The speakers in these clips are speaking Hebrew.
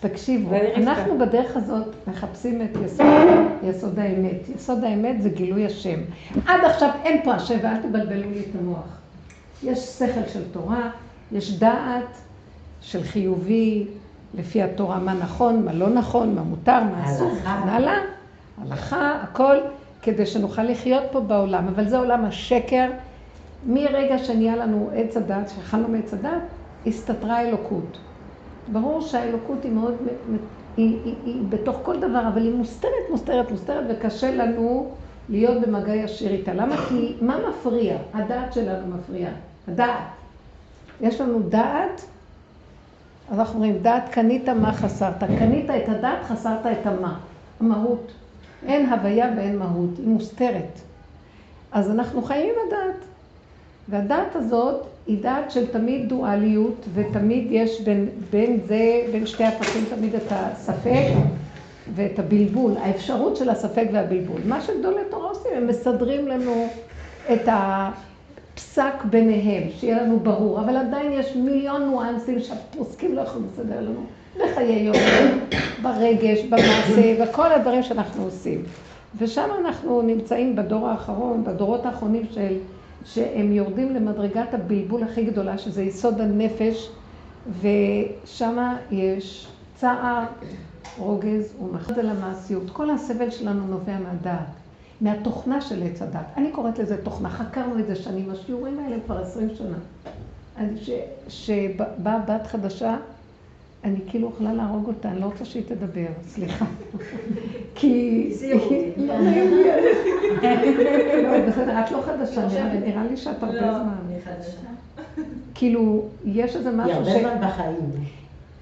תקשיבו, אנחנו בדרך הזאת מחפשים את יסוד האמת. יסוד האמת זה גילוי השם. עד עכשיו אין פה השם, ואל תבלבלו לי את המוח. יש שכל של תורה, יש דעת של חיובי, לפי התורה מה נכון, מה לא נכון, מה מותר, מה אסור, נעלה, הלכה, הכל, כדי שנוכל לחיות פה בעולם. אבל זה עולם השקר. מרגע שנהיה לנו עץ הדעת, שחלנו מעץ הדעת, הסתתרה אלוקות. ברור שהאלוקות היא מאוד, היא בתוך כל דבר, אבל היא מוסתרת, וקשה לנו להיות במגע ישיר איתה. למה? כי מה מפריע? הדעת שלנו מפריעה. הדעת. יש לנו דעת, אז אנחנו אומרים, דעת קנית מה חסרת. קנית את הדעת, חסרת את המה. המהות. אין הוויה ואין מהות, היא מוסתרת. אז אנחנו חיים עם הדעת. והדעת הזאת היא דעת של תמיד דואליות, ותמיד יש בין שתי הפכים תמיד את הספק ואת הבלבול, האפשרות של הספק והבלבול. מה שגדולי תורה עושים, הם מסדרים לנו את הפסק ביניהם, שיהיה לנו ברור, אבל עדיין יש מיליון נואנסים שהפוסקים לא יכולים לסדר לנו, בחיי יום, ברגש, במעשה, וכל הדברים שאנחנו עושים. ושם אנחנו נמצאים בדור האחרון, בדורות האחרונים של... שהם יורדים למדרגת הבלבול הכי גדולה, שזה יסוד הנפש, ושם יש צער, רוגז ומחד על המעשיות. כל הסבל שלנו נובע מהדעת, מהתוכנה של עץ הדעת. אני קוראת לזה תוכנה, חקרנו את זה שנים, השיעורים האלה כבר 20 שנה. שבאה בת חדשה, אני כאילו יכולה להרוג אותה, אני לא רוצה שהיא תדבר, סליחה. כי... לא נעים לי. לא, בסדר, את לא חדשה, נראה לי שאת הרבה זמן. לא, אני חדשה. כאילו, יש איזה משהו ש... היא הרבה זמן בחיים.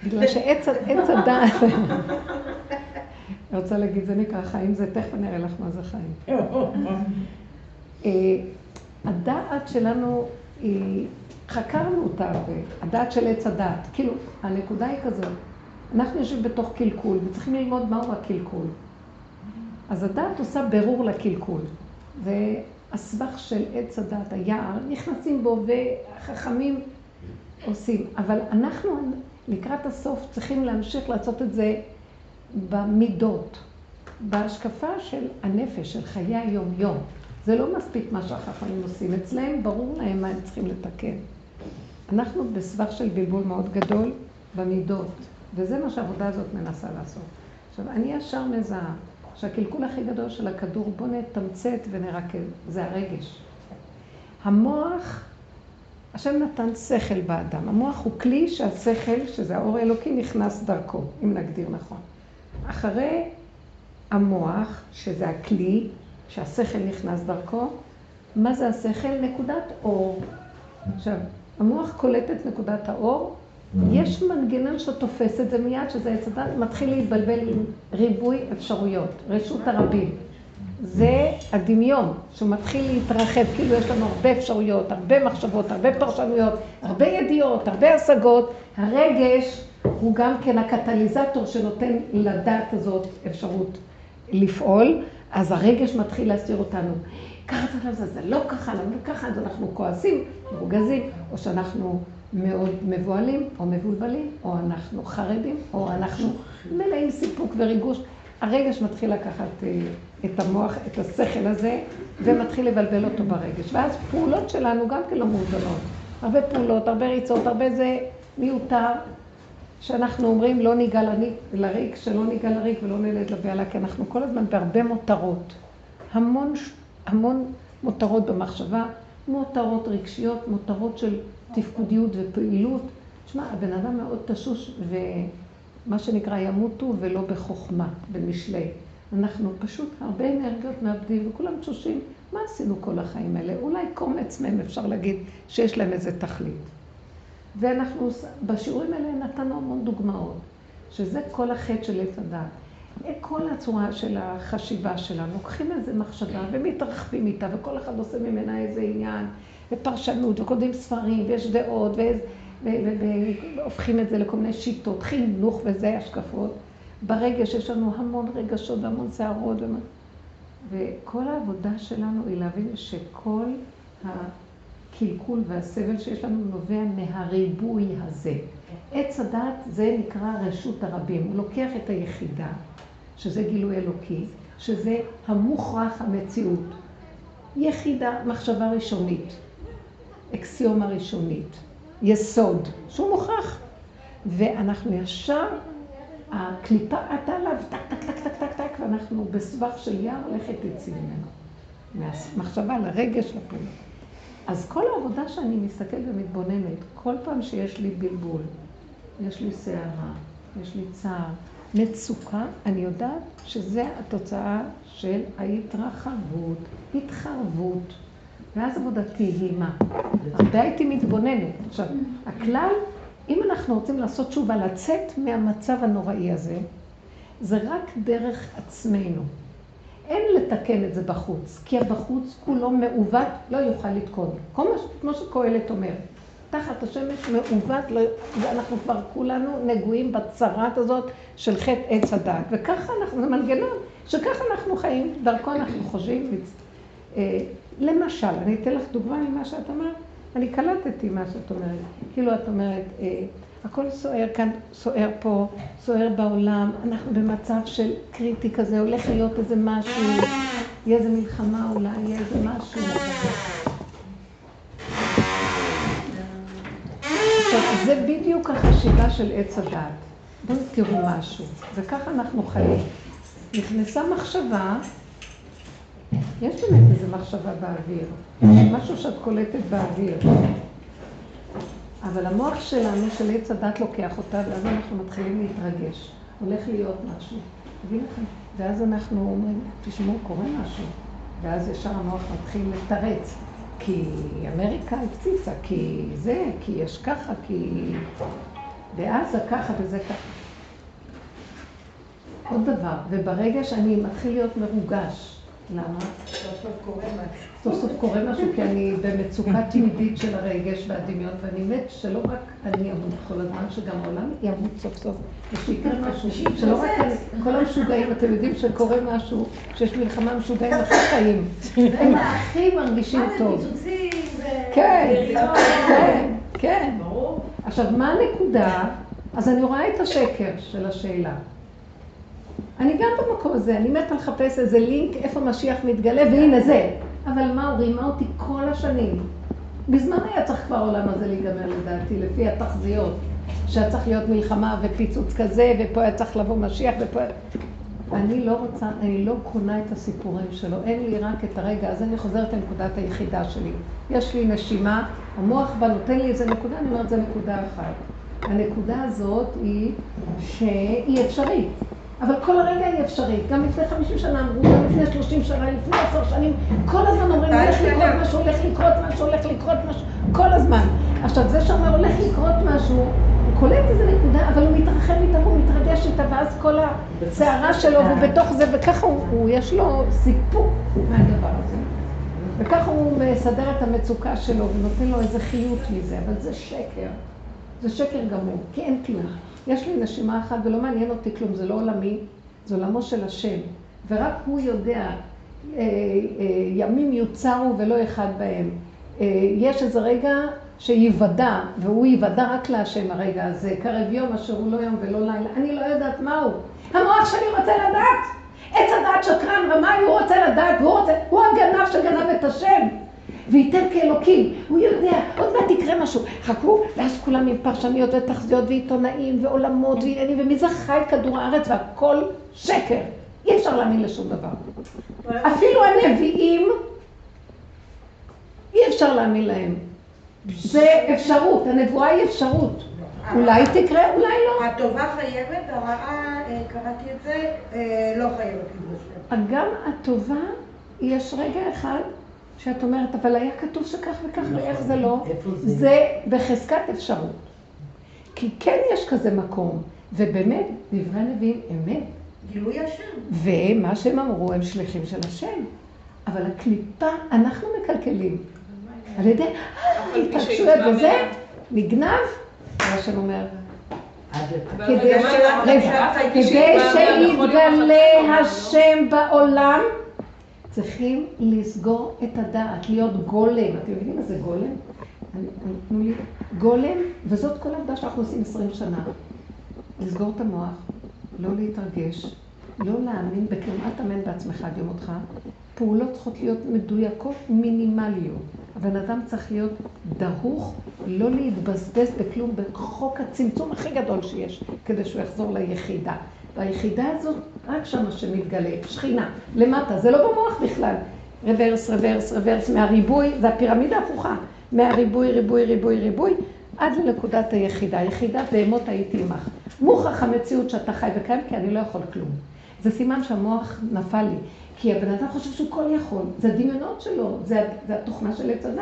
בגלל שעץ הדעת... אני רוצה להגיד, זה נקרא חיים, זה תכף נראה לך מה זה חיים. הדעת שלנו היא... חקרנו אותה, הדעת של עץ הדעת. כאילו, הנקודה היא כזאת. אנחנו יושבים בתוך קלקול, וצריכים ללמוד מהו הקלקול. אז הדעת עושה ברור לקלקול. והסבך של עץ הדעת, היער, נכנסים בו והחכמים עושים. אבל אנחנו לקראת הסוף צריכים להמשיך לעשות את זה במידות, בהשקפה של הנפש, של חיי היום-יום. זה לא מספיק מה שהחכמים עושים. אצלהם ברור להם מה הם צריכים לתקן. אנחנו בסבך של בלבול מאוד גדול במידות, וזה מה שהעבודה הזאת מנסה לעשות. עכשיו, אני ישר מזהה שהקלקול הכי גדול של הכדור, בוא נתמצת ונרכז, זה הרגש. המוח, השם נתן שכל באדם. המוח הוא כלי שהשכל, שזה האור האלוקי, נכנס דרכו, אם נגדיר נכון. אחרי המוח, שזה הכלי, שהשכל נכנס דרכו, מה זה השכל? נקודת אור. עכשיו, המוח קולט את נקודת האור, יש מנגנון שתופס את זה מיד, שזה הצדד, מתחיל להתבלבל עם ריבוי אפשרויות, רשות הרבים. זה הדמיון, שהוא מתחיל להתרחב, כאילו יש לנו הרבה אפשרויות, הרבה מחשבות, הרבה פרשנויות, הרבה ידיעות, הרבה השגות. הרגש הוא גם כן הקטליזטור שנותן לדעת הזאת אפשרות לפעול, אז הרגש מתחיל להסתיר אותנו. ככה צריך לעשות, זה לא ככה, למה ככה, אז אנחנו כועסים, מרוגזים, או שאנחנו מאוד מבועלים, או מבולבלים, או אנחנו חרדים, או אנחנו מלאים סיפוק וריגוש. הרגש מתחיל לקחת את המוח, את השכל הזה, ומתחיל לבלבל אותו ברגש. ואז פעולות שלנו גם כן לא מאוזנות. הרבה פעולות, הרבה ריצות, הרבה זה מיותר. שאנחנו אומרים לא ניגע לריק, שלא ניגע לריק ולא נלד לבעלה, כי אנחנו כל הזמן בהרבה מותרות. המון מותרות במחשבה, מותרות רגשיות, מותרות של תפקודיות ופעילות. תשמע, הבן אדם מאוד תשוש ומה שנקרא ימותו ולא בחוכמה, במשלי. אנחנו פשוט הרבה אנרגיות מאבדים וכולם תשושים. מה עשינו כל החיים האלה? אולי קומץ מהם אפשר להגיד שיש להם איזה תכלית. ואנחנו, בשיעורים האלה נתנו המון דוגמאות, שזה כל החטא של עץ הדעת. כל הצורה של החשיבה שלנו, לוקחים איזה מחשבה ומתרחבים איתה, וכל אחד עושה ממנה איזה עניין, ופרשנות, וקודם ספרים, ויש דעות, והופכים את זה לכל מיני שיטות, חינוך וזה השקפות. ברגש יש לנו המון רגשות והמון שערות, וכל העבודה שלנו היא להבין שכל הקלקול והסבל שיש לנו נובע מהריבוי הזה. עץ הדת זה נקרא רשות הרבים. הוא לוקח את היחידה, שזה גילוי אלוקי, שזה המוכרח המציאות. יחידה, מחשבה ראשונית, אקסיומה ראשונית, יסוד, שהוא מוכרח. ואנחנו ישר, הקליפה עטה עליו, טק, טק, טק, טק, טק, טק, ואנחנו בסבך של יער הולכת יצאים ממנו. מהמחשבה לרגש לפעולה. אז כל העבודה שאני מסתכל ומתבוננת, כל פעם שיש לי בלבול, יש לי שערה, יש לי צער, מצוקה, אני יודעת שזה התוצאה של ההתרחבות, התחרבות, ואז עבודתי היא מה? הרבה הייתי מתבוננת. עכשיו, הכלל, אם אנחנו רוצים לעשות תשובה, לצאת מהמצב הנוראי הזה, זה רק דרך עצמנו. אין לתקן את זה בחוץ, כי הבחוץ כולו מעוות לא יוכל לתקון. כמו שקהלת אומר, תחת השמש מעוות, ואנחנו כבר כולנו נגועים בצרת הזאת של חטא עץ הדעת. וככה אנחנו, זה מנגנון, שככה אנחנו חיים, דרכו אנחנו חושבים. למשל, אני אתן לך דוגמה ממה שאת אומרת, אני קלטתי מה שאת אומרת. כאילו את אומרת, הכל סוער כאן, סוער פה, סוער בעולם, אנחנו במצב של קריטי כזה, הולך להיות איזה משהו, יהיה איזה מלחמה אולי, יהיה איזה משהו. זה בדיוק החשיבה של עץ הדעת. בואו תראו משהו, וככה אנחנו חיים. נכנסה מחשבה, יש באמת איזו מחשבה באוויר, משהו שאת קולטת באוויר. אבל המוח שלנו, של עץ הדת, לוקח אותה, ואז אנחנו מתחילים להתרגש. הולך להיות משהו. תבין לכם? ואז אנחנו אומרים, תשמעו, קורה משהו. ואז ישר המוח מתחיל לתרץ. כי אמריקה הפציצה, כי זה, כי יש ככה, כי... ואז זה ככה וזה ככה. עוד דבר, וברגע שאני מתחיל להיות מרוגש, למה? סוף סוף קורה משהו. סוף סוף קורה משהו, כי אני במצוקה תמידית של הרגש והדמיון, ואני מת שלא רק אני אמות כל הזמן, שגם העולם ימות סוף סוף. ושיקרה משהו, שלא רק אני, כל המשוגעים, אתם יודעים שקורה משהו, שיש מלחמה משוגעים הכי חיים. הם הכי מרגישים טוב. מה לביצוצים? כן, כן, כן. ברור. עכשיו, מה הנקודה? אז אני רואה את השקר של השאלה. אני גם במקום הזה, אני מתה לחפש איזה לינק, איפה משיח מתגלה, והנה זה. אבל מה הוא רימה אותי כל השנים? בזמן היה צריך כבר העולם הזה להיגמר לדעתי, לפי התחזיות, שהיה צריך להיות מלחמה ופיצוץ כזה, ופה היה צריך לבוא משיח, ופה... אני לא רוצה, אני לא קונה את הסיפורים שלו, אין לי רק את הרגע, אז אני חוזרת לנקודת היחידה שלי. יש לי נשימה, המוח בה נותן לי איזה נקודה, אני אומרת, זה נקודה אחת. הנקודה הזאת היא שהיא אפשרית. אבל כל הרגע היא אפשרית, גם לפני 50 שנה אמרו, גם לפני 30 שנה, לפני 10 שנים, כל הזמן אומרים, הולך לקרות משהו, הולך לקרות משהו, הולך לקרות משהו, כל הזמן. עכשיו, זה שאומר, הולך לקרות משהו, הוא קולט איזה נקודה, אבל הוא מתרחב איתה, הוא מתרגש איתה, ואז כל הצערה שלו, הוא בתוך זה, וככה הוא, יש לו סיפוק מהדבר הזה. וככה הוא מסדר את המצוקה שלו, ונותן לו איזה חיות מזה, אבל זה שקר. זה שקר גמור, כי אין כלום. יש לי נשימה אחת, ולא מעניין אותי כלום, זה לא עולמי, זה עולמו של השם. ורק הוא יודע, ימים יוצרו ולא אחד בהם. יש איזה רגע שיוודע, והוא יוודע רק להשם הרגע הזה, קרב יום אשר הוא לא יום ולא לילה, אני לא יודעת מהו. המוח שלי רוצה לדעת, עץ הדעת שקרן רמאי, הוא רוצה לדעת, הוא הגנב שגנב את השם. וייתן כאלוקים, הוא יודע, עוד מעט יקרה משהו. חכו, ואז כולם עם פרשניות ותחזיות ועיתונאים ועולמות ועניינים, ומי זה חי כדור הארץ והכל שקר. אי אפשר להאמין לשום דבר. אפילו הנביאים, אי אפשר להאמין להם. זה אפשרות, הנבואה היא אפשרות. אולי תקרה, אולי לא. הטובה חייבת, הרעה, קראתי את זה, לא חייבת. גם הטובה, יש רגע אחד, שאת אומרת, אבל היה כתוב שכך וכך, ואיך זה לא, זה בחזקת אפשרות. כי כן יש כזה מקום, ובאמת, דברי הנביאים, אמת. גילוי השם. ומה שהם אמרו, הם שליחים של השם. אבל הקליפה, אנחנו מקלקלים. על ידי, התרגשויות וזה, נגנב, והשם אומר, כדי שיתגלה השם בעולם, צריכים לסגור את הדעת, להיות גולם. אתם יודעים מה זה גולם? תנו לי גולם, וזאת כל העבודה שאנחנו עושים 20 שנה. לסגור את המוח, לא להתרגש, לא להאמין בכלום, אל תאמן בעצמך עד יום אותך. פעולות צריכות להיות מדויקות, מינימליות. הבן אדם צריך להיות דרוך, לא להתבזבז בכלום, בחוק הצמצום הכי גדול שיש, כדי שהוא יחזור ליחידה. והיחידה הזאת, רק שם שמתגלה, שכינה, למטה, זה לא במוח בכלל. רוורס, רוורס, רוורס, מהריבוי, זה הפירמידה הפוכה. מהריבוי, ריבוי, ריבוי, ריבוי, עד לנקודת היחידה. היחידה בהמות הייתי עמך. מוכח המציאות שאתה חי וקיים, כי אני לא יכול כלום. זה סימן שהמוח נפל לי, כי הבן אדם חושב שהוא כל יכול. זה הדמיונות שלו, זה התוכנה של הצדד.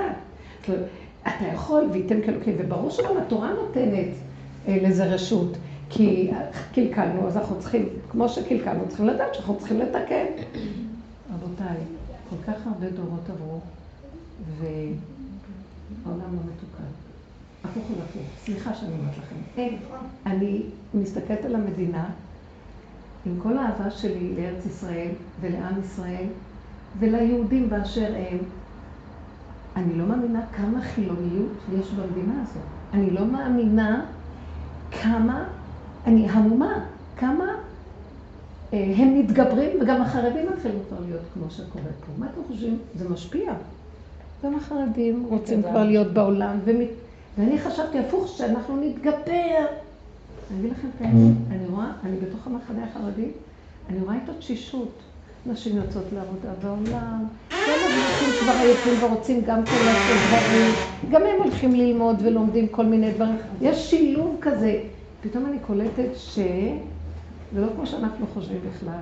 אתה יכול, וייתם כאלוקים, וברור שגם התורה נותנת לזה רשות, כי קלקלנו, אז אנחנו צריכים, כמו שקלקלנו, צריכים לדעת שאנחנו צריכים לתקן. רבותיי, כל כך הרבה דורות עברו, והעולם לא מתוקן. הפוך ולפוך, סליחה שאני אומרת לכם. אני מסתכלת על המדינה, עם כל האהבה שלי לארץ ישראל ולעם ישראל וליהודים באשר הם, אני לא מאמינה כמה חילוניות יש במדינה הזאת. אני לא מאמינה כמה, אני המומה, כמה הם מתגברים וגם החרדים מתחילים כבר להיות כמו שקורה פה. מה אתם חושבים? זה משפיע. גם החרדים רוצים כבר להיות בעולם ואני חשבתי הפוך שאנחנו נתגבר. אני אגיד לכם את האמת, אני בתוך המחנה החרדי, אני רואה איתו תשישות. נשים יוצאות לעבודה בעולם, גם הולכים כבר היפים ורוצים גם כל לעשות דברים, גם הם הולכים ללמוד ולומדים כל מיני דברים. יש שילוב כזה. פתאום אני קולטת שזה לא כמו שאנחנו חושבים בכלל.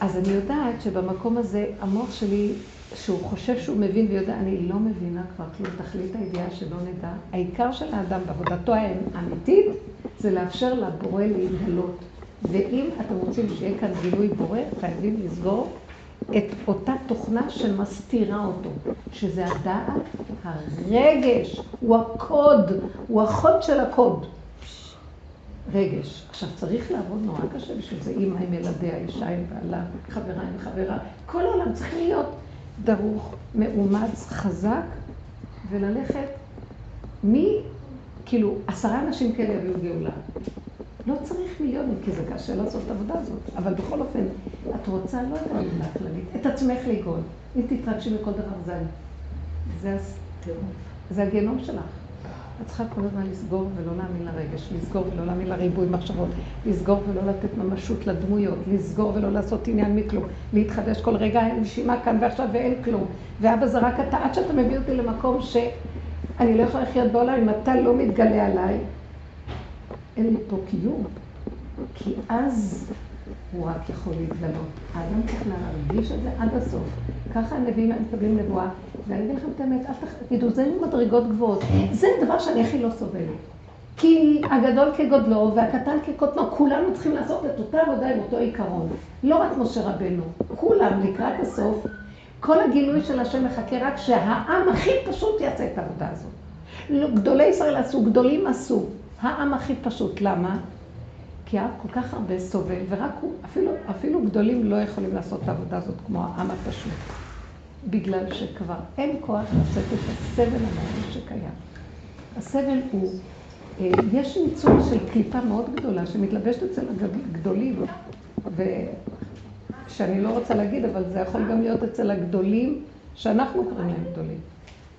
אז אני יודעת שבמקום הזה המוח שלי, שהוא חושב שהוא מבין ויודע, אני לא מבינה כבר כלום, תכלית הידיעה שלא נדע. העיקר של האדם בעבודתו האמיתית זה לאפשר לבורא להתגלות. ואם אתם רוצים שיהיה כאן גילוי בורא, חייבים לסגור את אותה תוכנה שמסתירה אותו, שזה הדעת, הרגש, הוא הקוד, הוא החוד של הקוד. רגש. עכשיו צריך לעבוד נורא קשה בשביל זה, אמא עם ילדיה, אישה עם בעלה, חברה עם חברה, כל העולם צריך להיות דרוך, מאומץ, חזק, וללכת כאילו, 10 אנשים כאלה יביאו גאולה. לא צריך מיליונים, כי זה קשה לעשות את העבודה הזאת, אבל בכל אופן, את רוצה, לא את הגאולה הכללית, את עצמך להיגון. אם תתרגשי מכל דבר זל, זה הגנום שלך. את צריכה כל הזמן לסגור ולא להאמין לרגש, לסגור ולא להאמין לריבוי מחשבות, לסגור ולא לתת ממשות לדמויות, לסגור ולא לעשות עניין מכלום, להתחדש כל רגע, אין נשימה כאן ועכשיו ואין כלום. ואבא זה רק אתה, עד שאתה מביא אותי למקום שאני לא יכולה לחיות בעולם, אם אתה לא מתגלה עליי, אין לי פה קיום, כי אז הוא רק יכול להתגלות. האדם צריך להרגיש את זה עד הסוף. ככה הנביאים מקבלים נבואה. ואני אגיד לכם את האמת, תגידו, זה מדרגות גבוהות. זה דבר שאני הכי לא סובלת. כי הגדול כגודלו והקטן כקוטנו, כולנו צריכים לעשות את אותה עבודה עם אותו עיקרון. לא רק משה רבנו, כולם לקראת הסוף, כל הגילוי של השם מחכה רק שהעם הכי פשוט יעשה את העבודה הזאת. גדולי ישראל עשו, גדולים עשו. העם הכי פשוט, למה? כי העם כל כך הרבה סובל, ורק הוא, אפילו גדולים לא יכולים לעשות את העבודה הזאת כמו העם הפשוט. בגלל שכבר אין כוח לעשות את הסבל המאוד שקיים. הסבל הוא, יש ניצול של קליפה מאוד גדולה שמתלבשת אצל הגדולים, שאני לא רוצה להגיד, אבל זה יכול גם להיות אצל הגדולים שאנחנו קוראים להם גדולים.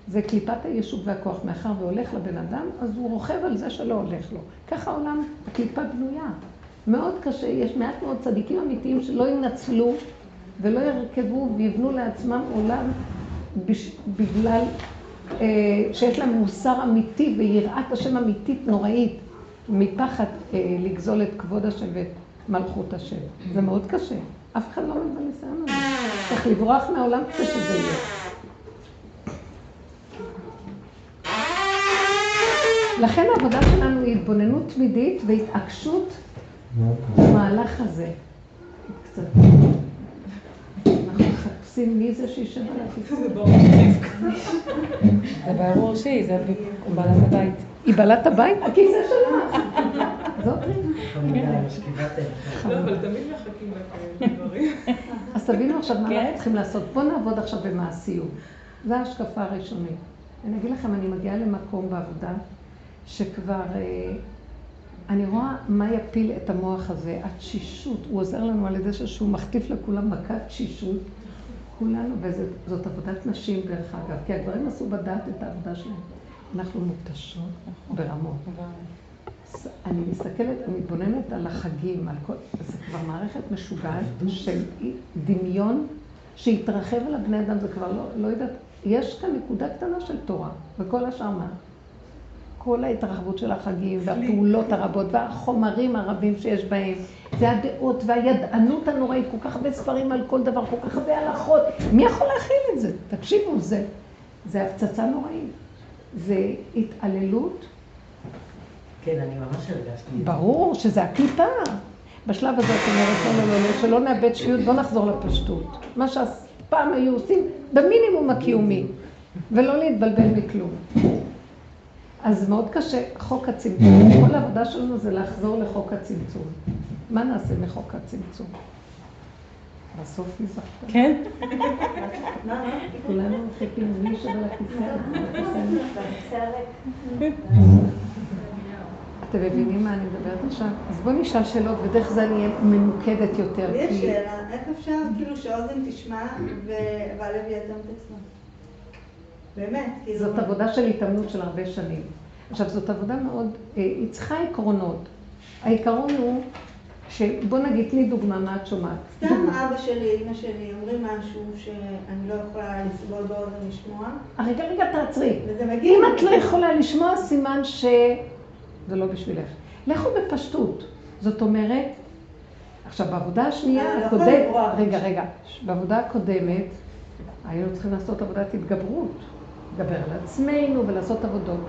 זה קליפת הישוב והכוח, מאחר והולך לבן אדם, אז הוא רוכב על זה שלא הולך לו. ככה העולם, הקליפה בנויה. מאוד קשה, יש מעט מאוד צדיקים אמיתיים שלא ינצלו ולא ירכבו ויבנו לעצמם עולם בגלל שיש להם מוסר אמיתי ויראת השם אמיתית נוראית, מפחד לגזול את כבוד השם ואת מלכות השם. זה מאוד קשה. אף אחד לא מבין לסיים על זה. צריך לברוח מהעולם כפי שזה יהיה. לכן העבודה שלנו היא התבוננות תמידית והתעקשות במהלך הזה. קצת. אנחנו מחפשים מי זה שישב על הפיצה. זה ברור שהיא, זה בעלת הבית. היא בעלת הבית? הכיסא שלך. זאת ריבה. לא, אבל תמיד מחכים לכם דברים. אז תבינו עכשיו מה אנחנו צריכים לעשות. בואו נעבוד עכשיו במעשיות. זו ההשקפה הראשונית. אני אגיד לכם, אני מגיעה למקום בעבודה שכבר אני רואה מה יפיל את המוח הזה, התשישות. הוא עוזר לנו על ידי שהוא מחטיף לכולם מכת תשישות. כולנו, וזאת עבודת נשים דרך אגב, כי הגברים עשו בדעת את העבודה שלהם. אנחנו מותשות ברמות. אני מסתכלת, אני מתבוננת על החגים, על כל... זה כבר מערכת משוגעת של דמיון שהתרחב על הבני אדם, זה כבר לא יודעת. יש כאן נקודה קטנה של תורה, וכל השאר מה? כל ההתרחבות של החגים, והפעולות הרבות, והחומרים הרבים שיש בהם, זה הדעות והידענות הנוראית, כל כך הרבה ספרים על כל דבר, כל כך הרבה הלכות. מי יכול להכיל את זה? תקשיבו, זה הפצצה נוראית. זה התעללות. כן, אני ממש הרגשתי. ברור שזה הקליפה. בשלב הזה את אומרת, לא, שלא נאבד שפיות, בוא נחזור לפשטות. מה שפעם היו עושים במינימום הקיומי, ולא להתבלבל מכלום. אז מאוד קשה, חוק הצמצום. כל העבודה שלנו זה לחזור לחוק הצמצום. מה נעשה מחוק הצמצום? בסוף נזכת. כן? כולנו חיפים מי שבל הכיסא. אתם מבינים מה אני מדברת עכשיו? אז בואו נשאל שאלות, ודרך זה אני אהיה ממוקדת יותר. יש שאלה, איך אפשר כאילו שאוזן תשמע והלב יעצום את עצמו? באמת, כאילו... זאת עבודה של התאמנות של הרבה שנים. עכשיו, זאת עבודה מאוד... היא צריכה עקרונות. העיקרון הוא שבוא נגיד לי דוגמה מה את שומעת. סתם אבא שלי, אמא שלי, אומרים משהו שאני לא יכולה לסבול באוזן לשמוע. רגע, תעצרי. אם את לא יכולה לשמוע, סימן ש... זה לא בשבילך. לכו בפשטות. זאת אומרת... עכשיו, בעבודה השנייה הקודמת... רגע. בעבודה הקודמת... היינו צריכים לעשות עבודת התגברות, לדבר על עצמנו ולעשות עבודות.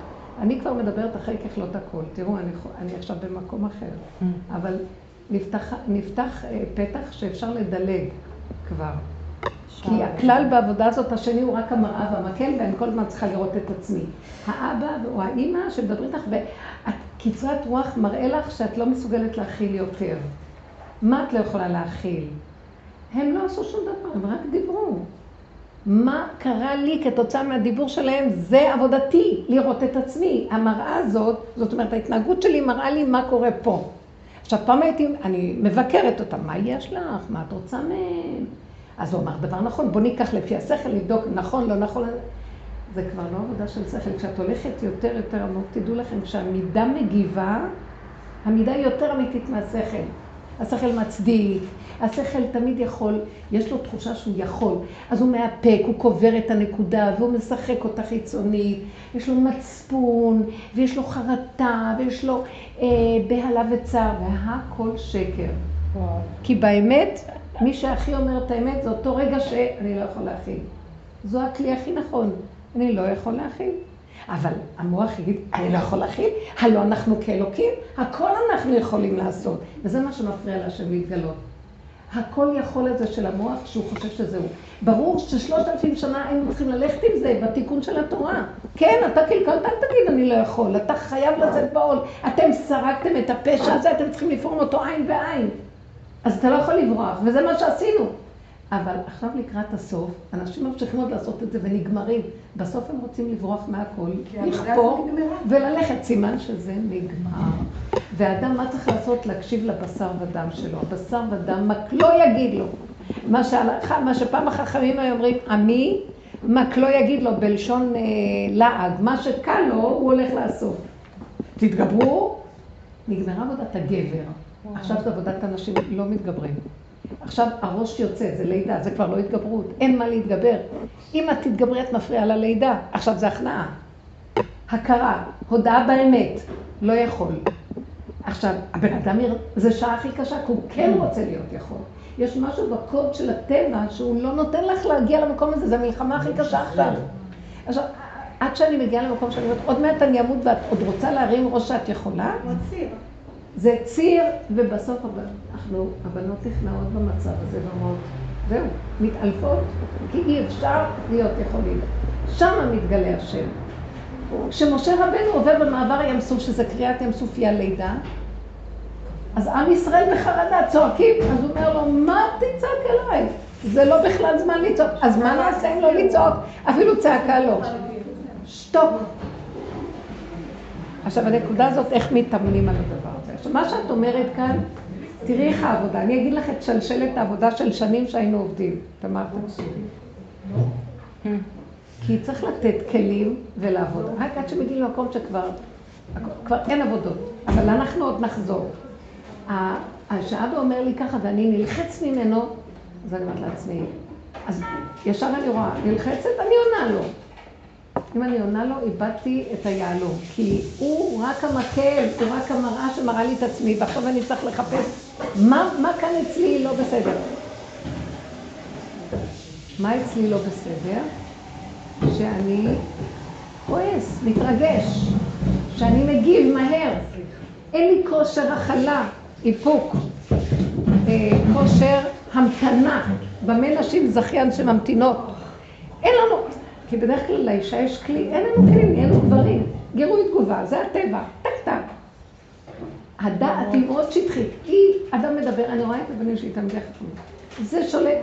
אני כבר מדברת אחרי ככלות הכל, תראו, אני עכשיו במקום אחר, אבל נפתח פתח שאפשר לדלג כבר. כי הכלל בעבודה הזאת השני הוא רק המראה והמקל, ואני כל הזמן צריכה לראות את עצמי. האבא או האמא שמדברים לך, וקצרת רוח מראה לך שאת לא מסוגלת להכיל יותר. מה את לא יכולה להכיל? הם לא עשו שום דבר, הם רק דיברו. מה קרה לי כתוצאה מהדיבור שלהם? זה עבודתי, לראות את עצמי. המראה הזאת, זאת אומרת, ההתנהגות שלי מראה לי מה קורה פה. עכשיו, פעם הייתי, אני מבקרת אותה, מה יש לך? מה את רוצה מהם? אז הוא אמר, דבר נכון, בוא ניקח לפי השכל, לבדוק נכון, לא נכון. זה כבר לא עבודה של שכל. כשאת הולכת יותר עמוק, תדעו לכם, כשהמידה מגיבה, המידה היא יותר אמיתית מהשכל. השכל מצדיק, השכל תמיד יכול, יש לו תחושה שהוא יכול, אז הוא מאפק, הוא קובר את הנקודה והוא משחק אותה חיצונית, יש לו מצפון ויש לו חרטה ויש לו בהלה וצער, והכל שקר. וואו. כי באמת, מי שהכי אומר את האמת זה אותו רגע שאני לא יכול להכיל. זו הכלי הכי נכון, אני לא יכול להכיל. אבל המוח יגיד, אני לא יכול להכיל, הלא אנחנו כאלוקים, הכל אנחנו יכולים לעשות. וזה מה שמפריע להשם להתגלות. הכל יכול את זה של המוח שהוא חושב שזהו. ברור ש3,000 שנה היינו צריכים ללכת עם זה בתיקון של התורה. כן, אתה קלקלת, אל תגיד אני לא יכול, אתה חייב לצאת בעול. אתם סרקתם את הפשע הזה, אתם צריכים לפרום אותו עין בעין. אז אתה לא יכול לברוח, וזה מה שעשינו. אבל עכשיו לקראת הסוף, אנשים ממשיכים עוד לעשות את זה ונגמרים. בסוף הם רוצים לברוח מהכל, לכפור וללכת. סימן שזה נגמר. והאדם מה צריך לעשות? להקשיב לבשר ודם שלו. הבשר ודם, מק לא יגיד לו. מה שפעם החכמים היו אומרים, עמי, מק לא יגיד לו בלשון לעג. מה שקל לו, הוא הולך לעשות. תתגברו, נגמרה עבודת הגבר. עכשיו זה עבודת אנשים לא מתגברים. עכשיו הראש יוצא, זה לידה, זה כבר לא התגברות, אין מה להתגבר. אם את תתגברי את מפריעה ללידה, עכשיו זה הכנעה. הכרה, הודעה באמת, לא יכול. עכשיו, הבן אדם זה שעה הכי קשה, כי הוא כן רוצה להיות יכול. יש משהו בקוד של הטבע שהוא לא נותן לך להגיע למקום הזה, זה המלחמה הכי קשה עכשיו. עכשיו, עד שאני מגיעה למקום שאני אומרת, עוד מעט אני אמות ואת עוד רוצה להרים ראש שאת יכולה? מוציא. זה ציר, ובסוף אנחנו, הבנות נכנעות במצב הזה, ואומרות, זהו, מתעלפות, כי אי אפשר להיות יכולים. שם מתגלה השם. כשמשה רבנו עובר במעבר ים סוף, שזה קריאת ים סוף יהיה לידה, אז עם ישראל בחרדה צועקים, אז הוא אומר לו, מה תצעק אליי? זה לא בכלל זמן לצעוק, אז מה נעשה אם לא לצעוק? אפילו צעקה לא. שתוק. עכשיו, הנקודה הזאת, איך מתאמנים על הדבר הזה? עכשיו, מה שאת אומרת כאן, תראי איך העבודה. אני אגיד לך את שלשלת העבודה של שנים שהיינו עובדים. תמר, תקשיבי. כי צריך לתת כלים ולעבוד. רק עד שמגיעים למקום שכבר אין עבודות. אבל אנחנו עוד נחזור. השעבא אומר לי ככה, ואני נלחץ ממנו, אז אני אומרת לעצמי. אז ישר אני רואה, נלחצת, אני עונה לו. אם אני עונה לו, איבדתי את היעלום, כי הוא רק המקל, הוא רק המראה שמראה לי את עצמי, ועכשיו אני צריך לחפש מה כאן אצלי לא בסדר. מה אצלי לא בסדר? שאני כועס, מתרגש, שאני מגיב מהר. אין לי כושר הכלה, איפוק, כושר המתנה, במה נשים זכיין שממתינות. אין לנו, כי בדרך כלל לאישה יש כלי, אין לנו כלים, אין לנו דברים. גירוי תגובה, זה הטבע, טק-טק. הדעת היא מאוד שטחית, היא אדם מדבר, אני רואה את הבנים שהיא תמדחת לי. זה שולט,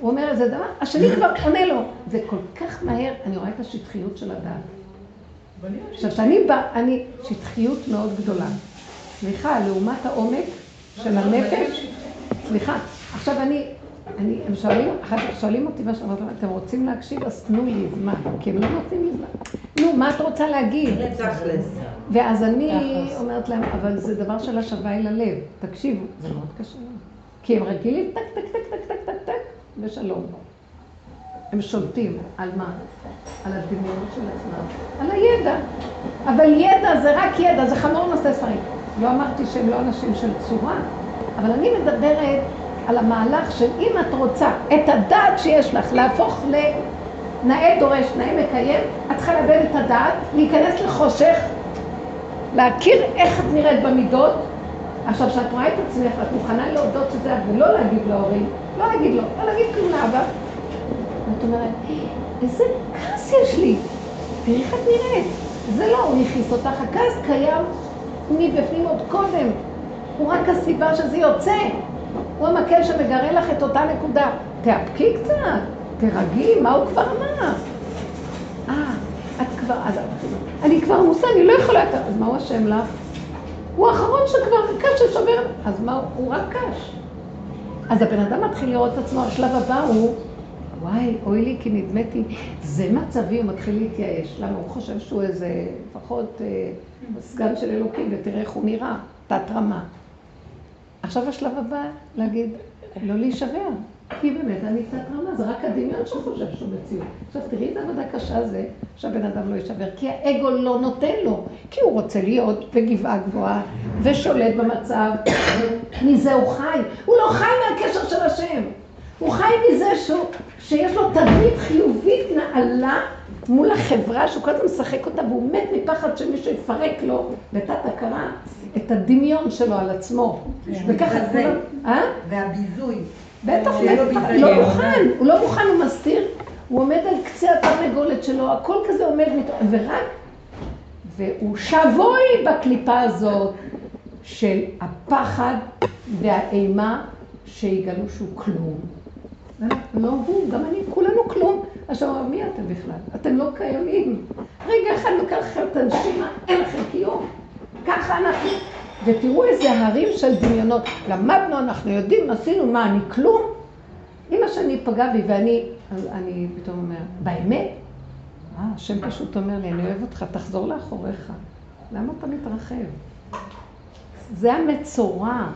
הוא אומר איזה דבר, השני כבר עונה לו. זה כל כך מהר, אני רואה את השטחיות של הדעת. כשאני בא, אני שטחיות מאוד גדולה. סליחה, לעומת העומק של הנפש, סליחה, עכשיו הם שואלים אותי מה שאמרת, אתם רוצים להקשיב? אז תנו לי זמן, כי הם לא נותנים לי זמן. נו, מה את רוצה להגיד? ואז אני אומרת להם, אבל זה דבר של השווה אל הלב, תקשיבו, זה מאוד קשה. כי הם רגילים, טק, טק, טק, טק, טק, טק, טק, ושלום. הם שולטים על מה? על הדמיונות של עצמם, על הידע. אבל ידע זה רק ידע, זה חמור נושא ספרים. לא אמרתי שהם לא אנשים של צורה, אבל אני מדברת על המהלך של אם את רוצה את הדעת שיש לך להפוך לנאה דורש, נאה מקיים, את צריכה לאבד את הדעת, להיכנס לחושך, להכיר איך את נראית במידות. עכשיו, כשאת רואה את עצמך, את מוכנה להודות שזה את ולא להגיד להורים, לא להגיד לו, לא להגיד כלום לאבא. ואת אומרת, איזה כעס יש לי, תראי איך את נראית. זה לא, הוא יכיס אותך, הכעס קיים מבפנים עוד קודם, הוא רק הסיבה שזה יוצא. הוא המקל שמגרה לך את אותה נקודה. תאפקי קצת, תרגי, מה הוא כבר אמר? את כבר, אני כבר מוסה, אני לא יכולה יותר. אז מה הוא השם לך? הוא האחרון שכבר קש ששובר, אז מה הוא רק קש? אז הבן אדם מתחיל לראות את עצמו, השלב הבא הוא, וואי, אוי לי כי נדמתי, זה מצבי, הוא מתחיל להתייאש. למה הוא חושב שהוא איזה, לפחות סגן של אלוקים, ותראה איך הוא נראה, תת רמה. עכשיו השלב הבא, להגיד, לא להישבר, כי באמת אני תת רמה, זה רק הדמיון שהוא חושב שהוא מציאות. עכשיו תראי את העבודה קשה זה, שהבן אדם לא יישבר, כי האגו לא נותן לו, כי הוא רוצה להיות בגבעה גבוהה, ושולט במצב, מזה הוא חי, הוא לא חי מהקשר של השם. הוא חי מזה שיש לו תדמית חיובית נעלה מול החברה, שהוא כל הזמן משחק אותה, והוא מת מפחד שמישהו יפרק לו בתת הכרה את הדמיון שלו על עצמו. וככה זה... והביזוי. בטח, לא מוכן, הוא לא מוכן, הוא מסתיר. הוא עומד על קצה התרנגולת שלו, הכל כזה עומד ורק... והוא שבוי בקליפה הזאת של הפחד והאימה, שיגלו שהוא כלום. לא הוא, גם אני, כולנו כלום. עכשיו, מי אתם בכלל? אתם לא קיימים. רגע אחד לוקח לכם את הנשימה, אין לכם קיום. ככה אנחנו. ותראו איזה הרים של דמיונות. למדנו, אנחנו יודעים, עשינו מה, אני כלום. אמא שאני פגע בי ואני פתאום אומר, באמת? השם פשוט אומר לי, אני אוהב אותך, תחזור לאחוריך. למה אתה מתרחב? זה המצורה.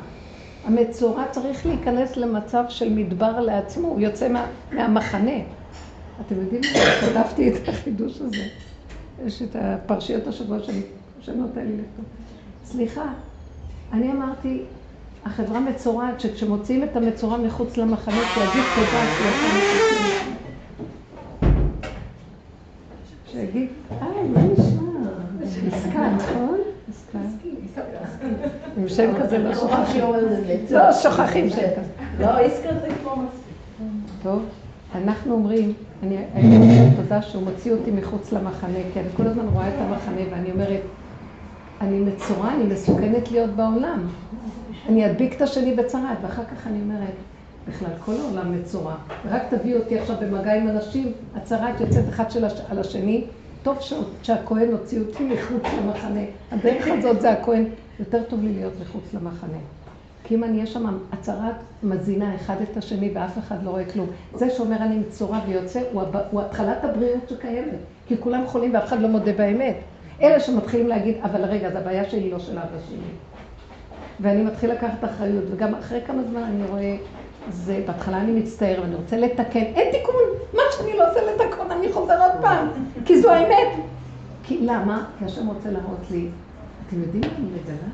המצורע צריך להיכנס למצב של מדבר לעצמו, הוא יוצא מהמחנה. אתם יודעים, כתבתי את החידוש הזה. יש את הפרשיות השבוע שנותן לי לכתוב. סליחה, אני אמרתי, החברה מצורעת, שכשמוציאים את המצורע מחוץ למחנה, שיגיד תודה, שיגיד, מה נשמע? עסקה, נכון? עסקה. עם שם כזה לא שוכחים. לא, שוכחים שם כזה. לא, עסקה זה כמו מספיק. טוב, אנחנו אומרים, אני אומרת תודה שהוא מוציא אותי מחוץ למחנה, כי אני כל הזמן רואה את המחנה ואני אומרת, אני מצורה, אני מסוכנת להיות בעולם. אני אדביק את השני בצרה, ואחר כך אני אומרת, בכלל, כל העולם מצורה. רק תביא אותי עכשיו במגע עם אנשים, הצהרת יוצאת אחד על השני, טוב שהכהן הוציא אותי מחוץ למחנה. הדרך הזאת זה הכהן, יותר טוב לי להיות מחוץ למחנה. כי אם אני יש שם הצהרת מזינה אחד את השני ואף אחד לא רואה כלום, זה שאומר אני מצורה ויוצא, הוא התחלת הבריאות שקיימת. כי כולם חולים ואף אחד לא מודה באמת. אלה שמתחילים להגיד, אבל רגע, זו הבעיה שלי לא של אבא שלי. ואני מתחיל לקחת אחריות, וגם אחרי כמה זמן אני רואה, זה בהתחלה אני מצטער ואני רוצה לתקן, אין תיקון, מה שאני לא עושה לתקון, אני חוזר עוד פעם, כי זו האמת. כי למה? כי השם רוצה להראות לי, אתם יודעים מה אני מגלה?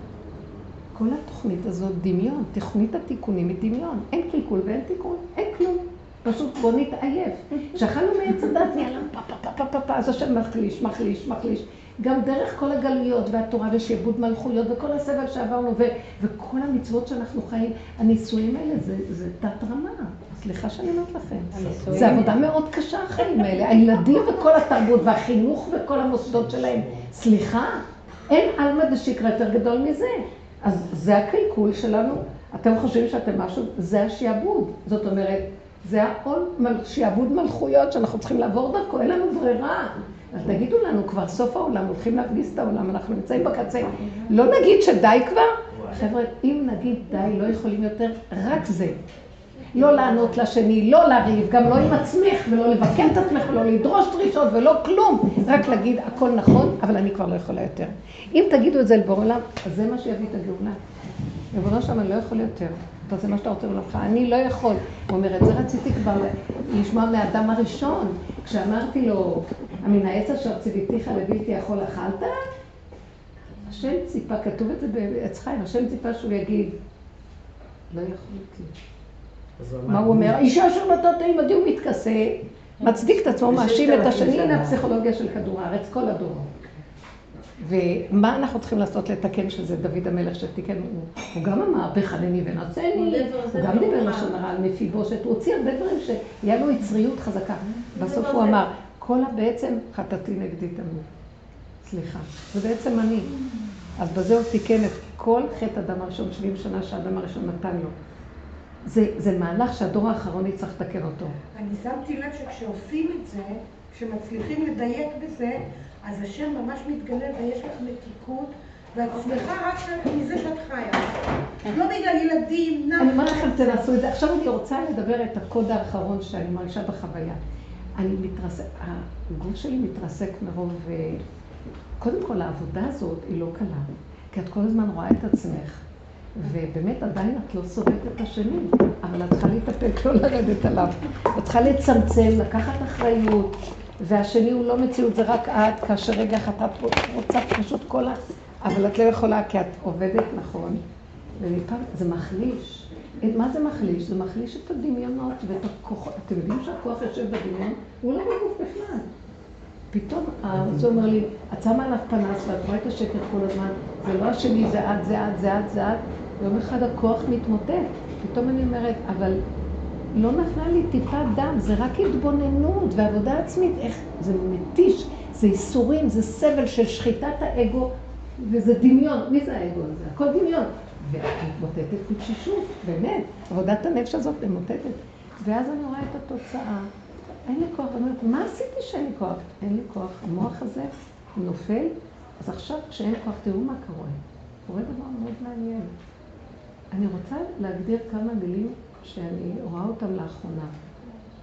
כל התוכנית הזאת דמיון, תוכנית התיקונים היא דמיון, אין קלקול ואין תיקון, אין כלום, פשוט בוא נתעייף. שאכלנו מעץ הדת, נעלם פפפפפפפ, אז השם מחליש, מחליש, מחליש. גם דרך כל הגלויות והתורה ושיבוד מלכויות וכל הסבל שעברנו וכל המצוות שאנחנו חיים, הניסויים האלה זה תת רמה. סליחה שאני אומרת לכם. זו עבודה מאוד קשה החיים האלה. הילדים וכל התרבות והחינוך וכל המוסדות שלהם. סליחה, אין עלמא דשיקרא יותר גדול מזה. אז זה הקלקול שלנו. אתם חושבים שאתם משהו, זה השיעבוד. זאת אומרת, זה שיעבוד מלכויות שאנחנו צריכים לעבור דרכו, אין לנו ברירה. אז תגידו לנו כבר, סוף העולם, הולכים להפגיס את העולם, אנחנו נמצאים בקצה. לא נגיד שדי כבר? חבר'ה, אם נגיד די, לא יכולים יותר, רק זה. לא לענות לשני, לא לריב, גם לא עם עצמך, ולא לבקן את עצמך, ולא לדרוש דרישות, ולא כלום. רק להגיד, הכל נכון, אבל אני כבר לא יכולה יותר. אם תגידו את זה לבורא עולם, אז זה מה שיביא את הגאולה. לבורא שם, אני לא יכול יותר. אתה עושה מה שאתה רוצה ולמחה, אני לא יכול. הוא אומר, את זה רציתי כבר לשמוע מהאדם הראשון. כשאמרתי לו, מן העץ אשר ציוויתיך לבלתי יכול אכלת, השם ציפה, כתוב את זה בעץ חיים, השם ציפה שהוא יגיד, לא יכולתי. מה הוא אומר? אישה אשר נתת עמדי הוא מתכסה, מצדיק את עצמו, מאשים את השני, הנה הפסיכולוגיה של כדור הארץ, כל הדור. ומה אנחנו צריכים לעשות לתקן שזה דוד המלך שתיקן? הוא גם אמר, בחנני ונצני, הוא גם דיבר לשנרה על מפיבושת, הוא הוציא הרבה דברים שהיה לו יצריות חזקה. בסוף הוא אמר, כל בעצם חטאתי נגדי תמיד. סליחה, זה בעצם אני. אז בזה הוא תיקן את כל חטא אדם הראשון, 70 שנה שהאדם הראשון נתן לו. זה מהלך שהדור האחרון יצטרך לתקן אותו. אני שמתי לב שכשעושים את זה, כשמצליחים לדייק בזה, אז השם ממש מתגלה ויש לך מתיקות, ואת שמחה רק מזה שאת חיה. לא בגלל ילדים, נעשה. אני אומר לכם, תנסו את זה. עכשיו אני רוצה לדבר את הקוד האחרון שאני מרגישה בחוויה. אני מתרסק, הגוף שלי מתרסק מרוב, קודם כל העבודה הזאת היא לא קלה, כי את כל הזמן רואה את עצמך, ובאמת עדיין את לא סובטת את השני, אבל את צריכה להתאפק, לא לרדת עליו, את צריכה לצמצם, לקחת אחריות, והשני הוא לא מציאות, זה רק את, כאשר רגע את רוצה פשוט כל לך, אבל את לא יכולה, כי את עובדת נכון, ומפעם זה מחליש. מה זה מחליש? זה מחליש את הדמיונות ואת הכוח. אתם יודעים שהכוח יושב בדמיון? הוא לא בגוף בכלל. פתאום זה אומר לי, את שמה עליו פנס ואת רואה את השקר כל הזמן, זה לא השני, זה עד, זה עד, זה עד, זה עד. יום אחד הכוח מתמוטט. פתאום אני אומרת, אבל לא נפלה לי טיפה דם, זה רק התבוננות ועבודה עצמית. איך? זה מתיש, זה איסורים, זה סבל של שחיטת האגו, וזה דמיון. מי זה האגו הזה? הכל דמיון. ומתמוטטת בתשישות, באמת, עבודת הנפש הזאת ממוטטת. ואז אני רואה את התוצאה, אין לי כוח, אני אומרת, מה עשיתי שאין לי כוח? אין לי כוח, המוח הזה נופל, אז עכשיו כשאין כוח, תראו מה קורה. קורה דבר מאוד מעניין. אני רוצה להגדיר כמה מילים שאני רואה אותם לאחרונה.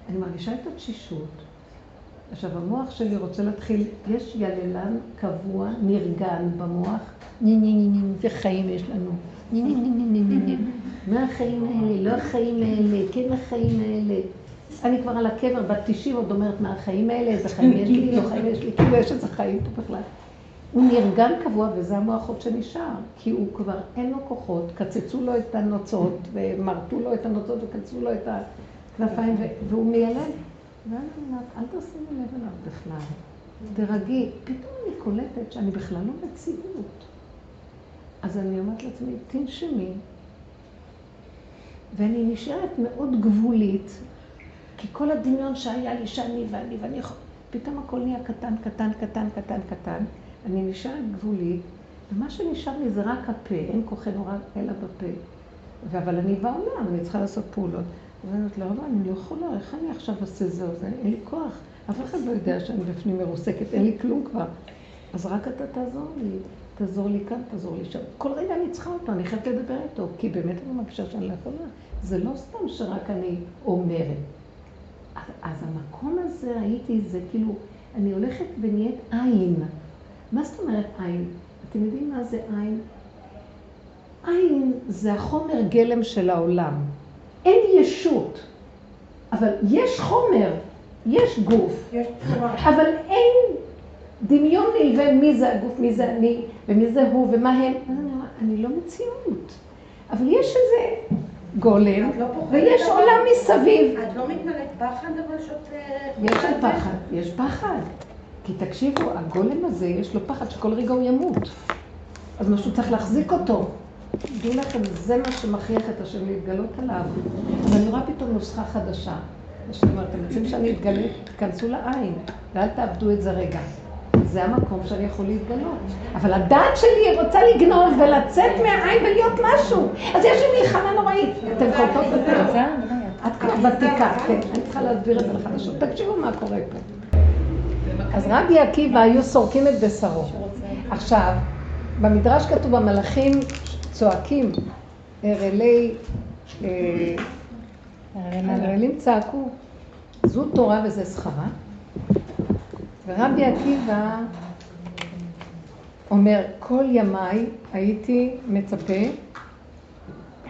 אני מרגישה את התשישות. עכשיו, המוח שלי רוצה להתחיל, יש יללן קבוע, נרגן במוח, ניניניניני, זה חיים יש לנו. ניניניניניני, מה החיים האלה, לא החיים האלה, כן החיים האלה. אני כבר על הקבר, בת 90 עוד אומרת, מה החיים האלה, איזה חיים יש לי, לא חיים יש לי, כאילו יש איזה חיים פה בכלל. הוא נרגן קבוע וזה המוח עוד שנשאר, כי הוא כבר אין לו כוחות, קצצו לו את הנוצות ומרטו לו את הנוצות וקצצו לו את הכנפיים והוא מיילד. ואני אומרת, אל תשימו לב עליו בכלל, תרגי, פתאום אני קולטת שאני בכלל לא מציאות. אז אני אומרת לעצמי, תנשמי, ואני נשארת מאוד גבולית, כי כל הדמיון שהיה לי, שאני, פתאום הכל נהיה קטן, קטן, קטן, קטן, קטן, אני נשארת גבולית, ומה שנשאר לי זה רק הפה, אין כוחנו רק אלא בפה. אבל אני בעולם, אני צריכה לעשות פעולות. ואני אומרת לה, אבל אני לא יכולה, איך אני עכשיו עושה זה או זה? אין לי כוח. אף אחד לא יודע שאני בפנים מרוסקת, אין לי כלום כבר. אז רק אתה תעזור לי כאן, תעזור לי שם. כל רגע אני צריכה אותו, אני חייבת לדבר איתו, כי באמת אני מרגישה שאני לא יכולה. זה לא סתם שרק אני אומרת. אז המקום הזה הייתי, זה כאילו, אני הולכת ונהיית עין. מה זאת אומרת עין? אתם יודעים מה זה עין? עין זה החומר גלם של העולם. אין ישות, אבל יש חומר, יש גוף, יש אבל אין דמיון נלווה מי זה הגוף, מי זה אני, ומי זה הוא, ומה הם. אני לא מציאות, אבל יש איזה גולם, לא ויש עולם מסביב. את לא מתמלאת פחד אבל שאת... יש על פחד, יש פחד. כי תקשיבו, הגולם הזה יש לו פחד שכל רגע הוא ימות. אז משהו צריך להחזיק אותו. תדעו לכם, זה מה שמכריח את השם להתגלות עליו. אז אני רואה פתאום נוסחה חדשה. זאת אומרת, אתם רוצים שאני אתגלה, תכנסו לעין, ואל תאבדו את זה רגע. זה המקום שאני יכול להתגלות. אבל הדעת שלי רוצה לגנוב ולצאת מהעין ולהיות משהו. אז יש לי מלחמה נוראית. אתם חולטות בזה? את כבר ותיקה, כן. אני צריכה להדביר את זה לחדשות. תקשיבו מה קורה פה. אז רבי עקיבא היו סורקים את בשרו. עכשיו, במדרש כתוב המלאכים, צועקים, הרעלים צעקו, זו תורה וזה שכרה. ורבי עקיבא אומר, כל ימיי הייתי מצפה,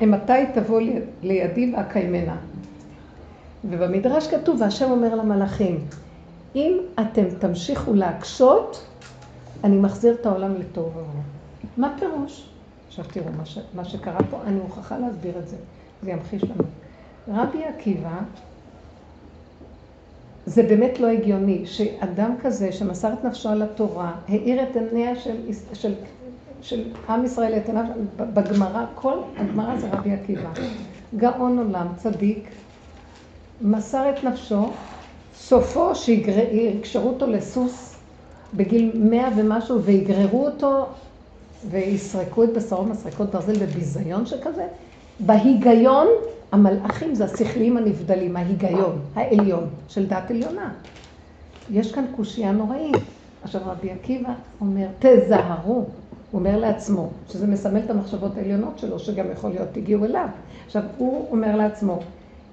מתי תבוא לידי והקיימנה. ובמדרש כתוב, והשם אומר למלאכים, אם אתם תמשיכו להקשות, אני מחזיר את העולם לטוב ורע. מה פירוש? עכשיו תראו, מה שקרה פה, אני מוכרחה להסביר את זה, זה ימחיש לנו. רבי עקיבא, זה באמת לא הגיוני שאדם כזה שמסר את נפשו על התורה, העיר את עיניה של עם ישראל, את עיניו בגמרא, כל הגמרא זה רבי עקיבא. גאון עולם, צדיק, מסר את נפשו, סופו שיקשרו אותו לסוס בגיל 100 ומשהו ויגררו אותו, ויסרקו את בשרו מסרקות ברזל בביזיון שכזה. בהיגיון, המלאכים זה השכליים הנבדלים, ההיגיון, העליון, של דעת עליונה. יש כאן קושיה נוראית. עכשיו רבי עקיבא אומר, תזהרו, הוא אומר לעצמו, שזה מסמל את המחשבות העליונות שלו, שגם יכול להיות, תגיעו אליו. עכשיו הוא אומר לעצמו,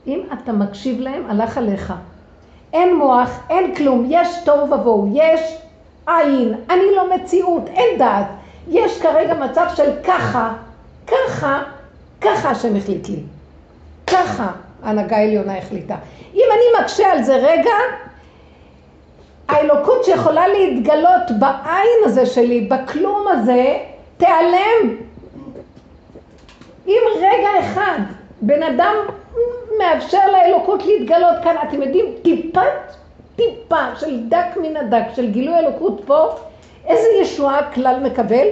אם אתה מקשיב להם, הלך עליך. אין מוח, אין כלום, יש טוב ובואו, יש עין, אני לא מציאות, אין דעת. יש כרגע מצב של ככה, ככה, ככה השם החליט לי. ככה ההנהגה העליונה החליטה. אם אני מקשה על זה רגע, האלוקות שיכולה להתגלות בעין הזה שלי, בכלום הזה, תיעלם. אם רגע אחד בן אדם מאפשר לאלוקות להתגלות כאן, אתם יודעים, טיפה של דק מן הדק, של גילוי אלוקות פה, איזה ישועה כלל מקבל?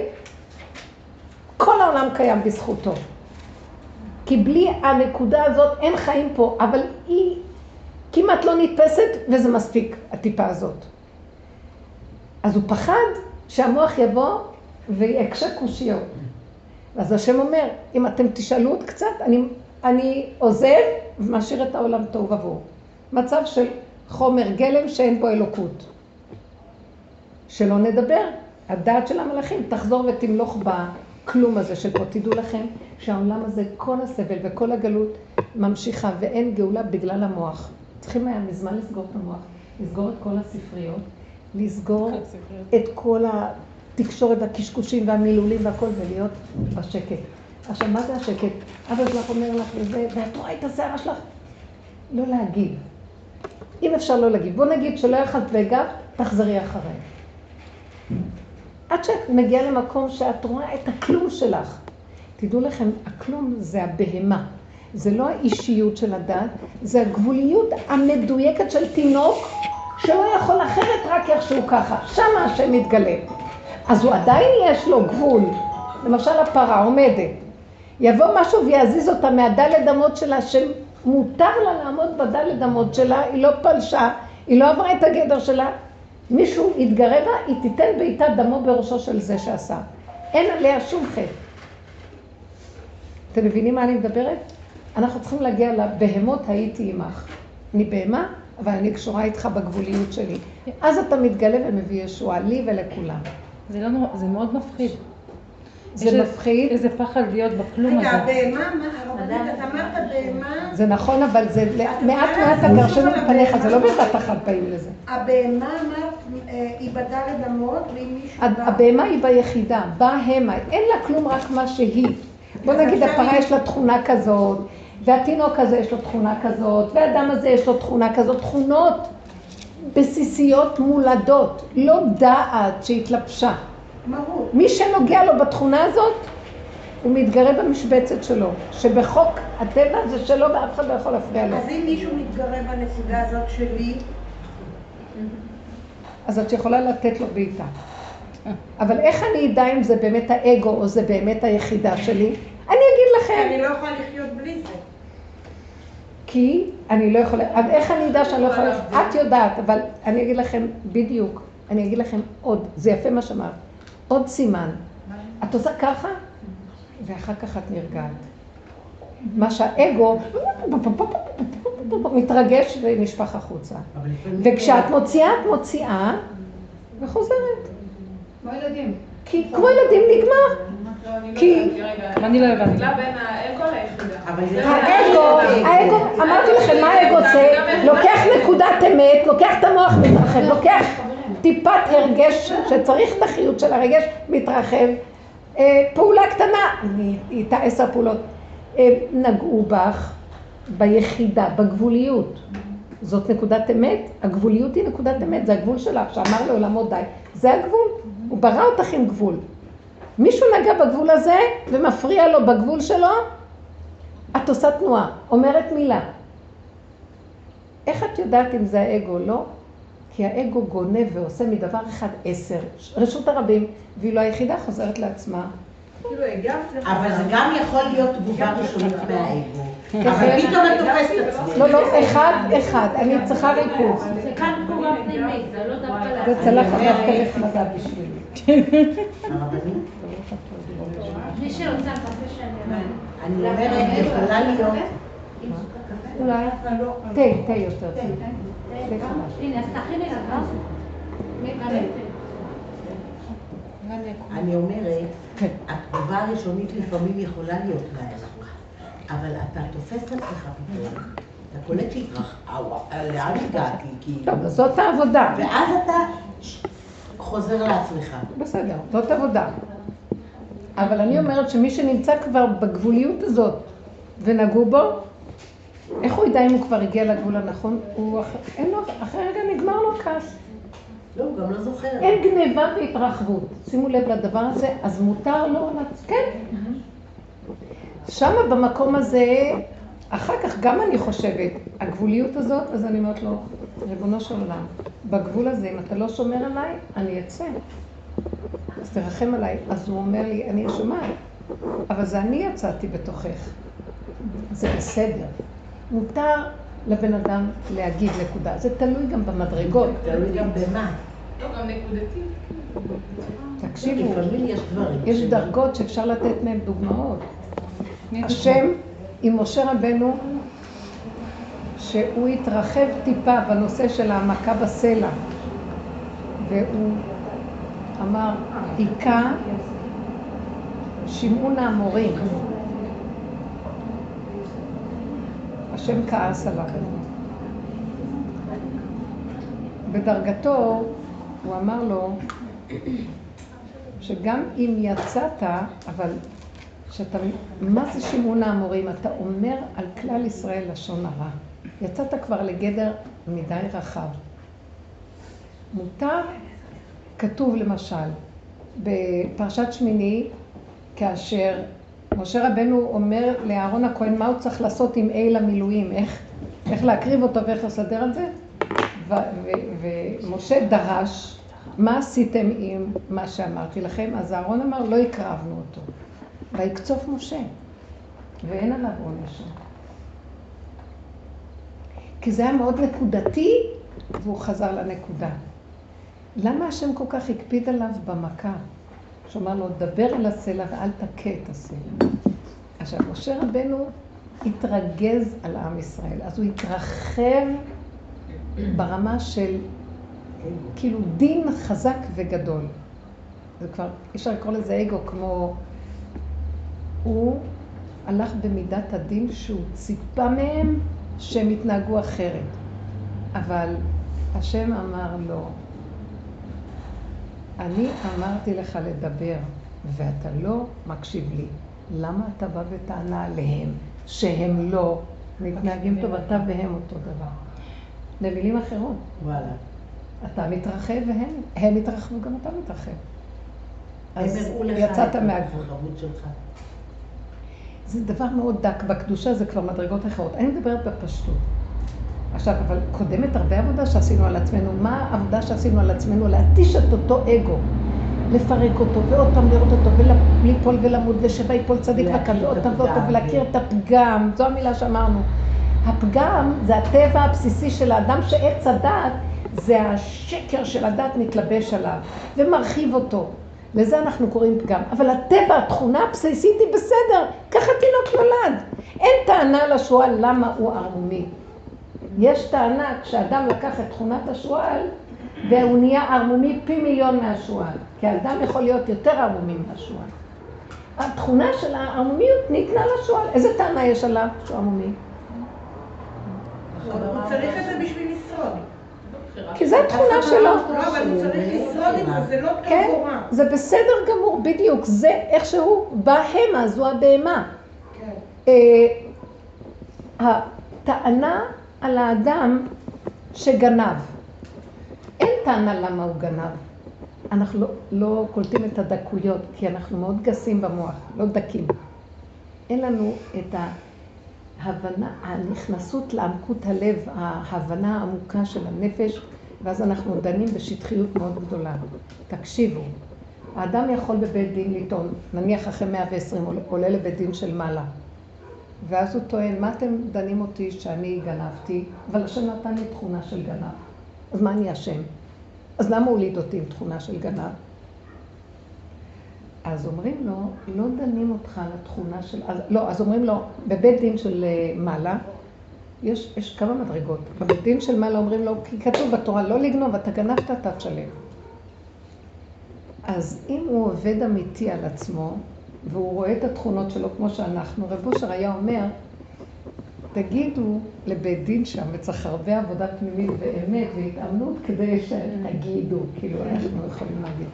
כל העולם קיים בזכותו. כי בלי הנקודה הזאת אין חיים פה, אבל היא כמעט לא נתפסת, וזה מספיק, הטיפה הזאת. אז הוא פחד שהמוח יבוא ויקשה קושיות. אז השם אומר, אם אתם תשאלו עוד קצת, אני עוזב ומשאיר את העולם טוב עבור. מצב של חומר גלם שאין בו אלוקות. שלא נדבר, הדעת של המלאכים תחזור ותמלוך בכלום הזה שפה. תדעו לכם שהעולם הזה, כל הסבל וכל הגלות ממשיכה ואין גאולה בגלל המוח. צריכים היה מזמן לסגור את המוח, לסגור את כל הספריות, לסגור את כל התקשורת, הקשקושים והמילולים והכל, ולהיות בשקט. עכשיו, מה זה השקט? אבא שלך אומר לך לזה, ואת רואה את השערה שלך? לא להגיב. אם אפשר לא להגיב, בוא נגיד שלא יחד וגב, תחזרי אחריי. עד שאת מגיעה למקום שאת רואה את הכלום שלך. תדעו לכם, הכלום זה הבהמה. זה לא האישיות של הדת, זה הגבוליות המדויקת של תינוק, שלא יכול אחרת רק איכשהו ככה. שם השם מתגלה. אז הוא עדיין יש לו גבול. למשל הפרה עומדת. יבוא משהו ויעזיז אותה מהדלת אמות שלה, שמותר לה לעמוד בדלת אמות שלה, היא לא פלשה, היא לא עברה את הגדר שלה. מישהו יתגרה בה, היא תיתן בעיטת דמו בראשו של זה שעשה. אין עליה שום חטא. אתם מבינים מה אני מדברת? אנחנו צריכים להגיע לבהמות הייתי עמך. אני בהמה, אבל אני קשורה איתך בגבוליות שלי. אז אתה מתגלה ומביא ישוע לי ולכולם. זה לא נורא, זה מאוד מפחיד. זה מפחיד. איזה פחד להיות בכלום הזה. רגע, בהמה, הרבנית, אתה אמרת בהמה... זה נכון, אבל זה מעט הגרשנו מפניך, זה לא בבת אחת באים לזה. הבהמה אמרת, היא בדלת אמות, ואם מישהו... הבהמה היא ביחידה, בהמה, אין לה כלום רק מה שהיא. בוא נגיד, הפרה יש לה תכונה כזאת, והתינוק הזה יש לו תכונה כזאת, והאדם הזה יש לו תכונה כזאת, תכונות בסיסיות מולדות, לא דעת שהתלבשה. מי שנוגע לו בתכונה הזאת, הוא מתגרה במשבצת שלו, שבחוק הטבע זה שלו ואף אחד לא יכול להפריע לו. אז אם מישהו מתגרה בנקודה הזאת שלי, אז את יכולה לתת לו בעיטה. אבל איך אני אדע אם זה באמת האגו או זה באמת היחידה שלי? אני אגיד לכם... אני לא יכולה לחיות בלי זה. כי אני לא יכולה... אז איך אני אדע שאני לא יכולה... את יודעת, אבל אני אגיד לכם בדיוק, אני אגיד לכם עוד, זה יפה מה שאמרת. עוד סימן, את עושה ככה, ואחר כך את נרגעת. מה שהאגו מתרגש ונשפך החוצה. וכשאת מוציאה, את מוציאה וחוזרת. כמו ילדים. כי כמו ילדים נגמר. אני לא הבנתי. לה בין האגו ליחידה. האגו, אמרתי לכם מה האגו זה, לוקח נקודת אמת, לוקח את המוח מתרחב, לוקח טיפת הרגש שצריך את החיות של הרגש מתרחב, פעולה קטנה, איתה 10 פעולות, נגעו בך ביחידה, בגבוליות. זאת נקודת אמת, הגבוליות היא נקודת אמת, זה הגבול שלך שאמר לעולמו די, זה הגבול, הוא ברא אותך עם גבול. מישהו נגע בגבול הזה ומפריע לו בגבול שלו, את עושה תנועה, אומרת מילה. איך את יודעת אם זה האגו או לא? כי האגו גונב ועושה מדבר אחד 10, רשות הרבים, ואילו היחידה חוזרת לעצמה. אבל זה גם יכול להיות תגובה ראשונית מהאגו. אבל פתאום את תופסת את עצמי. לא, לא, אחד, אני צריכה ריכוז. זה כאן קורה פנימית, זה לא דווקא להצליח. זה צלח דווקא לחמדה בשבילי. מי שרוצה חפה שאני אמרה. אני אומרת, יכולה להיות. אולי, תה יותר. הנה, אז תכיני לדבר. אני אומרת, התגובה הראשונית לפעמים יכולה להיות מהאגו, אבל אתה תופס את עצמך פתאום, אתה קולט להתרח, לאן הגעתי, כי... טוב, זאת העבודה. ואז אתה חוזר לעצמך. בסדר, זאת עבודה. אבל אני אומרת שמי שנמצא כבר בגבוליות הזאת ונגעו בו, איך הוא ידע אם הוא כבר הגיע לגבול הנכון? אחרי רגע נגמר לו כעס. לא, הוא גם לא זוכר. אין גניבה והתרחבות. שימו לב לדבר הזה, אז מותר לו, כן? שם במקום הזה, אחר כך גם אני חושבת, הגבוליות הזאת, אז אני אומרת לו, ריבונו של עולם, בגבול הזה, אם אתה לא שומר עליי, אני אצא. אז תרחם עליי. אז הוא אומר לי, אני שומע, אבל זה אני יצאתי בתוכך. זה בסדר. מותר לבן אדם להגיד נקודה. זה תלוי גם במדרגות. תלוי גם במה? לא, גם נקודתי. תקשיבו, יש דרגות שאפשר לתת מהן דוגמאות. השם עם משה רבנו, שהוא התרחב טיפה בנושא של העמקה בסלע. והוא אמר, היכה שמעון האמורי. השם כעס עליו. בדרגתו הוא אמר לו שגם אם יצאת, אבל שאתה, מה זה שמעון האמורים? אתה אומר על כלל ישראל לשון הרע. יצאת כבר לגדר מדי רחב. מותר, כתוב למשל, בפרשת שמיני, כאשר משה רבנו אומר לאהרון הכהן, מה הוא צריך לעשות עם איל המילואים? איך להקריב אותו ואיך לסדר את זה? ומשה דרש, מה עשיתם עם מה שאמרתי לכם? אז אהרון אמר, לא הקרבנו אותו. ויקצוף משה, ואין עליו עונש. כי זה היה מאוד נקודתי, והוא חזר לנקודה. למה השם כל כך הקפיד עליו במכה? שאומר לו, דבר אל הסלע ואל תכה את הסלע. עכשיו, משה רבנו התרגז על עם ישראל, אז הוא התרחב ברמה של כאילו דין חזק וגדול. זה כבר, אפשר לקרוא לזה אגו, כמו הוא הלך במידת הדין שהוא ציפה מהם שהם התנהגו אחרת. אבל השם אמר לו, אני אמרתי לך לדבר ואתה לא מקשיב לי. למה אתה בא וטענה עליהם שהם לא מתנהגים טוב, אתה והם אותו דבר? במילים אחרות. וואלה. אתה מתרחב והם מתרחבו, גם אתה מתרחב. אז יצאת מהגבול. זה דבר מאוד דק, בקדושה זה כבר מדרגות אחרות. אני מדברת בפשטות. עכשיו, אבל קודמת הרבה עבודה שעשינו על עצמנו. מה העבודה שעשינו על עצמנו? להתיש את אותו אגו, לפרק אותו, ועוד פעם לראות אותו, וליפול ולמוד, ושבא ייפול צדיק וקדוש, ולהכיר את הפגם. זו המילה שאמרנו. הפגם זה הטבע הבסיסי של האדם, שעץ הדעת זה השקר של הדעת מתלבש עליו, ומרחיב אותו. לזה אנחנו קוראים פגם. אבל הטבע, התכונה הבסיסית היא בסדר, ככה תינוק נולד. אין טענה לשואל למה הוא ערמומי. יש טענה כשאדם לקח את תכונת השואל, והוא נהיה ערמומי פי מיליון מהשואל. כי האדם יכול להיות יותר ערמומי מהשואל. התכונה של הערמומיות ניתנה לשואל. איזה טענה יש עליו שהוא ערמומי? הוא צריך את זה בשביל לשרוד. כי זו התכונה שלו. אבל הוא צריך לשרוד את זה, זה לא טוב רע. זה בסדר גמור, בדיוק. זה איכשהו בהמה, זו הבהמה. הטענה על האדם שגנב. אין טענה למה הוא גנב. אנחנו לא קולטים את הדקויות, כי אנחנו מאוד גסים במוח, לא דקים. אין לנו את ההבנה, הנכנסות לעמקות הלב, ההבנה העמוקה של הנפש, ואז אנחנו דנים בשטחיות מאוד גדולה. תקשיבו, האדם יכול בבית דין לטעון, נניח אחרי 120 עולה לבית דין של מעלה, ואז הוא טוען, מה אתם דנים אותי שאני גנבתי? אבל השם נתן לי תכונה של גנב. אז מה אני השם? אז למה הוליד אותי עם תכונה של גנב? אז אומרים לו, לא דנים אותך על התכונה של... אז אומרים לו, בבית דין של מעלה, יש כמה מדרגות. בבית דין של מעלה אומרים לו, כי כתוב בתורה, לא לגנוב, אתה גנבת, אתה תשלם. אז אם הוא עובד אמיתי על עצמו, והוא רואה את התכונות שלו כמו שאנחנו, רב אושר היה אומר, תגידו לבית דין שם, וצריך הרבה עבודה פנימית ואמת והתאמנות כדי שתגידו, כאילו אנחנו יכולים להגיד.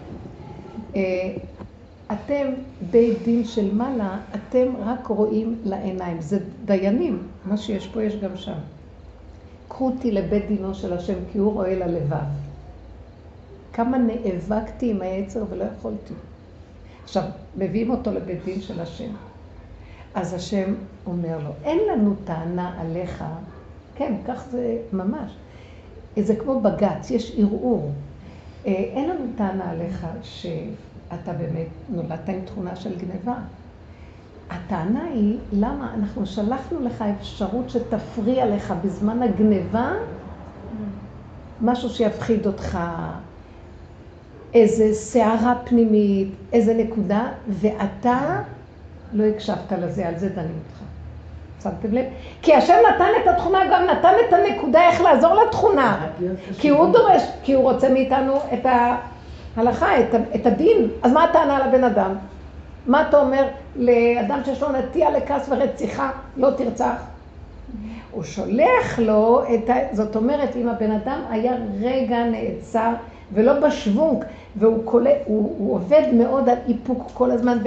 אתם בית דין של מעלה, אתם רק רואים לעיניים, זה דיינים, מה שיש פה יש גם שם. קחו אותי לבית דינו של השם כי הוא רואה ללבב. כמה נאבקתי עם היצר ולא יכולתי. עכשיו, מביאים אותו לבית דין של השם. אז השם אומר לו, אין לנו טענה עליך, כן, כך זה ממש. זה כמו בגץ, יש ערעור. אין לנו טענה עליך שאתה באמת נולדת עם תכונה של גניבה. הטענה היא, למה אנחנו שלחנו לך אפשרות שתפריע לך בזמן הגניבה, משהו שיפחיד אותך, איזה שערה פנימית, איזה נקודה, ואתה לא הקשבת לזה, על זה דנים אותך. שמתם לב? כי השם נתן את התכונה, גם נתן את הנקודה איך לעזור לתכונה. כי הוא דורש, כי הוא רוצה מאיתנו את ההלכה, את הדין. אז מה הטענה לבן אדם? מה אתה אומר לאדם שיש לו נטייה לכעס ורציחה, לא תרצח? הוא שולח לו, זאת אומרת, אם הבן אדם היה רגע נעצר, ולא בשוונק, והוא הוא עובד מאוד על איפוק כל הזמן,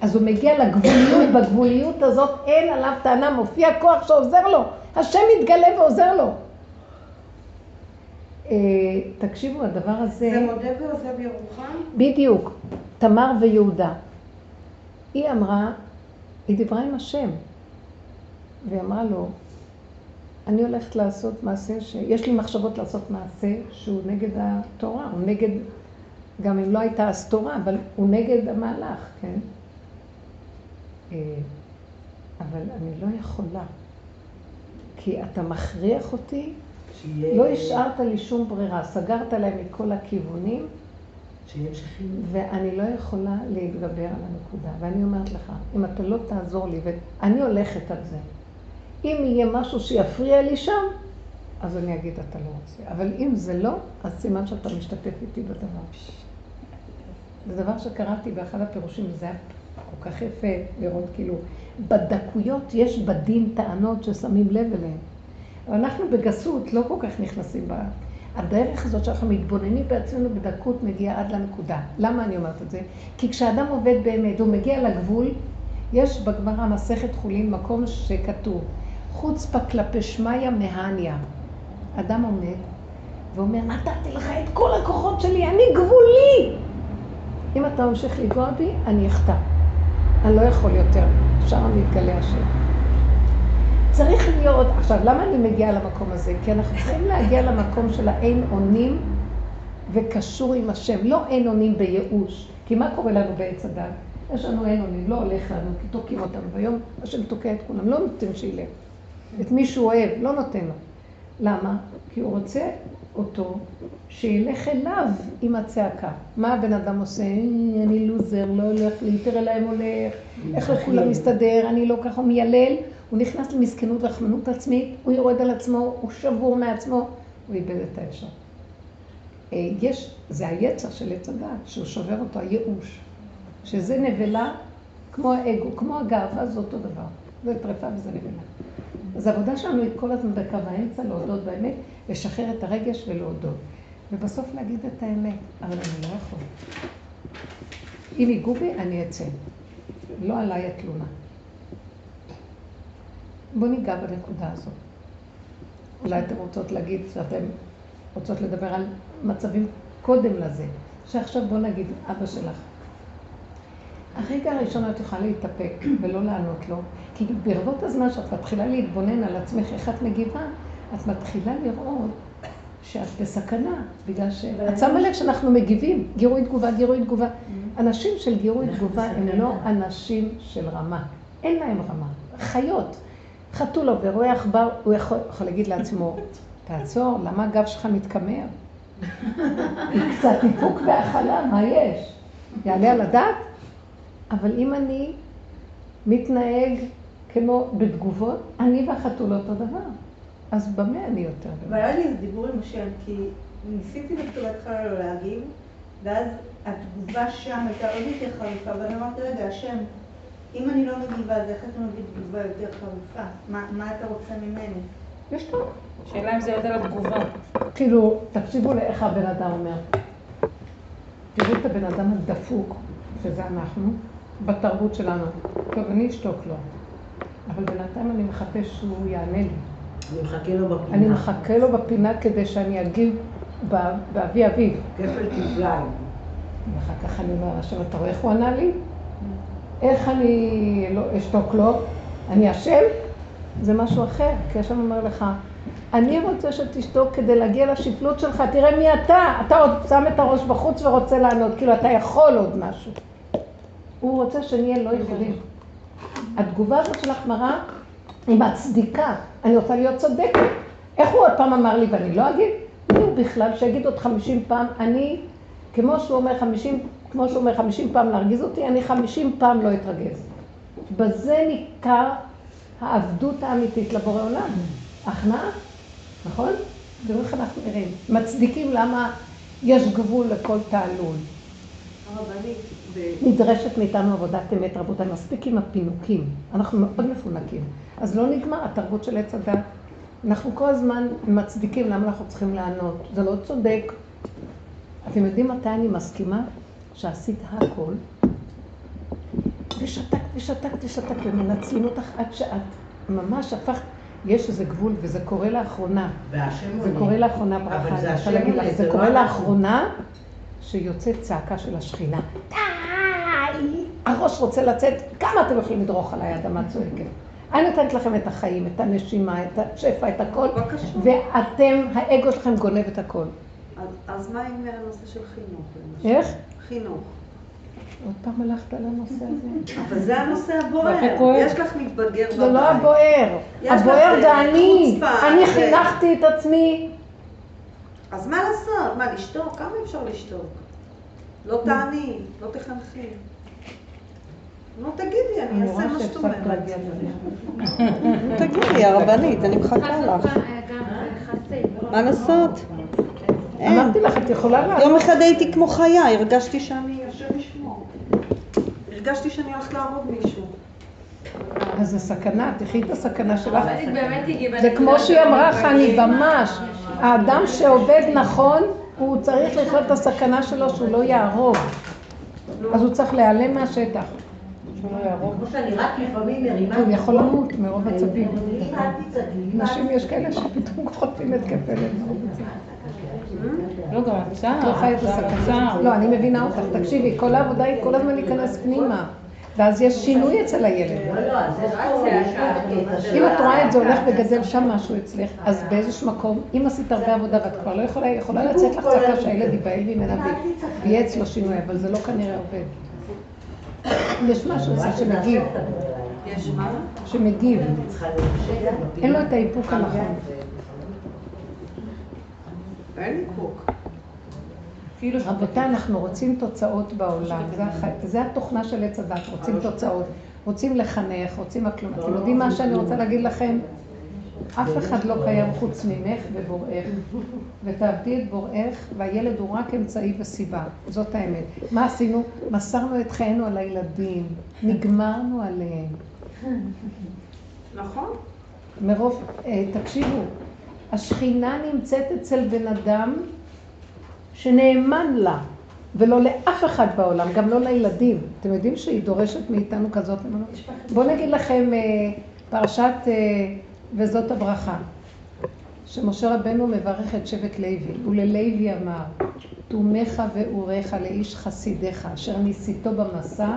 אז הוא מגיע לגבוליות, בגבוליות הזאת אין עליו טענה, מופיע כוח שעוזר לו, השם מתגלה ועוזר לו. תקשיבו, הדבר הזה... זה מודה ועוזב ירוחם? בדיוק, תמר ויהודה. היא אמרה, היא דיברה עם השם, והיא אמרה לו, אני הולכת לעשות מעשה, יש לי מחשבות לעשות מעשה שהוא נגד התורה, הוא נגד, גם אם לא הייתה אז תורה, אבל הוא נגד המהלך, כן? אבל אני לא יכולה, כי אתה מכריח אותי, לא השארת לי שום ברירה, סגרת להם מכל הכיוונים, ואני לא יכולה להתגבר על הנקודה, ואני אומרת לך, אם אתה לא תעזור לי, ואני הולכת על זה, אם יהיה משהו שיפריע לי שם, אז אני אגיד, אתה לא רוצה. אבל אם זה לא, אז סימן שאתה משתתף איתי בדבר. זה דבר שקראתי באחד הפירושים, זה היה כל כך יפה לראות, כאילו, בדקויות יש בדין טענות ששמים לב אליהן. אבל אנחנו בגסות לא כל כך נכנסים בה. הדרך הזאת שאנחנו מתבוננים בעצמנו בדקות מגיעה עד לנקודה. למה אני אומרת את זה? כי כשאדם עובד באמת, הוא מגיע לגבול, יש בגמרא מסכת חולין מקום שכתוב, חוצפה כלפי שמיא מהניה. אדם עומד ואומר, נתתי לך את כל הכוחות שלי, אני גבולי. אם אתה ממשיך לגוע בי, אני אחטא. אני לא יכול יותר, אפשר מתגלה השם. צריך להיות, עכשיו, למה אני מגיעה למקום הזה? כי אנחנו צריכים להגיע למקום של האין עונים וקשור עם השם. לא אין עונים בייאוש. כי מה קורה לנו בעץ הדת? יש לנו אין עונים, לא הולך לנו, כי תוקעים אותנו. והיום השם תוקע את כולם, לא נותן שילך. את מי שהוא אוהב, לא נותן לו. למה? כי הוא רוצה אותו שילך אליו עם הצעקה. מה הבן אדם עושה? אני לוזר, לא הולך, ליתר אליהם הולך, איך לכולם מסתדר, אני לא ככה מיילל. הוא נכנס למסכנות רחמנות עצמית, הוא יורד על עצמו, הוא שבור מעצמו, הוא איבד את האפשר. זה היצר של עץ הדעת, שהוא שובר אותו, הייאוש. שזה נבלה כמו האגו, כמו הגאווה, זה אותו דבר. זה טרפה וזה נבלה. אז העבודה שלנו היא כל הזמן דקה באמצע, להודות באמת, לשחרר את הרגש ולהודות. ובסוף להגיד את האמת, אבל אני לא יכול. אם יגעו בי, אני אצא. לא עליי התלונה. בוא ניגע בנקודה הזאת. אולי אתם רוצות להגיד שאתם רוצות לדבר על מצבים קודם לזה. שעכשיו בוא נגיד, אבא שלך. הרגע הראשון את יכולה להתאפק ולא לענות לו, כי ברבות הזמן שאת מתחילה להתבונן על עצמך איך את מגיבה, את מתחילה לראות שאת בסכנה, בגלל שאת שמה לב שאנחנו מגיבים, גירוי תגובה, גירוי תגובה. אנשים של גירוי תגובה הם לא אנשים של רמה, אין להם רמה, חיות. חתול עובר, הוא יחבר, הוא יכול להגיד לעצמו, תעצור, למה הגב שלך מתקמר? קצת ניפוק והאכלה, מה יש? יעלה על הדעת? אבל אם אני מתנהג כמו בתגובות, אני והחתול אותו דבר. אז במה אני יותר? והיה לי איזה דיבור עם השם, כי ניסיתי לכתובתך לא להגיב, ואז התגובה שם הייתה עוד יותר חריפה, ואני אמרתי, רגע, השם, אם אני לא מגיבה, אז איך אתה מביא תגובה יותר חריפה? מה אתה רוצה ממני? יש טוב. שאלה אם זה יותר התגובה. כאילו, תקשיבו לאיך הבן אדם אומר. תראו את הבן אדם הדפוק, שזה אנחנו, בתרבות שלנו. טוב, אני אשתוק לו. אבל בינתיים אני מחכה שהוא יענה לי. אני מחכה לו בפינה. אני מחכה לו בפינה כדי שאני אגיב באבי אביו. כפל תגליים. ואחר כך אני אומר, עכשיו אתה רואה איך הוא ענה לי? איך אני אשתוק לו? אני אשם? זה משהו אחר, כי השם אומר לך, אני רוצה שתשתוק כדי להגיע לשפלות שלך, תראה מי אתה, אתה עוד שם את הראש בחוץ ורוצה לענות, כאילו אתה יכול עוד משהו. הוא רוצה שנהיה לא יכולים. התגובה הזאת שלך מראה, היא מצדיקה, אני רוצה להיות צודקת. איך הוא עוד פעם אמר לי ואני לא אגיד? הוא בכלל שיגיד עוד 50 פעם, אני, כמו שהוא אומר 50 פעם, כמו שאומר 50 פעם להרגיז אותי, אני 50 פעם לא אתרגז. בזה ניכר העבדות האמיתית לבורא עולם. הכנעה, נכון? תראו איך אנחנו נראים. מצדיקים למה יש גבול לכל תעלול. נדרשת מאיתנו עבודת אמת רבותיי, מספיק עם הפינוקים. אנחנו מאוד מפונקים. אז לא נגמר התרבות של עץ הדת. אנחנו כל הזמן מצדיקים למה אנחנו צריכים לענות. זה לא צודק. אתם יודעים מתי אני מסכימה? שעשית הכל, ושתק, ושתק, ושתק, ומנצלים אותך עד שאת ממש הפכת, יש איזה גבול, וזה קורה לאחרונה. זה קורה לאחרונה ברכה, אני רוצה להגיד לך, זה קורה לאחרונה שיוצאת צעקה של השכינה. די! הראש רוצה לצאת, כמה אתם יכולים לדרוך עליי, אדמה צועקת? אני נותנת לכם את החיים, את הנשימה, את השפע, את הכל, ואתם, האגו שלכם גונב את הכל. אז מה עם הנושא של חינוך? איך? חינוך. עוד פעם הלכת על הנושא הזה. אבל זה הנושא הבוער. יש לך מתבגר בבית. זה לא הבוער. הבוער זה אני. אני חינכתי את עצמי. אז מה לעשות? מה, לשתוק? כמה אפשר לשתוק? לא תעני, לא תחנכי. נו, תגידי, אני אעשה מה שתומד. תגידי, הרבנית, אני מחכה לך. מה לעשות? אמרתי לך, את יכולה לה. יום אחד הייתי כמו חיה, הרגשתי שאני יושב לשמור. הרגשתי שאני הולכת להרוג מישהו. אז הסכנה, תחי את הסכנה שלך. זה כמו שהיא אמרה לך, אני ממש. האדם שעובד נכון, הוא צריך לחיות את הסכנה שלו שהוא לא יערוב. אז הוא צריך להיעלם מהשטח. כמו שאני רק לפעמים מרימה... הוא יכול למות מרוב עצבים. נשים יש כאלה שפתאום חוטפים את כפלת. לא, גם הצער. לא, אני מבינה אותך. תקשיבי, כל העבודה היא כל הזמן להיכנס פנימה. ואז יש שינוי אצל הילד. אם את רואה את זה הולך וגזל שם משהו אצלך, אז באיזשהו מקום, אם עשית הרבה עבודה ואת כבר לא יכולה לצאת לך צעקה שהילד ייבהל ממנה ויהיה אצלו שינוי, אבל זה לא כנראה עובד. יש משהו שמגיב. יש מה? שמגיב. אין לו את האיפוק הנכון. אין איפוק. רבותי, אנחנו רוצים תוצאות בעולם. זה התוכנה של עץ הדת, רוצים תוצאות. רוצים לחנך, רוצים הכלום. אתם יודעים מה שאני רוצה להגיד לכם? אף אחד לא קיים חוץ ממך ובוראך. ותעבדי את בוראך, והילד הוא רק אמצעי וסיבה. זאת האמת. מה עשינו? מסרנו את חיינו על הילדים. נגמרנו עליהם. נכון? מרוב, תקשיבו, השכינה נמצאת אצל בן אדם שנאמן לה, ולא לאף אחד בעולם, גם לא לילדים. אתם יודעים שהיא דורשת מאיתנו כזאת? בואו נגיד לכם פרשת... וזאת הברכה, שמשה רבנו מברך את שבט לוי, וללוי אמר, תומך ואורך לאיש חסידך, אשר ניסיתו במסע,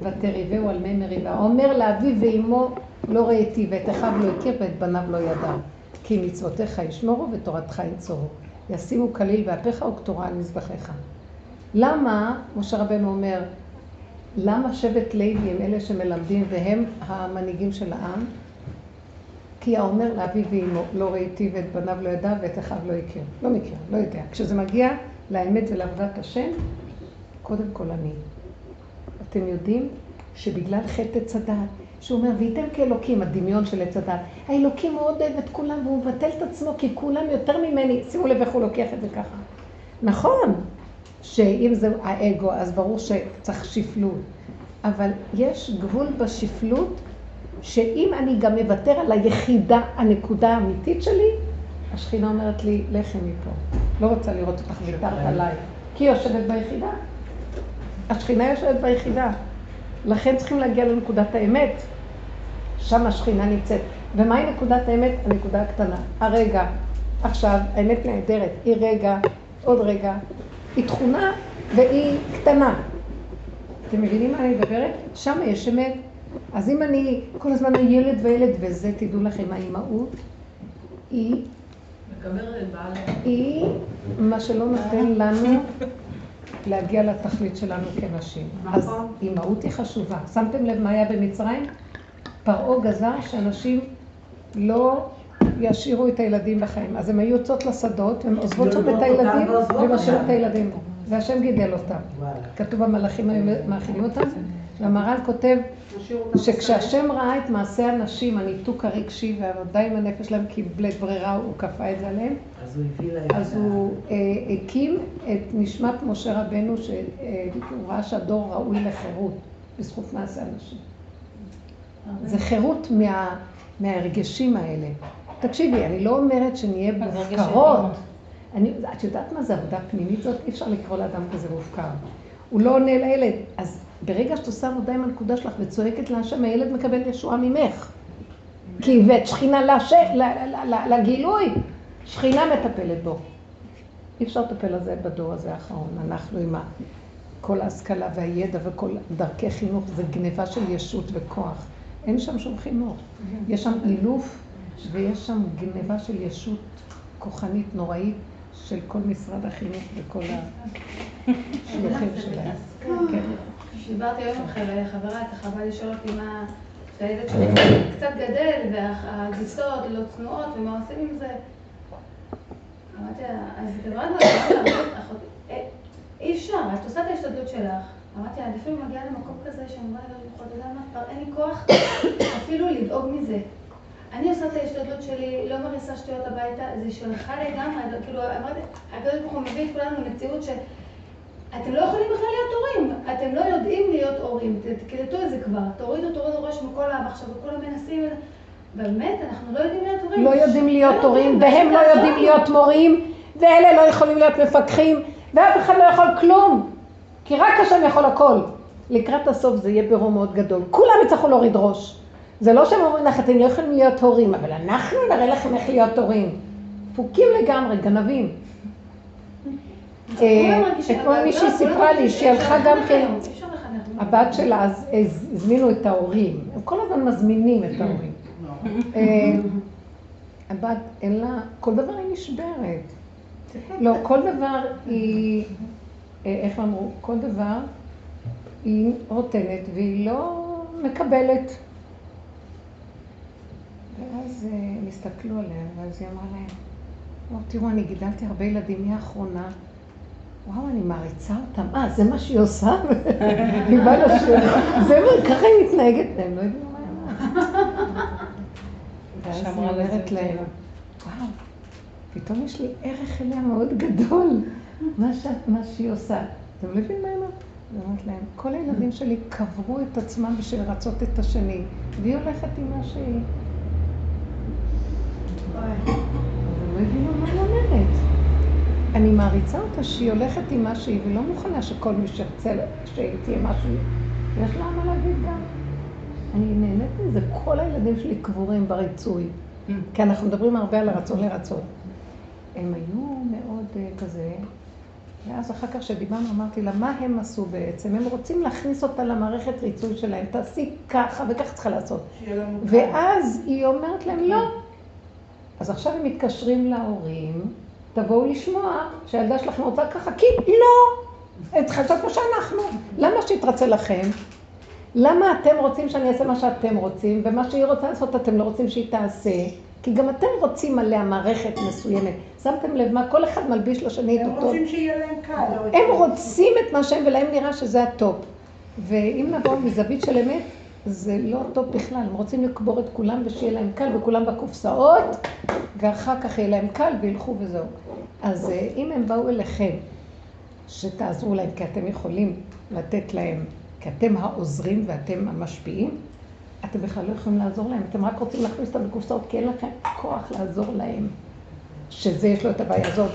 ותריבהו על מי מריבה. אומר לאביו ואימו לא ראיתי, ואת אחיו לא הכיר, ואת בניו לא ידע. כי מצוותיך ישמורו ותורתך ינצורו. ישימו כליל באפיך וקטורה על מזבחיך. למה, משה רבנו אומר, למה שבט לוי הם אלה שמלמדים והם המנהיגים של העם? כי האומר לאבי ואימו, לא ראיתי ואת בניו לא ידע ואת אחיו לא הכיר. לא מכיר, לא יודע. כשזה מגיע לאמת ולעבודת השם, קודם כל אני. אתם יודעים שבגלל חטא עץ הדת, שהוא אומר, ואיתם כאלוקים, הדמיון של עץ הדת, האלוקים הוא עוד אוהב את כולם והוא מבטל את עצמו כי כולם יותר ממני. שימו לב איך הוא לוקח את זה ככה. נכון, שאם זה האגו, אז ברור שצריך שפלות. אבל יש גבול בשפלות, שאם אני גם מוותר על היחידה, הנקודה האמיתית שלי, השכינה אומרת לי, לכי מפה. לא רוצה לראות אותך ויתרת עליי. כי היא יושבת ביחידה. השכינה יושבת ביחידה. לכן צריכים להגיע לנקודת האמת. שם השכינה נמצאת. ומהי נקודת האמת? הנקודה הקטנה. הרגע, עכשיו, האמת נהדרת. היא רגע, עוד רגע. היא תכונה והיא קטנה. אתם מבינים מה אני מדברת? שם יש אמת. אז אם אני כל הזמן ילד וילד, וזה תדעו לכם, האימהות היא... היא מה שלא נותן לנו להגיע לתכלית שלנו כנשים. אז אימהות היא חשובה. שמתם לב מה היה במצרים? פרעה גזר שאנשים לא ישאירו את הילדים בחיים. אז הם היו יוצאות לשדות, הם עוזבות שם את הילדים ומשאירות את הילדים. והשם גידל אותם. כתוב במלאכים מאכילים אותם. והמהר"ל כותב שכשהשם ראה את מעשי הנשים, הניתוק הרגשי והעבודה עם הנפש שלהם, כי בלית ברירה הוא כפה את זה עליהם, אז הוא הקים את נשמת משה רבנו, שהוא ראה שהדור ראוי לחירות בזכות מעשי הנשים. זה חירות מהרגשים האלה. תקשיבי, אני לא אומרת שנהיה מופקרות. את יודעת מה זה עבודה פנימית זאת? אי אפשר לקרוא לאדם כזה מופקר. הוא לא עונה לילד, אז ברגע שאת עושה עבודה עם הנקודה שלך וצועקת להשם, הילד מקבל ישועה ממך. כי הבאת שכינה לגילוי, שכינה מטפלת בו. אי אפשר לטפל על זה בדור הזה האחרון. אנחנו עם כל ההשכלה והידע וכל דרכי חינוך, זה גניבה של ישות וכוח. אין שם שום חינוך. יש שם אילוף ויש שם גניבה של ישות כוחנית נוראית של כל משרד החינוך וכל השלוחים שלהם. דיברתי היום עם חברה, אתה חבל לשאול אותי מה שהילד שלי קצת גדל והגיסות לא צנועות ומה עושים עם זה. אמרתי, אז דבר לא, אי אפשר, את עושה את ההשתדלות שלך. אמרתי לה, לפעמים מגיעה למקום כזה שאני אומרת, אתה יודע מה, כבר אין לי כוח אפילו לדאוג מזה. אני עושה את ההשתדלות שלי, לא מריסה שטויות הביתה, זה שלך לגמרי, כאילו, אמרתי, הקדוש ברוך הוא מביא את כולנו למציאות שאתם לא יכולים בכלל להיות הורים, אתם לא יודעים להיות הורים, תקלטו את זה כבר, תורידו ראש מכל המחשבות, כולם מנסים, באמת, אנחנו לא יודעים להיות הורים. לא יודעים להיות הורים, והם לא יודעים להיות מורים, ואלה לא יכולים להיות מפקחים, ואף אחד לא יכול כלום, כי רק השם יכול הכל. לקראת הסוף זה יהיה ברור מאוד גדול, כולם יצטרכו להוריד ראש. זה לא שהם אומרים לך, אתם לא יכולים להיות הורים, אבל אנחנו נראה לכם איך להיות הורים. פוקים לגמרי, גנבים. כמו מישהי סיפרה לי, שהיא הלכה גם כן, הבת שלה, אז הזמינו את ההורים. הם כל הזמן מזמינים את ההורים. הבת, אין לה, כל דבר היא נשברת. לא, כל דבר היא, איך אמרו, כל דבר היא רוטנת והיא לא מקבלת. ואז הם הסתכלו עליהם, ואז היא אמרה להם, תראו, אני גידלתי הרבה ילדים, היא האחרונה. וואו, אני מעריצה אותם. זה מה שהיא עושה? היא באה לשם. זה מה, ככה היא מתנהגת להם, לא יודעים מה היא אמרה. ואז היא אומרת להם, וואו, פתאום יש לי ערך אליה מאוד גדול, מה שהיא עושה. אתם לא יודעים מה היא אמרת? היא אומרת להם, כל הילדים שלי קברו את עצמם בשביל לרצות את השני, והיא הולכת עם מה שהיא. אבל לא הבינו מה היא אומרת. אני מעריצה אותה שהיא הולכת עם מה שהיא, ולא מוכנה שכל מי שרצה שהיא תהיה משהו, יש לה מה להגיד גם. אני נהנית מזה, כל הילדים שלי קבורים בריצוי, כי אנחנו מדברים הרבה על הרצון לרצון. הם היו מאוד כזה, ואז אחר כך שדיברנו אמרתי לה, מה הם עשו בעצם? הם רוצים להכניס אותה למערכת ריצוי שלהם, תעשי ככה וככה צריכה לעשות. ואז היא אומרת להם, לא. אז עכשיו הם מתקשרים להורים, תבואו לשמוע שהילדה שלכם רוצה ככה, כי לא, את חשבת כמו שאנחנו. למה שיתרצה לכם? למה אתם רוצים שאני אעשה מה שאתם רוצים, ומה שהיא רוצה לעשות אתם לא רוצים שהיא תעשה? כי גם אתם רוצים עליה מערכת מסוימת. שמתם לב מה כל אחד מלביש לשני את אותו. הם רוצים שיהיה להם קל. הם רוצים את מה שהם, ולהם נראה שזה הטופ. ואם נבוא מזווית של אמת, זה לא טוב בכלל, הם רוצים לקבור את כולם ושיהיה להם קל, וכולם בקופסאות, ואחר כך יהיה להם קל וילכו וזהו. אז אם הם באו אליכם, שתעזרו להם, כי אתם יכולים לתת להם, כי אתם העוזרים ואתם המשפיעים, אתם בכלל לא יכולים לעזור להם, אתם רק רוצים להכניס אותם בקופסאות, כי אין לכם כוח לעזור להם, שזה יש לו את הבעיה הזאת,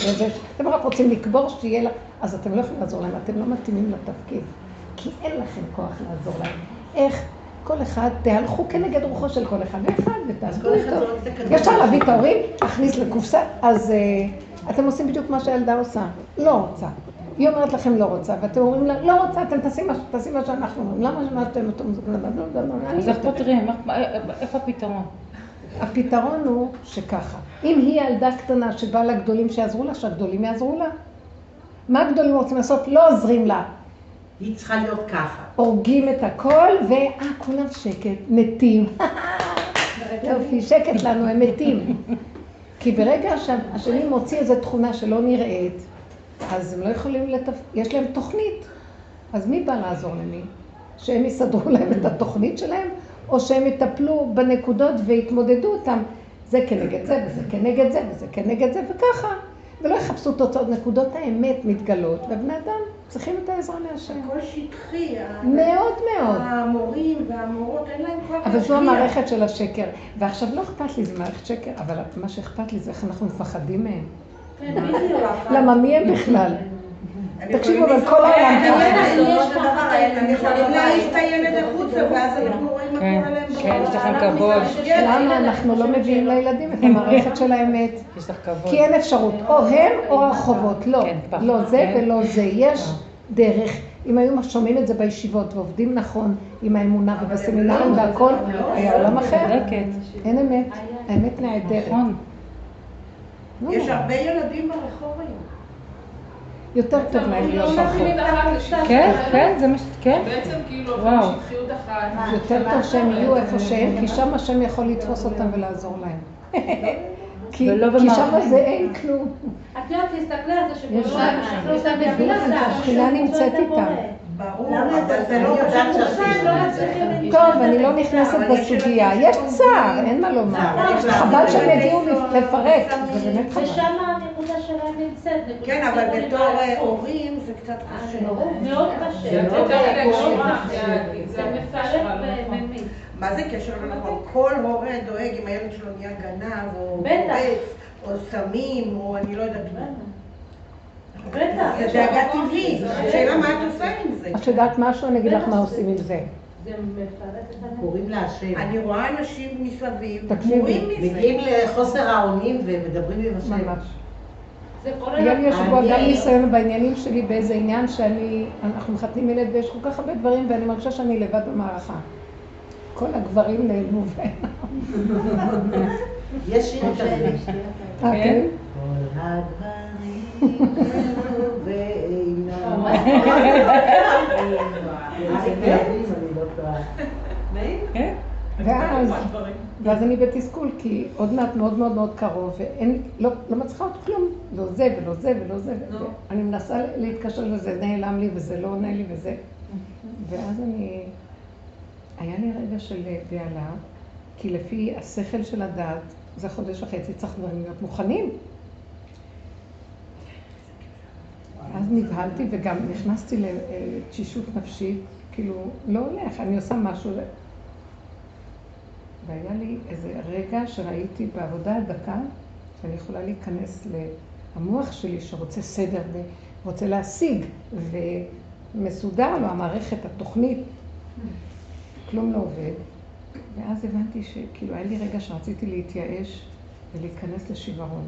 אתם רק רוצים לקבור שיהיה להם, אז אתם לא יכולים לעזור להם, אתם לא מתאימים לתפקיד, כי אין לכם כוח לעזור להם. איך? כל אחד, תהלכו כנגד רוחו של כל אחד ואחד, ותעזבו אותו. ישר להביא את ההורים, להכניס לקופסה, אז אתם עושים בדיוק מה שהילדה עושה. לא רוצה. היא אומרת לכם לא רוצה, ואתם אומרים לה, לא רוצה, אתם תשים מה שאנחנו אומרים. למה שמעתם אותו? אז איך פותרים? איפה הפתרון? הפתרון הוא שככה. אם היא ילדה קטנה שבאה לגדולים שיעזרו לה, שהגדולים יעזרו לה. מה הגדולים רוצים לעשות? לא עוזרים לה. היא צריכה להיות ככה. הורגים את הכל, כולם שקט, מתים. יופי, שקט לנו, הם מתים. כי ברגע השני מוציא איזו תכונה שלא נראית, אז הם לא יכולים יש להם תוכנית. אז מי בא לעזור למי? שהם יסדרו להם את התוכנית שלהם, או שהם יטפלו בנקודות והתמודדו אותם. זה כנגד זה, וזה כנגד זה, וזה כנגד זה, וככה. ולא יחפשו תוצאות, נקודות האמת מתגלות, ובני אדם צריכים את העזרה מהשם. הכל שטחי. מאוד מאוד. המורים והמורות, אין להם כבר להשקיע. אבל זו המערכת של השקר. ועכשיו לא אכפת לי, זה מערכת שקר, אבל מה שאכפת לי זה איך אנחנו מפחדים מהם. למה מי הם בכלל? תקשיבו, אבל כל העולם... אני יכולים להעיף את הילד החוצה, ואז אנחנו רואים מה קורה להם. כן, יש לכם כבוד. למה אנחנו לא מביאים לילדים את המערכת של האמת? יש לך כבוד. כי אין אפשרות, או הם או הרחובות, לא. לא זה ולא זה. יש דרך, אם היו שומעים את זה בישיבות ועובדים נכון עם האמונה ובסמינרים והכל, היה עולם אחר. אין אמת, האמת נעדרת. יש הרבה ילדים ברחוב היום. יותר טוב להם להיות אחר. כן, כן, זה מה ש... כן? בעצם כאילו עוברים שטחיות אחת. יותר טוב שהם יהיו איפה שהם, כי שם השם יכול לתפוס אותם ולעזור להם. כי שם זה אין כלום. את לא תסתכלי על זה שבשכינה נמצאת איתה. אבל זה לא יודעת שעשית. טוב, אני לא נכנסת בסוגיה. יש צער, אין מה לומר. חבל שהם הגיעו לפרק. זה באמת חבל. ושם הנקודה שלהם נמצאת. כן, אבל בתור הורים זה קצת קשה. מאוד קשה. זה מפרק וממיד. מה זה קשר לנכון? כל הורה דואג אם הילד שלו נהיה גנב, או רץ, או סמים, או אני לא יודעת מה. בטח. זה דאגה טבעית. השאלה מה את עושה עם זה? את יודעת משהו? אני אגיד לך מה עושים עם זה. זה מפרט את הנכון. קוראים לה השם. אני רואה אנשים מסביב, מורים מזה. מגיעים לחוסר האונים ומדברים עם השם. ממש. גם יש פה גם ניסיון בעניינים שלי באיזה עניין שאנחנו מחתנים ילד ויש כל כך הרבה דברים ואני מרגישה שאני לבד במערכה. כל הגברים נעלמו ואינם. יש שיר כזה. כן? כל הגברים נעלמו ואינם. כן? ואז אני בתסכול, כי עוד מעט מאוד מאוד מאוד קרוב, ולא מצליחה עוד כלום. לא זה ולא זה ולא זה. אני מנסה להתקשר לזה, נעלם לי וזה לא עונה לי וזה. ואז אני... היה לי רגע של בעלה, כי לפי השכל של הדעת, זה חודש וחצי, צריכים להיות מוכנים. אז נבהלתי וגם נכנסתי לתשישות נפשית, כאילו, לא הולך, אני עושה משהו. והיה לי איזה רגע שראיתי בעבודה הדקה, שאני יכולה להיכנס למוח שלי שרוצה סדר ורוצה להשיג, ומסודר לו המערכת, התוכנית. כלום לא עובד, ואז הבנתי שכאילו היה לי רגע שרציתי להתייאש ולהיכנס לשברון.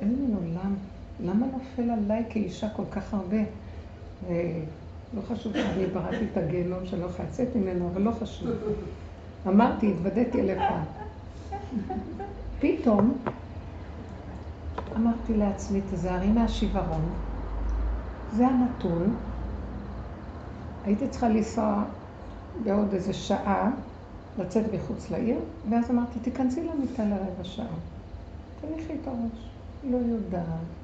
אין מן עולם, למה נופל עליי כאישה כל כך הרבה? לא חשוב שאני בראתי את הגיהנום שאני לא יכולה לצאת ממנו, אבל לא חשוב. אמרתי, התוודעתי אלף פעם. פתאום אמרתי לעצמי, תזהרי מהשברון, זה הנתון, הייתי צריכה לנסוע בעוד איזו שעה לצאת מחוץ לעיר, ואז אמרתי, תיכנסי למיטה לרבע שעה. תניחי את הראש. לא יודעת,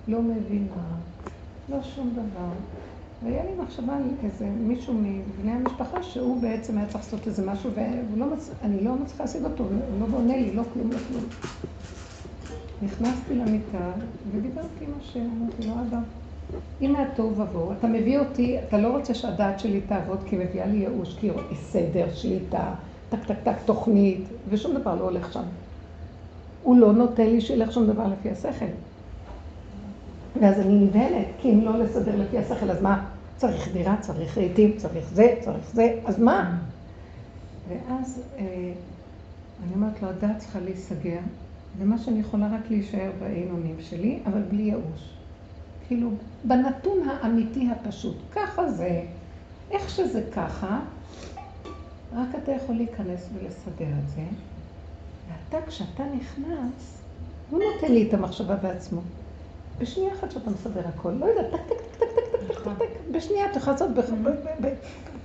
לא מבינה, לא שום דבר. והיה לי מחשבה על איזה מישהו מבני המשפחה שהוא בעצם היה צריך לעשות איזה משהו, ואני לא מצליחה להשיג אותו, הוא לא עונה לי, לא כלום, לא כלום. נכנסתי למיטה ודיברתי עם השם, אמרתי לו, אבא, הנה הטוב עבור, אתה מביא אותי, אתה לא רוצה שהדעת שלי תעבוד כי מביאה לי ייאוש, כי היא סדר, שליטה, טק טק טק תוכנית, ושום דבר לא הולך שם. הוא לא נוטה לי שילך שום דבר לפי השכל. ואז אני נבהלת, כי אם לא לסדר לפי השכל, אז מה? צריך דירה, צריך רהיטים, צריך זה, צריך זה, אז מה? ואז אני אומרת לו, הדעת צריכה להיסגר, ומה שאני יכולה רק להישאר בעינונים שלי, אבל בלי ייאוש. כאילו, בנתון האמיתי הפשוט, ככה זה, איך שזה ככה, רק אתה יכול להיכנס ולסדר את זה, ואתה, כשאתה נכנס, הוא נותן לי את המחשבה בעצמו. בשנייה אחת שאתה מסדר הכל, לא יודע, טק, טק, טק, טק, טק, טק, טק, טק, בשנייה אתה יכול לעשות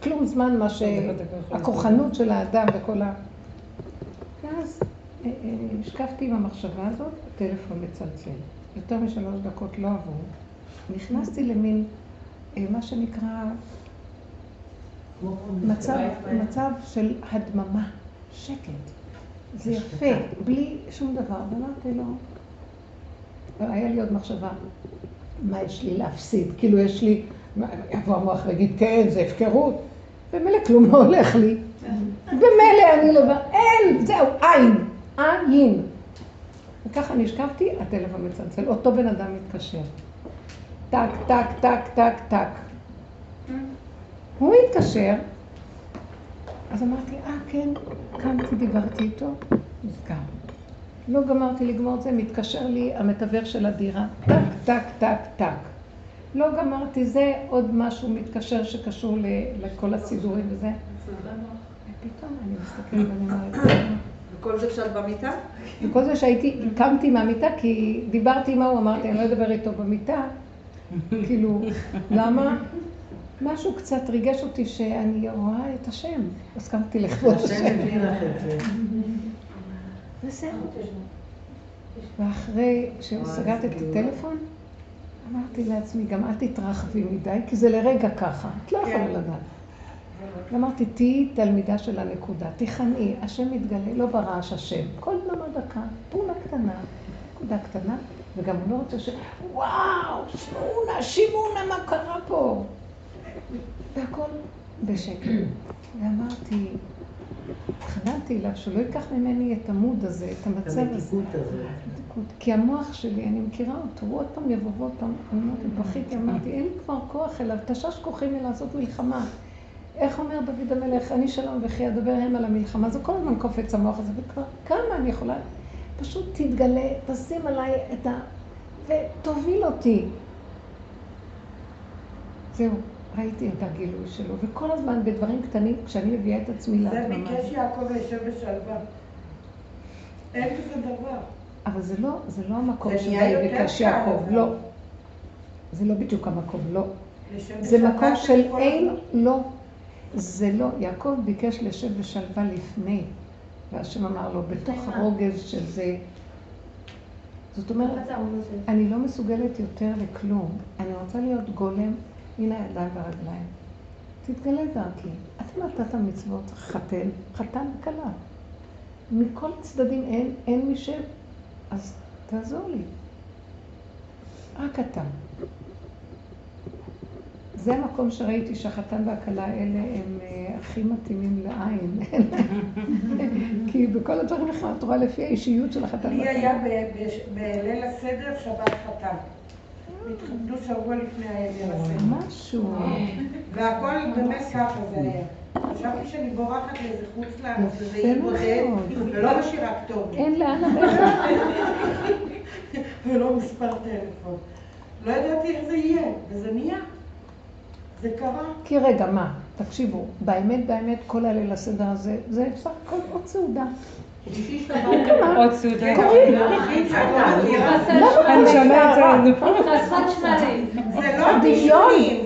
בכלום זמן מה שהכוחנות של האדם וכל ה... ואז משקפתי עם המחשבה הזאת, הטלפון מצלצל. יותר מ3 דקות לא עברו, נכנסתי למין, מה שנקרא, מצב של הדממה, שקט. זה יפה, בלי שום דבר. ואמרתי לו, היה לי עוד מחשבה, מה יש לי להפסיד? כאילו יש לי, יבוא המוח ויגיד, כן, זה הפקרות. במילא כלום לא הולך לי. במילא אני לבד, אין, זהו, אין, אין. וככה נשכבתי, הטלפון מצלצל, אותו בן אדם מתקשר. טק, טק, טק, טק, טק. הוא התקשר, אז אמרתי, כן, קמתי, דיברתי איתו, נסגר. לא גמרתי לגמור את זה, מתקשר לי המתווך של הדירה, טק, טק, טק, טק. לא גמרתי זה, עוד משהו מתקשר שקשור לכל הסידורים וזה. ופתאום אני מסתכלת ואני אומרת, וכל זה כשאת במיטה? וכל זה שקמתי מהמיטה, כי דיברתי עם ההוא, אמרתי, אני לא אדבר איתו במיטה. כאילו, למה? משהו קצת ריגש אותי שאני רואה את השם. אז קמתי לכבוד השם. השם מבין לך את זה. וזהו. ואחרי שסגרת את הטלפון, אמרתי לעצמי, גם אל תתרחבי מדי, כי זה לרגע ככה, את לא יכולה לדעת. ואמרתי, תהיי תלמידה של הנקודה, תיכנעי, השם מתגלה, לא ברעש השם. כל זמן דקה, פעולה קטנה, נקודה קטנה, וגם הוא לא רוצה ש... וואו, שמונה, שימונה, מה קרה פה? והכל בשקט. ואמרתי, התחננתי לה שלא ייקח ממני את המוד הזה, את המצב הזה. כי המוח שלי, אני מכירה אותו, הוא עוד פעם יבוא ועוד פעם, אני אומרת, בכיתי, אמרתי, אין לי כבר כוח אליו, תשש כוחי מלעשות מלחמה. איך אומר דוד המלך, אני שלום וכי אדבר הם על המלחמה, זה כל הזמן קופץ המוח הזה, וכבר כמה אני יכולה, פשוט תתגלה, תשים עליי את ה... ותוביל אותי. זהו. ראיתי את הגילוי שלו, וכל הזמן בדברים קטנים, כשאני מביאה את עצמי להתממה. זה ביקש יעקב ישב בשלווה. אין כזה דבר. אבל זה לא המקום שבא ביקש יעקב, לא. זה לא בדיוק המקום, לא. זה מקום של אין, לא. זה לא, יעקב ביקש לשב בשלווה לפני, והשם אמר לו, בתוך הרוגז של זה. זאת אומרת, אני לא מסוגלת יותר לכלום, אני רוצה להיות גולם, הנה הידיים והרגליים. תתגלה דרכי. אתם נתת מצוות חתן, חתן קלה. מכל צדדים אין מי שם, אז תעזור לי. רק אתה. זה המקום שראיתי שהחתן והקלה האלה הם הכי מתאימים לעין. כי בכל הדברים אחר, את רואה לפי האישיות של החתן והקלה. לי היה בליל הסדר שבת חתן. התחתנו שבוע לפני העבר הזה. משהו. והכל באמת ככה זה היה. חשבתי שאני בורחת לאיזה חוץ לארץ, וזה יבודד, ולא משאירה כתובת. אין לאן הלכת. ולא מספר טלפון. לא ידעתי איך זה יהיה, וזה נהיה. זה קרה. כי רגע, מה? תקשיבו, באמת כל הליל הסדר הזה, זה אפשר כל עוד סעודה. עוד סעודה. קוראים. אני שומע את זה. חסרת שמרים.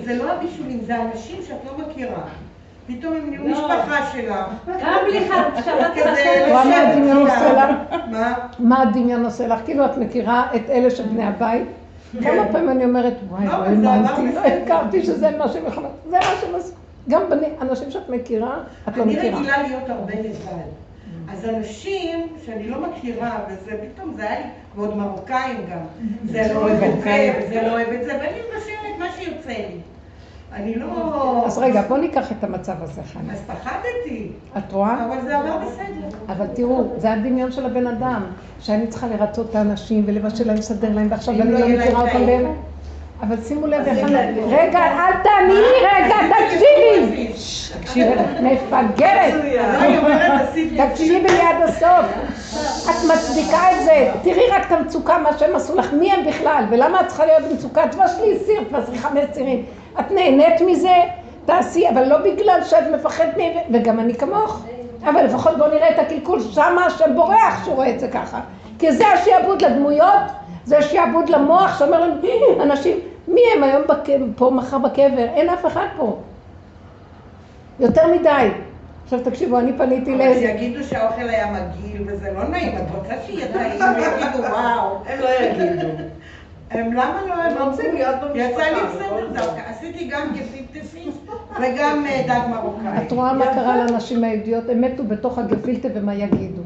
זה לא הבישולים, זה אנשים שאת לא מכירה. פתאום הם נהיו משפחה שלה. גם בלי שבת חסרת. מה הדמיון עושה לך? כאילו את מכירה את אלה של בני הבית? כמה פעמים אני אומרת, וואי, לא הכרתי שזה מה שמכונות. זה מה שמסכים. גם אנשים שאת מכירה, את לא מכירה. אני רגילה להיות הרבה לבד. אז אנשים שאני לא מכירה, וזה פתאום, זה היה לי, ועוד מרוקאים גם, זה לא אוהב את זה, זה לא אוהב את זה, ואני מבשלת מה שיוצא לי. אני לא... אז רגע, בוא ניקח את המצב הזה, חנה. אז פחדתי. את רואה? אבל זה עבר בסדר. אבל תראו, זה הדמיון של הבן אדם, שאני צריכה לרצות את האנשים ולבשל להם, לסדר להם, ועכשיו אני לא מכירה אותם להם. אבל שימו לב, רגע, אל תעני לי, רגע, תקשיבי! תקשיבי, מפגרת! תקשיבי ליד הסוף! את מצדיקה את זה, תראי רק את המצוקה, מה שהם עשו לך, מי הם בכלל? ולמה את צריכה להיות במצוקה? תבש לי סיר, תבשרי 5 סירים. את נהנית מזה, תעשי, אבל לא בגלל שאת מפחדת מהם, וגם אני כמוך. אבל לפחות בואו נראה את הקלקול, שמה שבורח שהוא רואה את זה ככה. כי זה השיעבוד לדמויות, זה שיעבוד למוח שאומר להם, אנשים, מי הם היום פה, מחר בקבר? אין אף אחד פה. יותר מדי. עכשיו תקשיבו, אני פניתי לאיזה... אבל שיגידו שהאוכל היה מגעיל וזה לא נעים, את רוצה שיהיה טעים, יגידו וואו, הם לא יגידו. הם למה לא הם רוצים להיות במשפחה? יצא לי בסדר דווקא, עשיתי גם גפילטפים וגם דג מרוקאי. את רואה מה קרה לאנשים היהודיות, הם מתו בתוך הגפילטה ומה יגידו.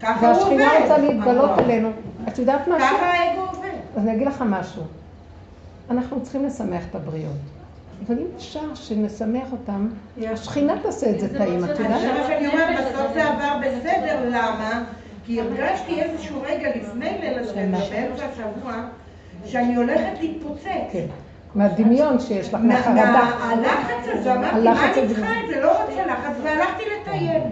והשכינה רוצה להתגלות אלינו. את יודעת משהו? ככה האגו עובד. אז אני אגיד לך משהו. אנחנו צריכים לשמח את הבריאות. אבל אם אפשר שנשמח אותם, השכינה תעשה את זה טעים, את יודעת? עכשיו שאני אומרת, בסוף זה עבר בסדר, למה? כי הרגשתי איזשהו רגע לפני ללשם, באמצע השבוע, שאני הולכת להתפוצץ. מהדמיון שיש לך, מהחרדה. הלחץ הזה, אמרתי, מה אני צריכה את זה? לא רוצה לחץ, והלכתי לטייל.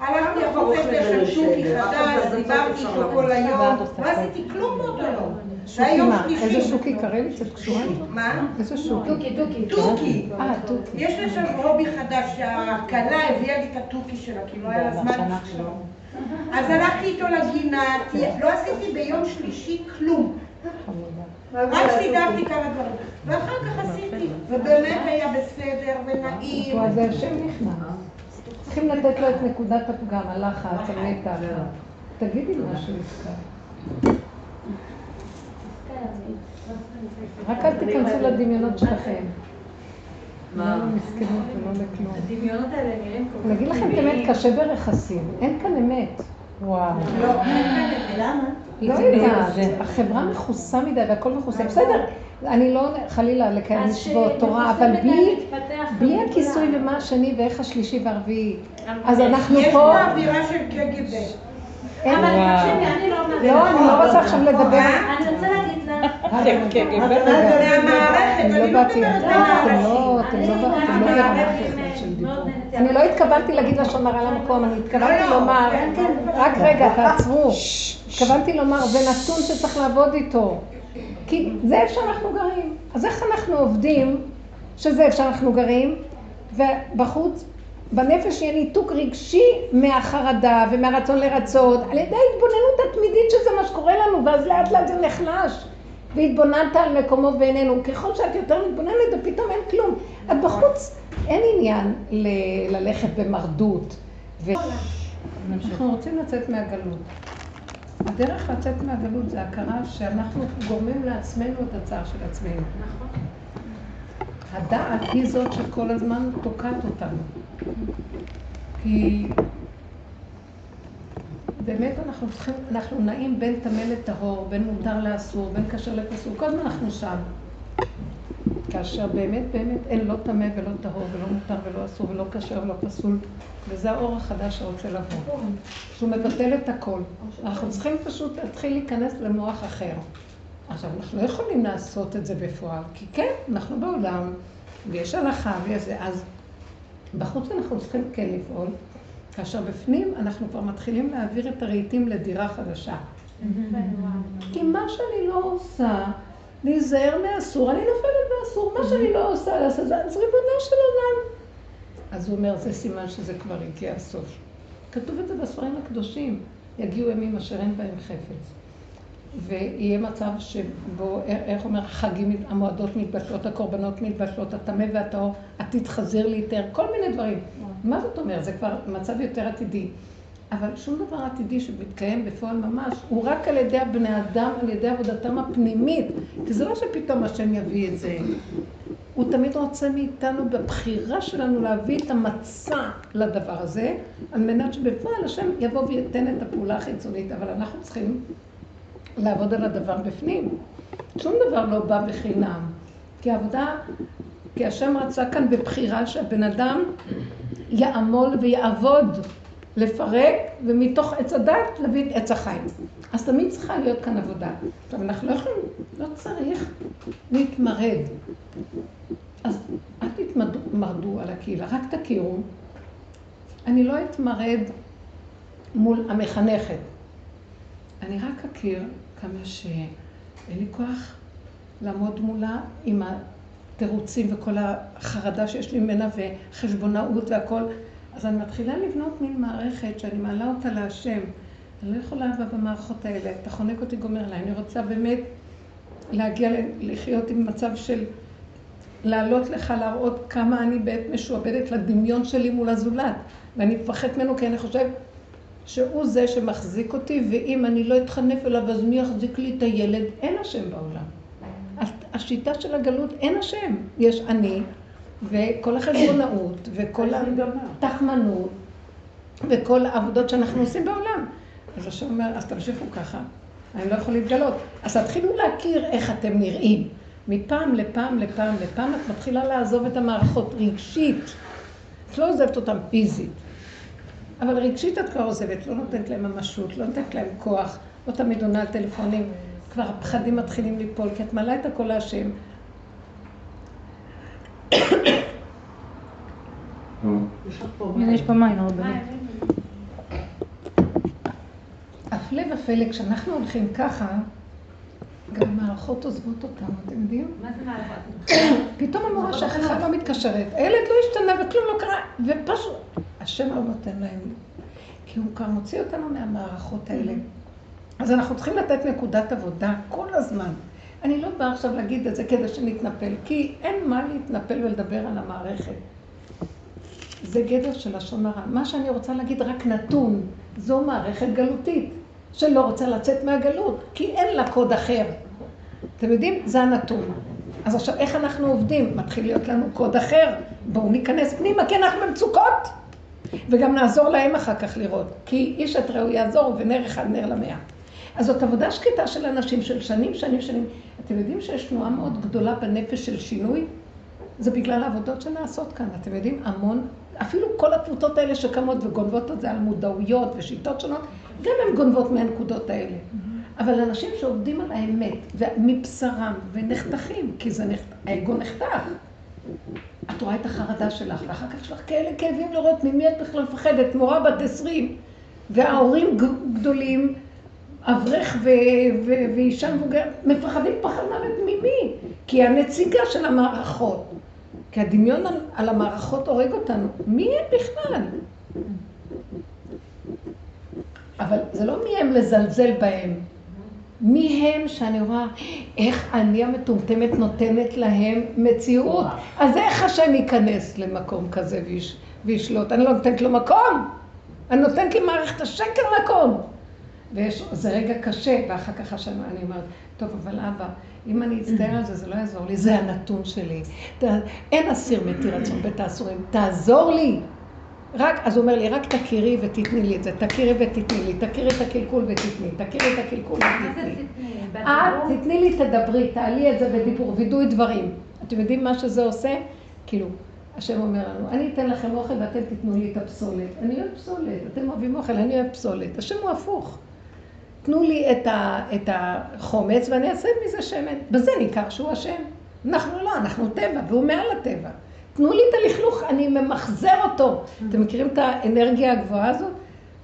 הלכתי לחופשת לשנשוקי חדש, דיברתי איתו כל היום, לא עשיתי כלום באותו יום. שוקי מה? איזה שוקי קרלית? את קשורה? מה? איזה שוקי? תוקי. יש לי שם רובי חדש, שהקלה הביאה לי את התוקי שלה, כי לא היה לה זמן לשלום. אז הלכתי איתו לגינה, לא עשיתי ביום שלישי כלום. רק סידרתי כמה דברים, ואחר כך עשיתי, ובאמת היה בסדר ונעים. אז השם נכנע. צריכים לתת לו את נקודת הפגם, הלחץ, המתח. תגידי משהו, יסכה. רק אל תיכנסו לדמיונות שלכם. מה? לא מסכנות ולא לכלום. הדמיונות האלה נראים כל כך... נגיד לכם את האמת, קשה ברכסים. אין כאן אמת. וואו. לא, אין כאן. למה? לא יודעת. החברה מכוסה מדי והכל מכוסה. בסדר. אני לא חלילה לקיים לשבות תורה, אבל בלי הכיסוי ומה השני ואיך השלישי והרביעי. אז אנחנו פה... יש פה אווירה של קג"ב. אבל תקשיבי, אני לא מבינה. לא, אני לא רוצה עכשיו לדבר. אני רוצה להגיד לה. של קג"ב. זה המערכת, אני לא מדברת המערכת. אני לא התכוונתי להגיד לשון הרע למקום, אני התכוונתי לומר... רק רגע, תעצרו. התכוונתי לומר, זה נתון שצריך לעבוד איתו. כי זה איפה שאנחנו גרים. אז איך אנחנו עובדים שזה איפה שאנחנו גרים, ובחוץ, בנפש יהיה ניתוק רגשי מהחרדה ומהרצון לרצות, על ידי ההתבוננות התמידית שזה מה שקורה לנו, ואז לאט לאט זה נחלש. והתבוננת על מקומו ואיננו. ככל שאת יותר מתבוננת, ופתאום אין כלום. את בחוץ, אין עניין ללכת במרדות. אנחנו רוצים לצאת מהגלות. הדרך לצאת מהגלות זה הכרה שאנחנו גורמים לעצמנו את הצער של עצמנו. נכון. הדעת היא זאת שכל הזמן תוקעת אותנו. כי באמת אנחנו צריכים, אנחנו נעים בין טמא לטהור, בין מותר לאסור, בין כשר לפסול, כל הזמן אנחנו שם. כאשר באמת אין לא טמא ולא טהור ולא מותר ולא אסור ולא כשר ולא פסול, וזה האור החדש שרוצה לבוא, שהוא מבטל את הכל. אנחנו צריכים פשוט להתחיל להיכנס למוח אחר. עכשיו, אנחנו לא יכולים לעשות את זה בפועל, כי כן, אנחנו בעולם, ויש הלכה ויש זה, אז בחוץ אנחנו צריכים כן לפעול, כאשר בפנים אנחנו כבר מתחילים להעביר את הרהיטים לדירה חדשה. כי מה שאני לא עושה, להיזהר מהאסור, אני נופלת באסור, מה שאני לא עושה, לעשות, זה ריבונו של עולם. אז הוא אומר, זה סימן שזה כבר הגיע הסוף. כתוב את זה בספרים הקדושים, יגיעו ימים אשר אין בהם חפץ. ויהיה מצב שבו, איך אומר, המועדות מתבשלות, הקורבנות מתבשלות, הטמא והטהור, עתיד חזיר להיתר, כל מיני דברים. מה זאת אומרת? זה כבר מצב יותר עתידי. אבל שום דבר עתידי שמתקיים בפועל ממש, הוא רק על ידי הבני אדם, על ידי עבודתם הפנימית. כי זה לא שפתאום השם יביא את זה. הוא תמיד רוצה מאיתנו בבחירה שלנו להביא את המצע לדבר הזה, על מנת שבפועל השם יבוא ויתן את הפעולה החיצונית, אבל אנחנו צריכים לעבוד על הדבר בפנים. שום דבר לא בא בחינם. כי העבודה, כי השם רצה כאן בבחירה שהבן אדם יעמול ויעבוד, לפרק, ומתוך עץ הדת להביא את עץ החיים. אז תמיד צריכה להיות כאן עבודה. עכשיו, אנחנו לא יכולים, לא צריך להתמרד. אז אל תתמרדו על הקהילה, רק תכירו. אני לא אתמרד מול המחנכת. אני רק אכיר כמה שאין לי כוח לעמוד מולה עם התירוצים וכל החרדה שיש לי ממנה וחשבונאות והכל. אז אני מתחילה לבנות מין מערכת שאני מעלה אותה להשם. אני לא יכולה במערכות האלה, אתה חונק אותי גומר לה. אני רוצה באמת להגיע לחיות עם מצב של לעלות לך, להראות כמה אני בעת משועבדת לדמיון שלי מול הזולת. ואני מפחד ממנו כי אני חושב שהוא זה שמחזיק אותי, ואם אני לא אתחנף אליו, אז מי יחזיק לי את הילד? אין השם בעולם. השיטה של הגלות, אין השם. יש אני. וכל החשבונאות, וכל התחמנות, וכל העבודות שאנחנו עושים בעולם. אז השם אומר, אז תמשיכו ככה, אני לא יכול להתגלות. אז תתחילו להכיר איך אתם נראים. מפעם לפעם לפעם לפעם את מתחילה לעזוב את המערכות רגשית. את לא עוזבת אותן פיזית. אבל רגשית את כבר עוזבת, לא נותנת להם ממשות, לא נותנת להם כוח, לא תמיד עונה על טלפונים. כבר הפחדים מתחילים ליפול, כי את מעלה את הכל להשם. יש פה מים הרבה. אפלה ופלא, כשאנחנו הולכים ככה, גם מערכות עוזבות אותנו, אתם יודעים? מה זה מערכות? פתאום המורה שהחלכה לא מתקשרת, הילד לא השתנה וכלום לא קרה, ופשוט השם לא נותן להם, כי הוא כבר מוציא אותנו מהמערכות האלה. אז אנחנו צריכים לתת נקודת עבודה כל הזמן. אני לא באה עכשיו להגיד את זה כדי שנתנפל, כי אין מה להתנפל ולדבר על המערכת. זה גדר של לשון הרע. מה שאני רוצה להגיד רק נתון, זו מערכת גלותית. שלא רוצה לצאת מהגלות, כי אין לה קוד אחר. אתם יודעים? זה הנתון. אז עכשיו, איך אנחנו עובדים? מתחיל להיות לנו קוד אחר. בואו ניכנס פנימה, כי אנחנו במצוקות. וגם נעזור להם אחר כך לראות. כי איש את ראו יעזור ונר אחד נר למאה. אז זאת עבודה שקטה של אנשים של שנים. אתם יודעים שיש תנועה מאוד גדולה בנפש של שינוי? זה בגלל העבודות שנעשות כאן. אתם יודעים? המון, אפילו כל התבוטות האלה שקמות וגונבות את זה על מודעויות ושיטות שונות, גם הן גונבות מהנקודות האלה. אבל אנשים שעובדים על האמת, ומבשרם, ונחתכים, כי זה האגו נחתך. את רואה את החרדה שלך, ואחר כך שלך כאלה כאבים לראות ממי את בכלל מפחדת, מורה בת 20, וההורים גדולים, אברך ואישה מבוגר, מפחדים פחד מוות ממי, כי הנציגה של המערכות, כי הדמיון על המערכות הורג אותנו, מי הם בכלל? אבל זה לא מי הם לזלזל בהם, מי הם שאני רואה, איך אני המטומטמת נותנת להם מציאות, אז איך השם ייכנס למקום כזה וישלוט, אני לא נותנת לו מקום, אני נותנת למערכת השקר מקום. וזה רגע קשה, ואחר כך השם אני אומרת, טוב, אבל אבא, אם אני אצטער על זה, זה לא יעזור לי, זה הנתון שלי. אין אסיר מתי רצון בית האסורים, תעזור לי. אז הוא אומר לי, רק תכירי ותתני לי את זה, תכירי ותתני לי, תכירי את הקלקול ותתני, תכירי את הקלקול ותתני. את תתני לי, תדברי, תעלי את זה בדיבור, וידוי דברים. אתם יודעים מה שזה עושה? כאילו, השם אומר לנו, אני אתן לכם אוכל ואתם תתנו לי את הפסולת. אני אוהב פסולת, אתם אוהבים אוכל, אני אוהב פסולת. השם הוא הפוך. תנו לי את החומץ ואני אעשה מזה שמן. בזה ניכר שהוא השם. אנחנו לא, אנחנו טבע והוא מעל הטבע. תנו לי את הלכלוך, אני ממחזר אותו. אתם מכירים את האנרגיה הגבוהה הזאת?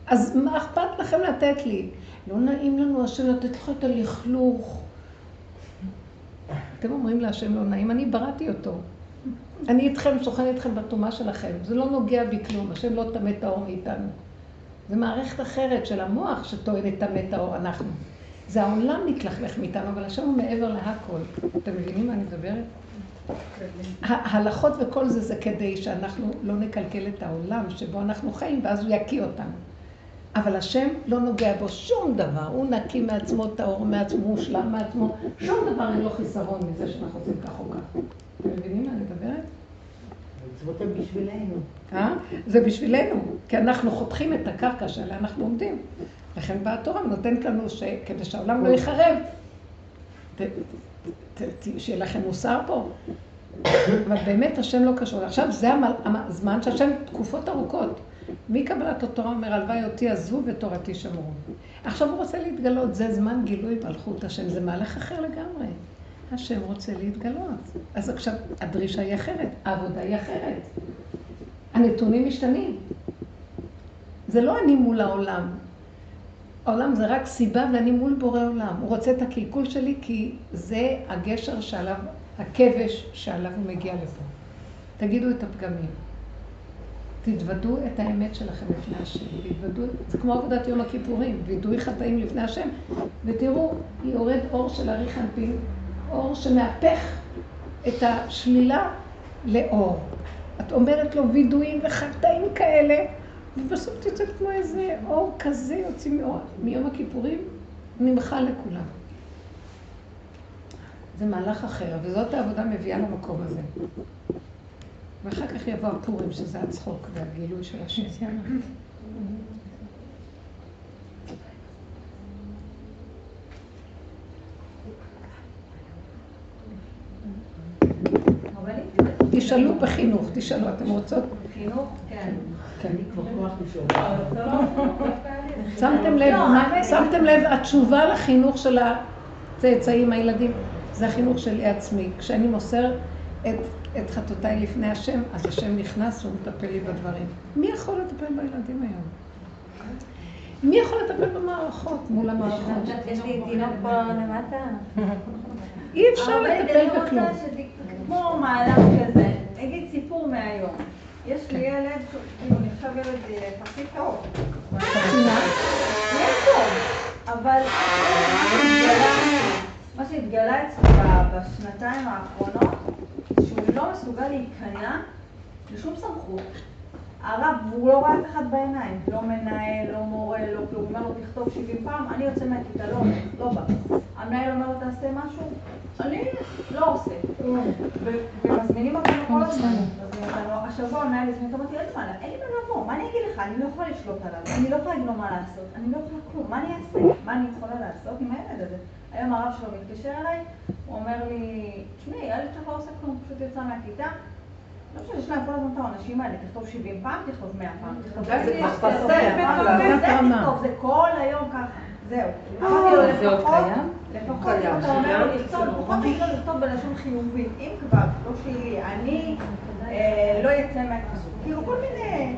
אז מה אכפת לכם לתת לי? לא נעים לנו השם לתת לך את הלכלוך. אתם אומרים להשם לא נעים, אני בראתי אותו. אני איתכם, שוכן איתכם בתומה שלכם. זה לא נוגע בכלום, השם לא תמת האור מאיתנו. זה מערכת אחרת של המוח שטוענת תמת האור, אנחנו. זה העולם מתלכלך מאיתנו, אבל השם הוא מעבר להכל. אתם מבינים מה אני מדברת? ההלכות וכל זה זה כדי שאנחנו לא נקלקל את העולם שבו אנחנו חיים ואז הוא יקיא אותנו. אבל השם לא נוגע בו שום דבר, הוא נקי מעצמו טהור, מעצמו הוא שלם מעצמו, שום דבר אין לו חיסרון מזה שאנחנו עושים כך או כך. אתם מבינים מה אני מדברת? זה בשבילנו. זה בשבילנו, כי אנחנו חותכים את הקרקע שעליה אנחנו עומדים. לכן באה התורה נותנת לנו כדי שהעולם לא יחרב. שיהיה לכם מוסר פה, אבל באמת השם לא קשור. עכשיו זה הזמן שהשם תקופות ארוכות. מי קבלת התורה אומר, הלוואי אותי עזבו ותורתי שמרו. עכשיו הוא רוצה להתגלות, זה זמן גילוי מלכות השם, זה מהלך אחר לגמרי. השם רוצה להתגלות. אז עכשיו הדרישה היא אחרת, העבודה היא אחרת. הנתונים משתנים. זה לא אני מול העולם. העולם זה רק סיבה ואני מול בורא עולם. הוא רוצה את הקלקול שלי כי זה הגשר שעליו, הכבש שעליו הוא מגיע לפה. תגידו את הפגמים. תתוודו את האמת שלכם לפני השם. תתוודו, זה כמו עבודת יום הכיפורים, וידוי חטאים לפני השם. ותראו, יורד אור של אריך אנפין, אור שמהפך את השלילה לאור. את אומרת לו וידויים וחטאים כאלה, ובסוף תצא כמו איזה אור כזה יוצא מיום הכיפורים, נמחה לכולם. זה מהלך אחר, וזאת העבודה מביאה למקום הזה. ואחר כך יבוא הפורים, שזה הצחוק והגילוי של השם. תשאלו בחינוך, תשאלו, אתם רוצות? בחינוך? כן. כן, כבר כוח משורה. שמתם לב, התשובה לחינוך של הצאצאים, הילדים, זה החינוך שלי עצמי. כשאני מוסר את חטאותיי לפני השם, אז השם נכנס ומטפל לי בדברים. מי יכול לטפל בילדים היום? מי יכול לטפל במערכות, מול המערכות? יש לי תינוק פה למטה. אי אפשר לטפל בכלום. כמו מהלך כזה, נגיד סיפור מהיום. יש לי ילד, הוא נחשב ילד חצי טוב. נהיה טוב, אבל מה שהתגלה אצלו בשנתיים האחרונות, שהוא לא מסוגל להיכנע לשום סמכות. הרב, הוא לא רואה את אחד בעיניים, לא מנהל, לא מורה, לא כלום, הוא אומר לו לכתוב 70 פעם, אני יוצא מהכיתה, לא בא. המנהל אומר לו, תעשה משהו? אני לא עושה. ומזמינים אותנו כל הזמן. עכשיו בוא, המנהל הזמין, אמרתי, אין לי מה לבוא, מה אני אגיד לך? אני לא יכולה לשלוט עליו, אני לא יכולה להגיד לו מה לעשות, אני לא יכולה כלום, מה אני אעשה? מה אני יכולה לעשות עם הילד הזה? היום הרב שלו מתקשר אליי, הוא אומר לי, תשמעי, ילד שלך לא עושה כלום, פשוט יצא מהכיתה. לא חושב, יש להם כל הזמן את האנשים האלה, תכתוב 70 פעם, תכתוב 100 פעם, תכתוב... זה כבר פסק, זה כל היום ככה, זהו. זה עוד קיים? לפחות אם אתה אומר לו לכתוב, לפחות אם לא לכתוב בלשון חיובית, אם כבר, לא שלי, אני לא יצא מהכסות. כאילו כל מיני...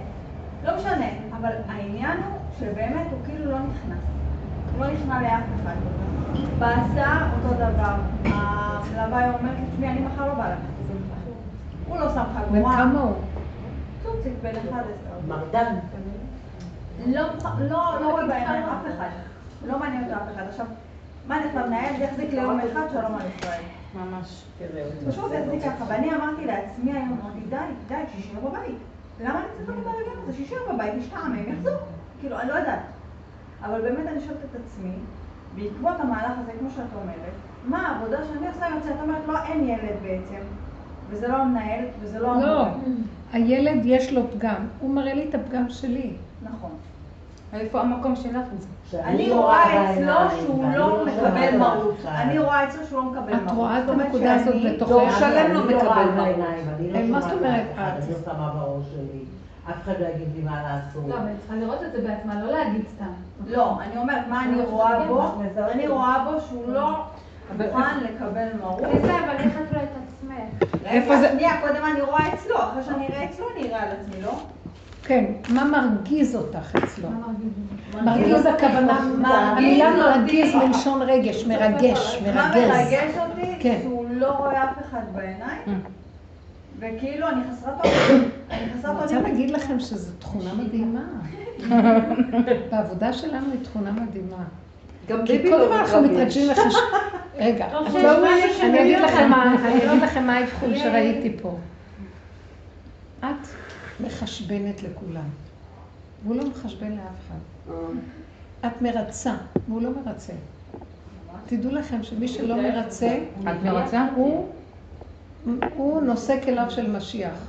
לא משנה, אבל העניין הוא שבאמת הוא כאילו לא נכנס. הוא לא נכנע לאף אחד. בהסעה אותו דבר, המלווה אומרת לי, תשמעי, אני מחר לא בא לך. הוא לא שם חגורה. וכמה הוא? צוציק בן 11. מרדן. לא רואה בעיניים אף אחד. לא מעניין אותו אף אחד. עכשיו, מה נחלב נהל? יחזיק ליום אחד שלום על ישראל. ממש. פשוט יחזיק ככה. ואני אמרתי לעצמי היום, אמרתי, די, שישאר בבית. למה אני צריכה לברגן הזה? שישאר בבית, משתעמם, יחזור. כאילו, אני לא יודעת. אבל באמת אני שואלת את עצמי, בעקבות המהלך הזה, כמו שאת אומרת, מה העבודה שאני עושה יוצאת? את אומרת, לא, אין ילד בעצם. וזה לא המנהל, וזה לא המורה. לא, הילד יש לו פגם, הוא מראה לי את הפגם שלי. נכון. איפה המקום שלך? אני רואה אצלו שהוא לא מקבל מרות. אני רואה אצלו שהוא לא מקבל מרות. את רואה את הנקודה הזאת בתוך העיניים. שלם לא מקבל מרות. מה זאת אומרת? אני לא שמה בראש שלי. אף אחד לא יגיד לי מה לעשות. לא, אני צריכה לראות את זה בעצמה, לא להגיד סתם. לא, אני אומרת מה אני רואה בו. אני רואה בו שהוא לא מוכן לקבל מרות. איזה, אבל איך את רואה את עצמך? שנייה, קודם אני רואה אצלו, אחרי שאני אראה אצלו, אני אראה על עצמי, לא? כן, מה מרגיז אותך אצלו? מרגיז הכוונה, המילה מרגיז מלשון רגש, מרגש. מה מרגש אותי? שהוא לא רואה אף אחד בעיניים, וכאילו אני חסרת אותי. אני רוצה להגיד לכם שזו תכונה מדהימה. בעבודה שלנו היא תכונה מדהימה. כי כל מה אנחנו מתרגשים לך... רגע, אני אגיד לכם מה ההבחון שראיתי פה. את מחשבנת לכולם, והוא לא מחשבן לאף אחד. את מרצה, והוא לא מרצה. תדעו לכם שמי שלא מרצה, הוא נושא כליו של משיח.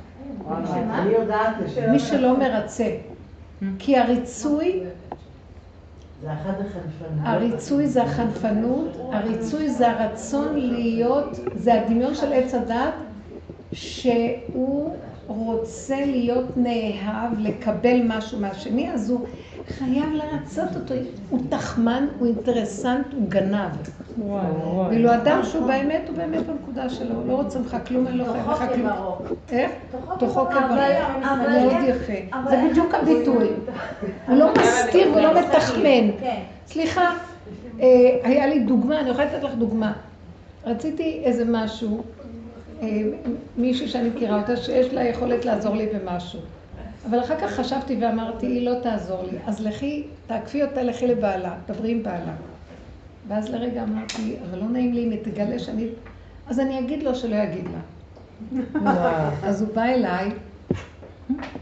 מי שלא מרצה, כי הריצוי... הריצוי זה החנפנות, הריצוי זה הרצון להיות, זה הדמיון של עץ הדת שהוא רוצה להיות נאהב, לקבל משהו מהשני, אז הוא חייב לרצות אותו, הוא תחמן, הוא אינטרסנט, הוא גנב. ואילו אדם שהוא באמת, הוא באמת בנקודה שלו, הוא לא רוצה ממך כלום, אני לא חייב לך כלום. איך? תוכו כברוק. מאוד יפה. זה בדיוק הביטוי. הוא לא מסתיר ולא מתחמן. סליחה, היה לי דוגמה, אני יכולה לתת לך דוגמה. רציתי איזה משהו, מישהי שאני מכירה אותה, שיש לה יכולת לעזור לי במשהו. אבל אחר כך חשבתי ואמרתי, היא לא תעזור לי, אז לכי, תעקפי אותה, לכי לבעלה, דברי עם בעלה. ואז לרגע אמרתי, אבל לא נעים לי, נתגלה שאני... אז אני אגיד לו שלא אגיד לה. אז הוא בא אליי,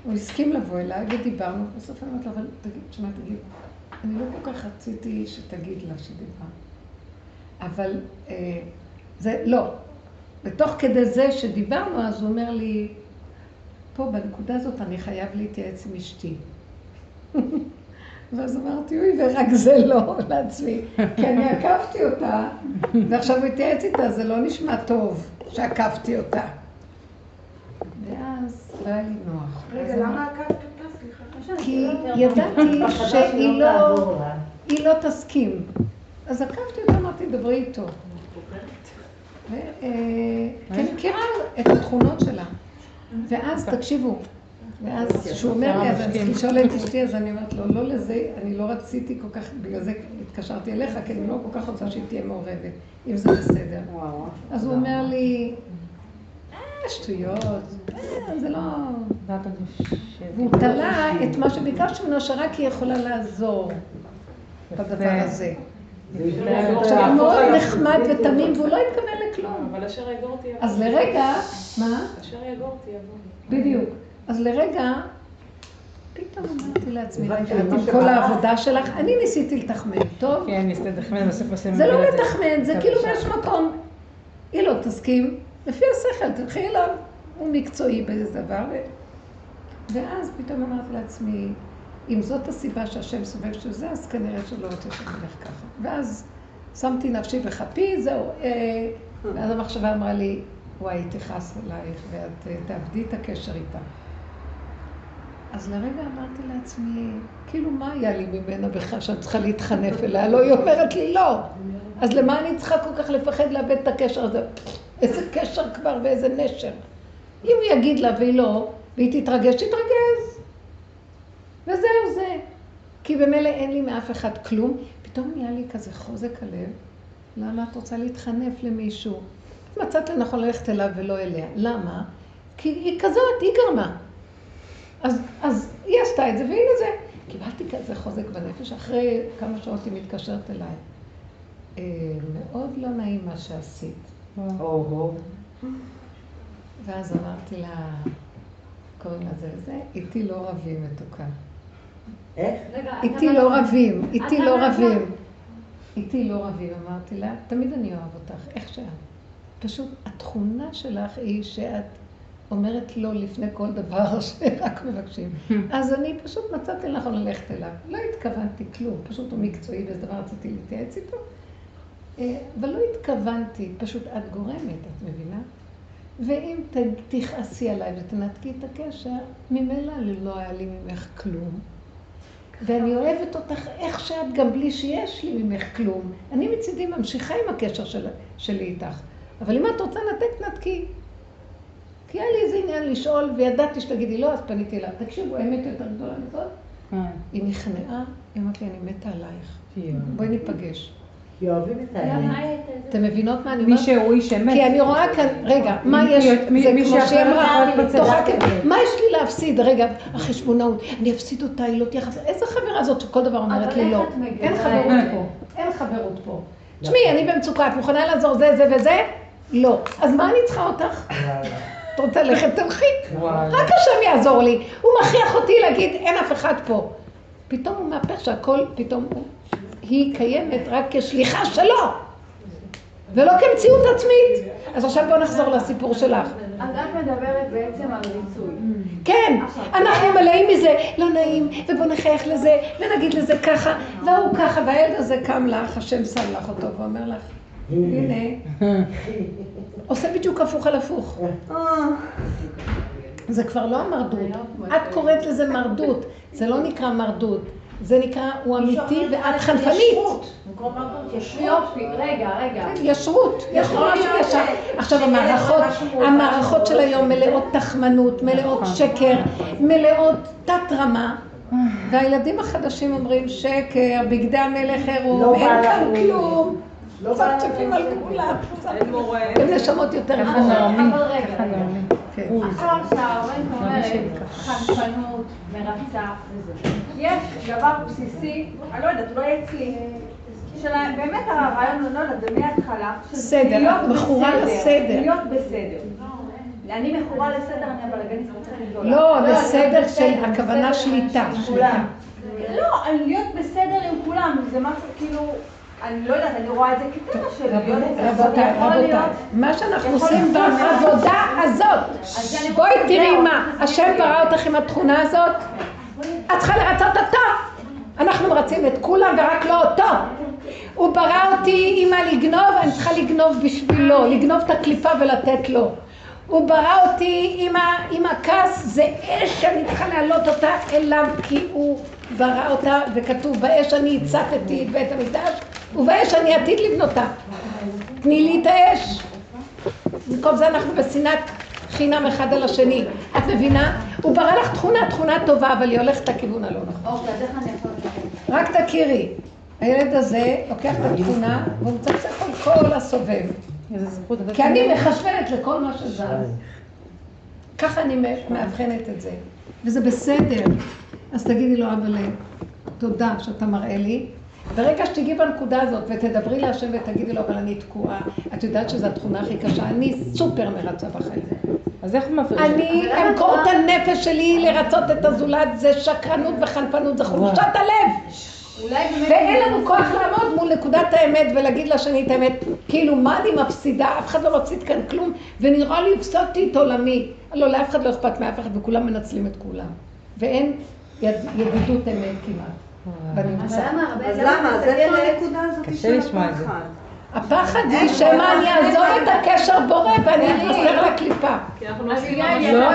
הוא הסכים לבוא אליי ודיברנו, בסוף אני אמרתי לו, אבל תגיד, אני לא כל כך רציתי שתגיד לה שדיבר. אבל זה לא. ותוך כדי זה שדיברנו, אז הוא אומר לי, פה, בנקודה הזאת, אני חייב להתייעץ עם אשתי. ואז אמרתי, אוי, ורק זה לא לעצמי, כי אני עקפתי אותה, ועכשיו מתייעץ איתה, זה לא נשמע טוב שעקפתי אותה. ואז לא היה לי נוח. רגע, למה עקפת אותה? סליחה. כי ידעתי שהיא לא תסכים. אז עקפתי אותה, אמרתי, דברי איתו. כי אני מכירה את התכונות שלה. ואז תקשיבו, ואז כשהוא אומר לי, אז אני שואל את אשתי, אז אני אומרת לו, לא לזה, אני לא רציתי כל כך, בגלל זה התקשרתי אליך, כי אני לא כל כך רוצה שהיא תהיה מעורבת, אם זה בסדר. אז הוא אומר לי, שטויות, זה לא... והוא תלה את מה שביקשתי ממנו, שרק היא יכולה לעזור בדבר הזה. עכשיו, מאוד נחמד ותמים, והוא לא התכוון לכלום. אבל אשר יגורתי יבוא. אז לרגע, מה? אשר יגורתי יבוא. בדיוק. אז לרגע, פתאום אמרתי לעצמי, עם כל העבודה שלך, אני ניסיתי לתחמן, טוב? כן, ניסיתי לתחמן, בסוף עושה... זה לא לתחמן, זה כאילו יש מקום. היא לא תסכים, לפי השכל, תלכי אליו, הוא מקצועי באיזה דבר. ואז פתאום אמרתי לעצמי, אם זאת הסיבה שהשם סובב של זה, אז כנראה שלא רוצה שתלך ככה. ואז שמתי נפשי וחפי, זהו. ואז המחשבה אמרה לי, וואי, תכעס עלייך, ואת תאבדי את הקשר איתה. אז לרגע אמרתי לעצמי, כאילו מה היה לי ממנה בכלל שאני צריכה להתחנף אליה? לא, היא אומרת לי לא. אז למה אני צריכה כל כך לפחד לאבד את הקשר הזה? איזה קשר כבר ואיזה נשר. אם הוא יגיד לה והיא לא, והיא תתרגש, תתרגז. וזהו זה. כי במילא אין לי מאף אחד כלום. פתאום נהיה לי כזה חוזק הלב. למה את רוצה להתחנף למישהו? מצאת לנכון ללכת אליו ולא אליה. למה? כי היא כזאת, היא גרמה. אז היא עשתה את זה, והנה זה. קיבלתי כזה חוזק בנפש, אחרי כמה שעות היא מתקשרת אליי. מאוד לא נעים מה שעשית. ואז אמרתי לה, קוראים לזה, זה, איתי לא רבים מתוקה. איך? איתי לא רבים, אמרתי לה, תמיד אני אוהב אותך, איך שאת. פשוט התכונה שלך היא שאת אומרת לא לפני כל דבר שרק מבקשים. אז אני פשוט מצאתי לנכון ללכת אליו. לא התכוונתי כלום, פשוט הוא מקצועי וזה דבר רציתי להתייעץ איתו. אבל לא התכוונתי, פשוט את גורמת, את מבינה? ואם תכעסי עליי ותנתקי את הקשר, ממילא לא היה לי ממך כלום. ואני אוהבת אותך איך שאת גם בלי שיש לי ממך כלום. אני מצידי ממשיכה עם הקשר שלי איתך. אבל אם את רוצה נתק, נתקי. כי היה לי איזה עניין לשאול, וידעתי שתגידי לא, אז פניתי אליו. תקשיבו, האמת יותר גדולה מזאת? היא נכנעה, היא אמרת לי, אני מתה עלייך. בואי ניפגש. יאהבים את האמת. אתם מבינות מה אני אומרת? מי שהוא איש אמת. כי אני רואה כאן, רגע, מה יש? זה כמו שאמרה, תוחקת. מה יש לי להפסיד? רגע, החשבונאות, אני אפסיד אותה, היא לא תהיה חסר. איזה חברה זאת שכל דבר אומרת לי לא. אין חברות פה. אין חברות פה. תשמעי, אני במצוקה, את מוכנה לעזור זה, זה וזה? לא. אז מה אני צריכה אותך? את רוצה ללכת, תלכי. רק השם יעזור לי. הוא מכריח אותי להגיד, אין אף אחד פה. פתאום הוא מהפך שהכל, פתאום היא קיימת רק כשליחה שלו, ולא כמציאות עצמית. אז עכשיו בואו נחזור לסיפור שלך. אז את מדברת בעצם על ריצוי. כן, אנחנו מלאים מזה, לא נעים, ובוא נחייך לזה, ונגיד לזה ככה, והוא ככה, והילד הזה קם לך, השם שם לך אותו, ואומר לך, הנה, עושה בדיוק הפוך על הפוך. זה כבר לא המרדות, את קוראת לזה מרדות, זה לא נקרא מרדות. זה נקרא, הוא אמיתי ואת חנפנית. יופי, רגע. ישרות, ישר. עכשיו המערכות של היום מלאות תחמנות, מלאות שקר, מלאות תת רמה. והילדים החדשים אומרים שקר, בגדי המלך עירום, אין כאן כלום. צפצפים על כולם. הם נשמות יותר חנרמי. אבל רגע. עכשיו שההורים אומרת, חנפנות, מרצה וזה. יש דבר בסיסי, אני לא יודעת, לא אצלי, שבאמת הרעיון הוא לא לדעת מההתחלה, סדר, מכורה לסדר. להיות בסדר. אני מכורה לסדר, אני אבל הגניס רוצה לגדולה. לא, בסדר של הכוונה שליטה. לא, להיות בסדר עם כולם, זה משהו כאילו, אני לא יודעת, אני רואה את זה כתר של להיות בסדר. רבותיי, מה שאנחנו עושים בעבודה הזאת, בואי תראי מה, השם ברא אותך עם התכונה הזאת, את צריכה לרצות אותו. אנחנו מרצים את כולם ורק לא אותו. הוא ברא אותי אימא לגנוב, אני צריכה לגנוב בשבילו, לגנוב את הקליפה ולתת לו. הוא ברא אותי אימא, עם הכעס, זה אש שאני צריכה להעלות אותה אליו, כי הוא ברא אותה וכתוב, באש אני הצפתי את בית המקדש, ובאש אני עתיד לבנותה. תני לי את האש. במקום זה אנחנו בסנאת חינם אחד על השני. את מבינה? הוא ברא לך תכונה טובה, אבל היא הולכת לכיוון הלא נכון. רק תכירי, הילד הזה לוקח את התכונה והוא מצפצף על כל הסובב. כי אני מחשבנת לכל מה שזז. ככה אני מאבחנת את זה. וזה בסדר. אז תגידי לו, אבל תודה שאתה מראה לי. ברגע שתגיעי בנקודה הזאת ותדברי להשם ותגידי לו, אבל אני תקועה, את יודעת שזו התכונה הכי קשה, אני סופר מרצה בחיים. אז איך מפרישים? אני אמכור את הנפש שלי לרצות את הזולת, זה שקרנות וחנפנות, זה חולשת הלב. ואין לנו כוח לעמוד מול נקודת האמת ולהגיד לשני את האמת, כאילו מה אני מפסידה, אף אחד לא מפסיד כאן כלום, ונראה לי הפסדתי את עולמי. לא, לאף אחד לא אכפת מאף אחד וכולם מנצלים את כולם. ואין ידידות אמת כמעט בנמצא. אז למה? אז אין הנקודה הזאת של הפחד. הפחד היא שמה אני אעזוב את הקשר בורא ואני אתמסר לקליפה. כי אנחנו לא עושים את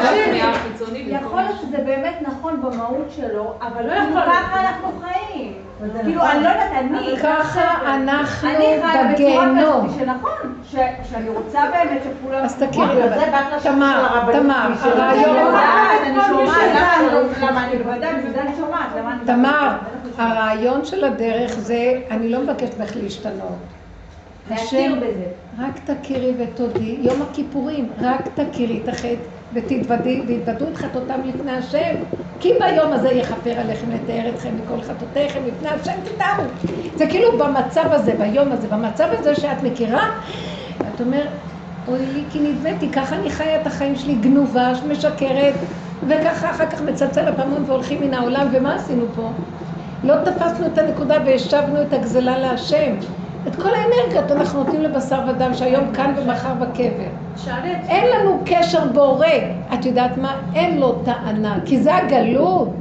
השנייה החיצונית. יכול להיות שזה באמת נכון במהות שלו, אבל לא יכול להיות. ככה אנחנו חיים. כאילו, אני לא יודעת, אני... ככה אנחנו בגיהנום. שנכון, שאני רוצה באמת שכולם... אז תכירי, תמר, תמר, הרעיון... אני שומעת, למה אני בוודאי, אני שומעת, למה אני... תמר, הרעיון של הדרך זה, אני לא מבקשת ממך להשתנות. להכיר בזה. רק תכירי ותודי, יום הכיפורים, רק תכירי את החטא ותתוודו את חטאותם לפני השם, כי ביום הזה יכפר עליכם לתאר אתכם מכל חטאותיכם לפני השם תתארו. זה כאילו במצב הזה, ביום הזה, במצב הזה שאת מכירה, ואת אומרת, אוי לי כי נדמתי, ככה אני חיה את החיים שלי, גנובה, משקרת, וככה אחר כך מצלצל הפעמון והולכים מן העולם, ומה עשינו פה? לא תפסנו את הנקודה והשבנו את הגזלה להשם. את כל האנרגיות אנחנו נותנים לבשר ודם שהיום כאן ומחר בקבר. אין לנו קשר בורא. את יודעת מה? אין לו טענה. כי זה הגלות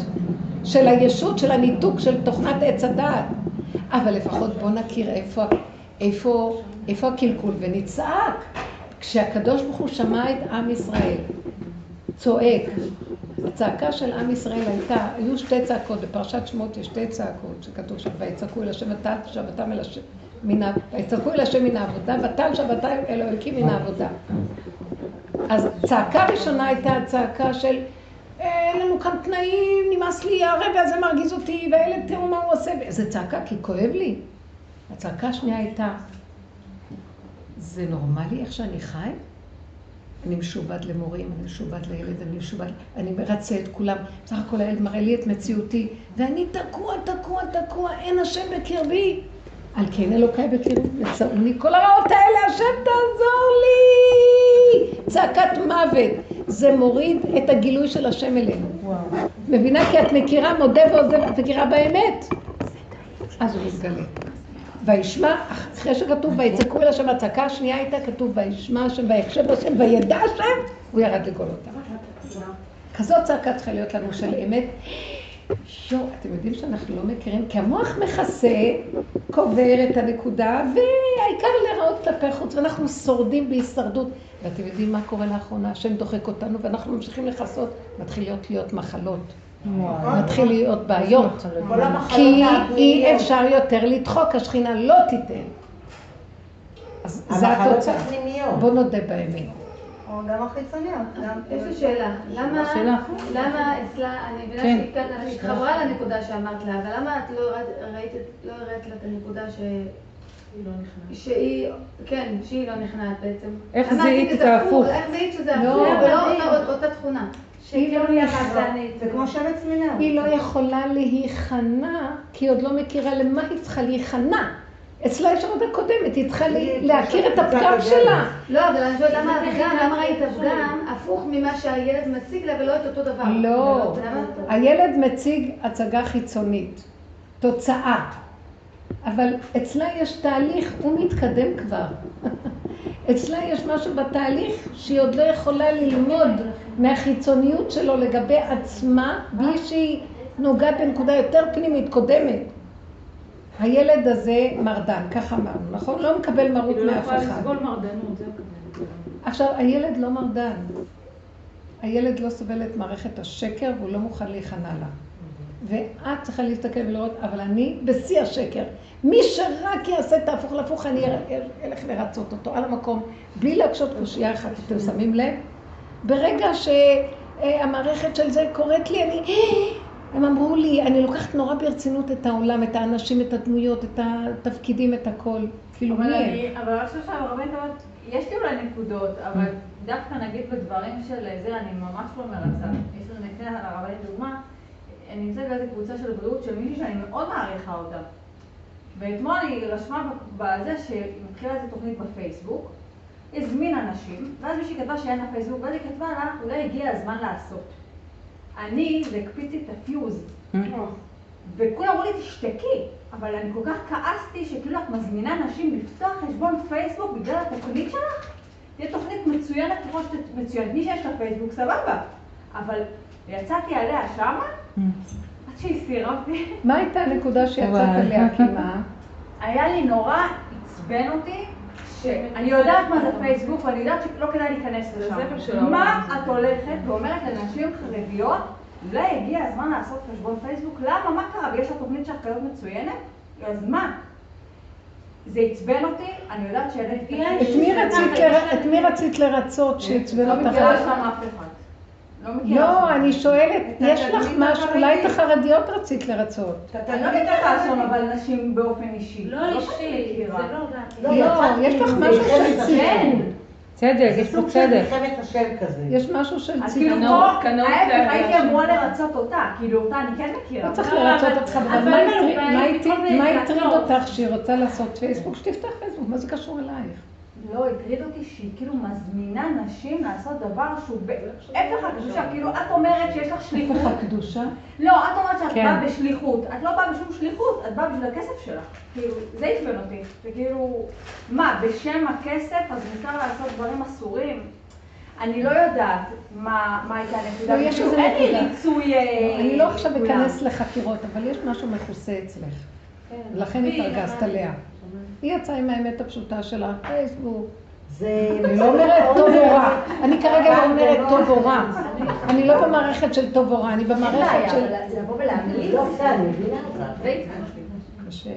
של הישות, של הניתוק, של תוכנת עץ הדעת. אבל לפחות בוא נכיר איפה הקלקול ונצעק. כשהקדוש ברוך הוא שמע את עם ישראל, צועק. הצעקה של עם ישראל הייתה, היו שתי צעקות, בפרשת שמות יש שתי צעקות שכתוב שם, ויצעקו אל השם ותעל שבתם אל השם. ויצעקו אל השם מן העבודה, ותעל שבתם אל אלוקים מן העבודה. אז צעקה ראשונה הייתה הצעקה של אין לנו כאן תנאים, נמאס לי, הרבי הזה מרגיז אותי, והילד תראו מה הוא עושה. זה צעקה כי כואב לי. הצעקה השנייה הייתה, זה נורמלי איך שאני חי? אני משובד למורים, אני משובד לילד, אני מרצה את כולם. בסך הכל הילד מראה לי את מציאותי, ואני תקוע, אין השם בקרבי. על כן אלוקי בקרבי, מצאוני כל הרעות האלה, השם תעזור לי! צעקת מוות, זה מוריד את הגילוי של השם אלינו. וואו. מבינה כי את מכירה, מודה ועוזב, את מכירה באמת. אז הוא מתגלה. וישמע, אחרי שכתוב ויצעקו אל השם, הצעקה השנייה הייתה כתוב וישמע השם, ויחשב השם, וידע השם, הוא ירד לגולותה. כזאת צעקה צריכה להיות לנו של אמת. יו, אתם יודעים שאנחנו לא מכירים, כי המוח מכסה, קובר את הנקודה, והעיקר להיראות כלפי חוץ, ואנחנו שורדים בהישרדות. ואתם יודעים מה קורה לאחרונה, השם דוחק אותנו, ואנחנו ממשיכים לחסות, מתחיל להיות מחלות. מתחיל להיות בעיות, כי אי אפשר יותר לדחוק, השכינה לא תיתן. אז זה התוצאה. בוא נודה באמת. או גם החיצוניות. איזו שאלה, למה אצלה, אני מבינה שהיא התחברה לנקודה שאמרת לה, אבל למה את לא הראת לה את הנקודה שהיא לא נכנעת בעצם? איך זה היא תהפוך? איך זה היא שזה הפוך, ולא אותה תכונה. שהיא לא יחזנית, זה כמו שבת סמינה. היא לא יכולה להיכנע, כי היא עוד לא מכירה למה היא צריכה להיכנע. אצלה יש עבודה קודמת, היא צריכה להכיר את הפגם שלה. לא, אבל אני שואלת למה הפגם, למה ראית הפגם, הפוך ממה שהילד מציג לה ולא את אותו דבר. לא, הילד מציג הצגה חיצונית, תוצאה. אבל אצלה יש תהליך, הוא מתקדם כבר. אצלה יש משהו בתהליך שהיא עוד לא יכולה ללמוד מהחיצוניות שלו לגבי עצמה, בלי שהיא נוגעת בנקודה יותר פנימית קודמת. הילד הזה מרדן, כך אמרנו, נכון? לא מקבל מרות מאף אחד. לא יכולה לסבול מרדנות, זה מקבל. עכשיו, הילד לא מרדן. הילד לא סובל את מערכת השקר והוא לא מוכן להיכנע לה. ואת צריכה להסתכל ולראות, אבל אני בשיא השקר. מי שרק יעשה תהפוך להפוך, אני אלך לרצות אותו על המקום, בלי להקשות קושייה אחת, אתם שמים לב? ברגע שהמערכת של זה קוראת לי, הם אמרו לי, אני לוקחת נורא ברצינות את העולם, את האנשים, את הדמויות, את התפקידים, את הכל. כאילו מי הם? אבל עכשיו הרבה תמיד, יש לי אולי נקודות, אבל דווקא נגיד בדברים של זה, אני ממש לא מרצה. יש לנו נקנה על הרבה דוגמה, אני נמצאת באיזו קבוצה של בריאות של מישהי שאני מאוד מעריכה אותה. ואתמול היא רשמה בזה שהיא מתחילה איזו תוכנית בפייסבוק, הזמין אנשים, ואז מישהי כתבה שאין לה פייסבוק, ואז היא כתבה לה, אולי הגיע הזמן לעשות. אני הקפיצי את הפיוז, וכולם אמרו לי תשתקי, אבל אני כל כך כעסתי שכאילו את מזמינה אנשים לפתוח חשבון פייסבוק בגלל התוכנית שלך? תהיה תוכנית מצוינת כמו שאת מצוינת, מי שיש לה פייסבוק סבבה, אבל יצאתי עליה שמה, עד שהיא סירה אותי. מה הייתה הנקודה שיצאת עליה כמעט? היה לי נורא עצבן אותי, אני יודעת מה זה פייסבוק ואני יודעת שלא כדאי להיכנס לשם. מה את הולכת ואומרת לנשים חרדיות, אולי הגיע הזמן לעשות חשבון פייסבוק, למה? מה קרה? ויש התוכנית שלך כזאת מצוינת? אז מה? זה עצבן אותי, אני יודעת את מי רצית לרצות שעצבן אותך? לא מכירה שם אף אחד. לא, אני שואלת, יש לך משהו, אולי את החרדיות רצית לרצות. אני לא מתחת שם, אבל נשים באופן אישי. לא אישי, זה לא יודעת. לא, יש לך משהו של ציון. צדק, יש פה צדק. יש משהו של ציון. כאילו פה, ההפך, הייתי אמורה לרצות אותה, כאילו אותה, אני כן מכירה. לא צריך לרצות אותך, אבל מה הטריד אותך שהיא רוצה לעשות פייסבוק? שתפתח פייסבוק, מה זה קשור אלייך? לא, הטריד אותי שהיא כאילו מזמינה נשים לעשות דבר שהוא בהפך הקדושה, כאילו את אומרת שיש לך שליחות. הפך הקדושה? לא, את אומרת שאת באה בשליחות, את לא באה בשום שליחות, את באה בשביל הכסף שלך. כאילו, זה התפן אותי, וכאילו, מה, בשם הכסף אז מותר לעשות דברים אסורים? אני לא יודעת מה הייתה הנקודה, כאילו אין לי ניצוי... אני לא עכשיו אכנס לחקירות, אבל יש משהו מכוסה אצלך, ולכן התרגזת עליה. היא יצאה עם האמת הפשוטה שלה, פייסבוק. אני לא אומרת טוב או רע. אני כרגע לא אומרת טוב או רע. אני לא במערכת של טוב או רע, אני במערכת של... זה לבוא ולהמליץ. לא, זה אני מבינה את זה.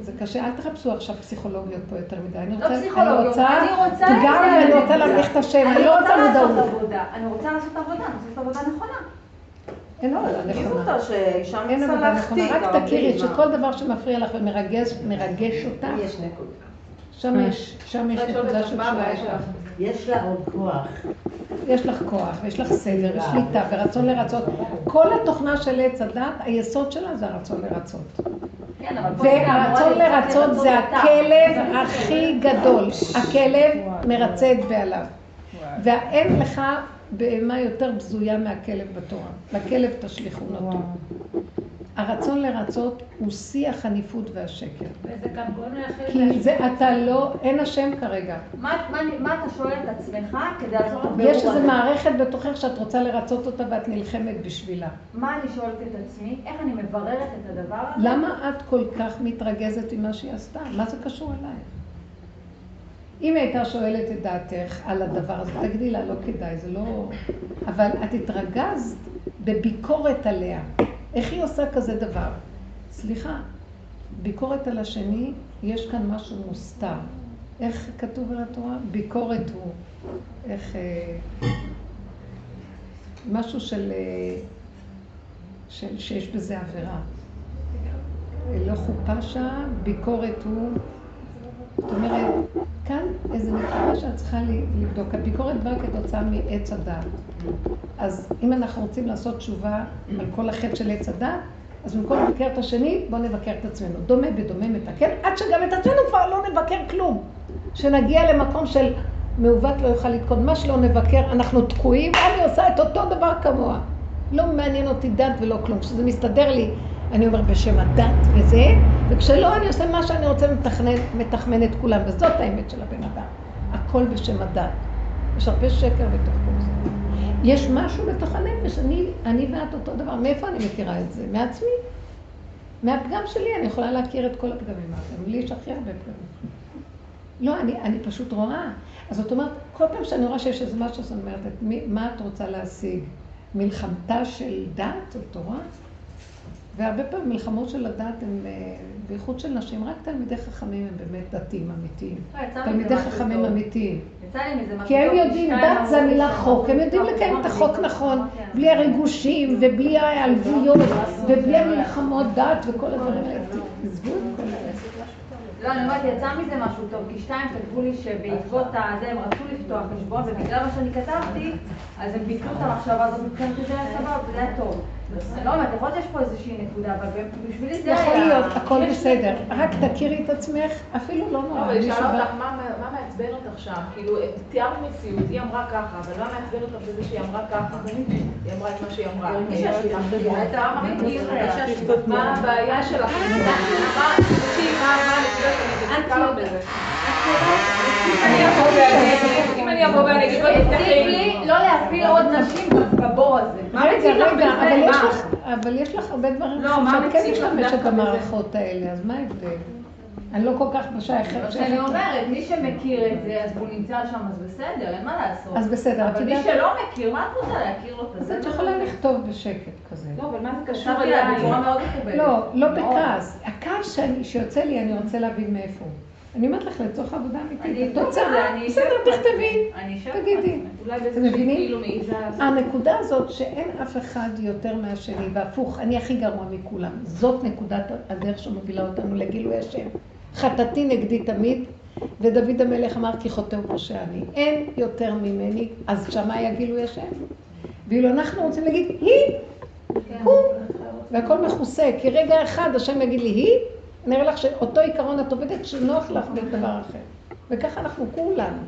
זה קשה, אל תחפשו עכשיו פסיכולוגיות פה יותר מדי. אני רוצה... לא פסיכולוגיות, אני רוצה להמליך את השם, אני לא רוצה לעשות עבודה. אני רוצה לעשות עבודה, אני רוצה לעשות עבודה נכונה. אין עבודה נכונה, אין עבודה נכונה, רק תכירי שכל דבר שמפריע לך ומרגש אותך, יש נקודה. שם יש נקודה שתשווה יש לך. יש לך עוד כוח. יש לך כוח, ויש לך סדר, ושליטה, ורצון לרצות. כל התוכנה של עץ הדת, היסוד שלה זה הרצון לרצות. והרצון לרצות זה הכלב הכי גדול. הכלב מרצה את בעליו. ואין לך... בהמה יותר בזויה מהכלב בתורה, לכלב תשליכון אותו. הרצון לרצות הוא שיח הנפות והשקר. וזה גם גורם לאחר... כי זה אתה לא, אין השם כרגע. מה אתה שואל את עצמך כדי לעזור את ברורה? יש איזו מערכת בתוכך שאת רוצה לרצות אותה ואת נלחמת בשבילה. מה אני שואלת את עצמי? איך אני מבררת את הדבר הזה? למה את כל כך מתרגזת עם מה שהיא עשתה? מה זה קשור אלייך? אם הייתה שואלת את דעתך על הדבר הזה, תגידי לה, לא כדאי, זה לא... אבל את התרגזת בביקורת עליה. איך היא עושה כזה דבר? סליחה, ביקורת על השני, יש כאן משהו מוסתר. איך כתוב על התורה? ביקורת הוא... איך... משהו של... שיש בזה עבירה. לא חופה שם, ביקורת הוא... זאת אומרת, כאן איזו נקודה שאת צריכה לבדוק. הביקורת באה כתוצאה מעץ הדת. אז אם אנחנו רוצים לעשות תשובה על כל החטא של עץ הדת, אז במקום לבקר את השני, בואו נבקר את עצמנו. דומה בדומה מתקן, עד שגם את עצמנו כבר לא נבקר כלום. שנגיע למקום של מעוות לא יוכל לתקוד, מה שלא נבקר, אנחנו תקועים, אני עושה את אותו דבר כמוה. לא מעניין אותי דת ולא כלום, כשזה מסתדר לי. אני אומר בשם הדת וזה, וכשלא אני עושה מה שאני רוצה מתחמן את כולם, וזאת האמת של הבן אדם. הכל בשם הדת. יש הרבה שקר בתוך כל זה. יש משהו בתוך הנפש, אני ואת אותו דבר. מאיפה אני מכירה את זה? מעצמי. מהפגם שלי אני יכולה להכיר את כל הפגמים. לי יש הכי הרבה פגמים. לא, אני פשוט רואה. אז זאת אומרת, כל פעם שאני רואה שיש איזה משהו, אני אומרת, מה את רוצה להשיג? מלחמתה של דת או תורה? והרבה פעמים מלחמות של הדת הן, בייחוד של נשים, רק תלמידי חכמים הם באמת דתיים אמיתיים. תלמידי חכמים אמיתיים. כי הם יודעים, דת זה המילה חוק, הם יודעים לקיים את החוק נכון, בלי הריגושים ובלי העלבויות ובלי המלחמות דת וכל הדברים האלה. עזבו את כל האלה. לא, אני אומרת, יצא מזה משהו טוב, כי שתיים כתבו לי שבעקבות הזה הם רצו לפתוח חשבון, ובגלל מה שאני כתבתי, אז הם ביקרו את המחשבה הזאת מבחינת שזה היה סבב, וזה היה טוב. לא, מדברות יש פה איזושהי נקודה, אבל בשבילי זה היה... יכול להיות, הכל בסדר. רק תכירי את עצמך, אפילו לא נורא. לא, שאלה אותך, מה מעצבן אותך שם? כאילו, תיארת מציאות, היא אמרה ככה, אבל מה מעצבן אותך בזה שהיא אמרה ככה? היא אמרה את מה שהיא אמרה. מה הבעיה שלך? מה נקודים, מה נקודים בזה? אם אני אבוא ואני אגיד, תקשיב לי לא להפיל עוד נשים בבור הזה. מה מציג לך בזה? אבל יש לך הרבה דברים שאת כן משתמשת במערכות האלה, אז מה ההבדל? אני לא כל כך משייכת. שאני אומרת, מי שמכיר את זה, אז הוא נמצא שם, אז בסדר, אין מה לעשות. אז בסדר, אבל מי שלא מכיר, מה את רוצה להכיר לו את זה? אז את יכולה לכתוב בשקט כזה. לא, אבל מה זה קשור אליי? בצורה מאוד מכובדת. לא, לא בכעס. הכעס שיוצא לי, אני רוצה להבין מאיפה. אני אומרת לך לצורך עבודה אמיתית, התוצאה, בסדר, תכתבי, תגידי. אתם מבינים? הנקודה הזאת שאין אף אחד יותר מהשני, והפוך, אני הכי גרוע מכולם. זאת נקודת הדרך שמובילה אותנו לגילוי השם. חטאתי נגדי תמיד, ודוד המלך אמר, כי חוטא ופושע אני. אין יותר ממני, אז שמה היה גילוי השם. ואילו אנחנו רוצים להגיד, היא, הוא, והכל מכוסה, כי רגע אחד השם יגיד לי, היא, נראה לך שאותו עיקרון את עובדת שנוח לך בדבר אחר. וככה אנחנו כולנו.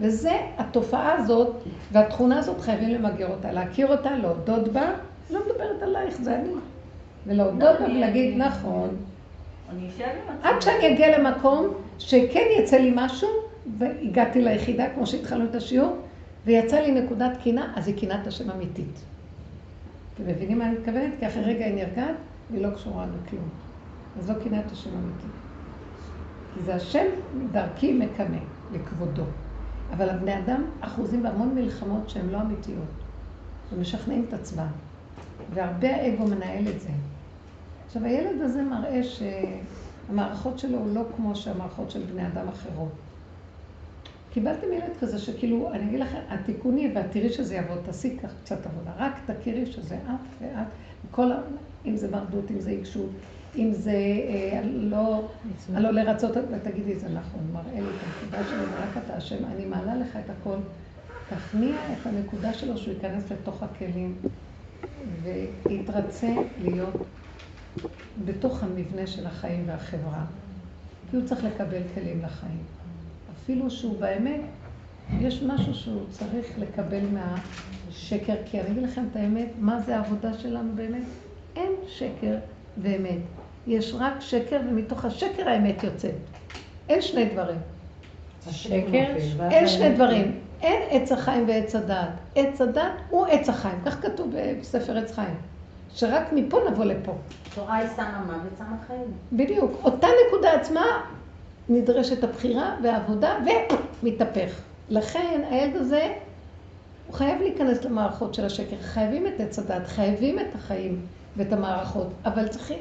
וזה התופעה הזאת, והתכונה הזאת חייבים למגר אותה, להכיר אותה, להודות בה, לא מדברת עלייך, זה אני. ולהודות בה ולהגיד, נכון. עד שאני אגיע למקום שכן יצא לי משהו, והגעתי ליחידה, כמו שהתחלנו את השיעור, ויצא לי נקודת קינה, אז היא קינת השם אמיתית. אתם מבינים מה אני מתכוונת? כי אחרי רגע היא נרגעת, היא לא קשורה לכלום. אז לא קינת השם אמיתי. כי זה השם דרכי מקנה לכבודו. אבל הבני אדם אחוזים בהמון מלחמות שהן לא אמיתיות. ומשכנעים את עצמם. והרבה האגו מנהל את זה. עכשיו, הילד הזה מראה שהמערכות שלו הוא לא כמו שהמערכות של בני אדם אחרות. קיבלתם ילד כזה שכאילו, אני אגיד לכם, התיקוני והתראי שזה יעבוד, תעשי כך קצת עבודה. רק תכירי שזה את ואת. וכל, אם זה מרדות, אם זה עיקשות. אם זה לא לרצות, תגידי, זה נכון, מראה לי את הנקודה שלו, רק אתה השם, אני מעלה לך את הכל, תכניע את הנקודה שלו שהוא ייכנס לתוך הכלים, ויתרצה להיות בתוך המבנה של החיים והחברה, כי הוא צריך לקבל כלים לחיים. אפילו שהוא באמת, יש משהו שהוא צריך לקבל מהשקר, כי אני אגיד לכם את האמת, מה זה העבודה שלנו באמת? אין שקר. באמת. יש רק שקר, ומתוך השקר האמת יוצאת. אין שני דברים. השקר? אין שני דברים. אין עץ החיים ועץ הדעת. עץ הדעת הוא עץ החיים. כך כתוב בספר עץ חיים. שרק מפה נבוא לפה. תורה היא שמה מוות, שמה חיים. בדיוק. אותה נקודה עצמה נדרשת הבחירה והעבודה ומתהפך. לכן הילד הזה, הוא חייב להיכנס למערכות של השקר. חייבים את עץ הדעת, חייבים את החיים. ואת המערכות, אבל צריכים,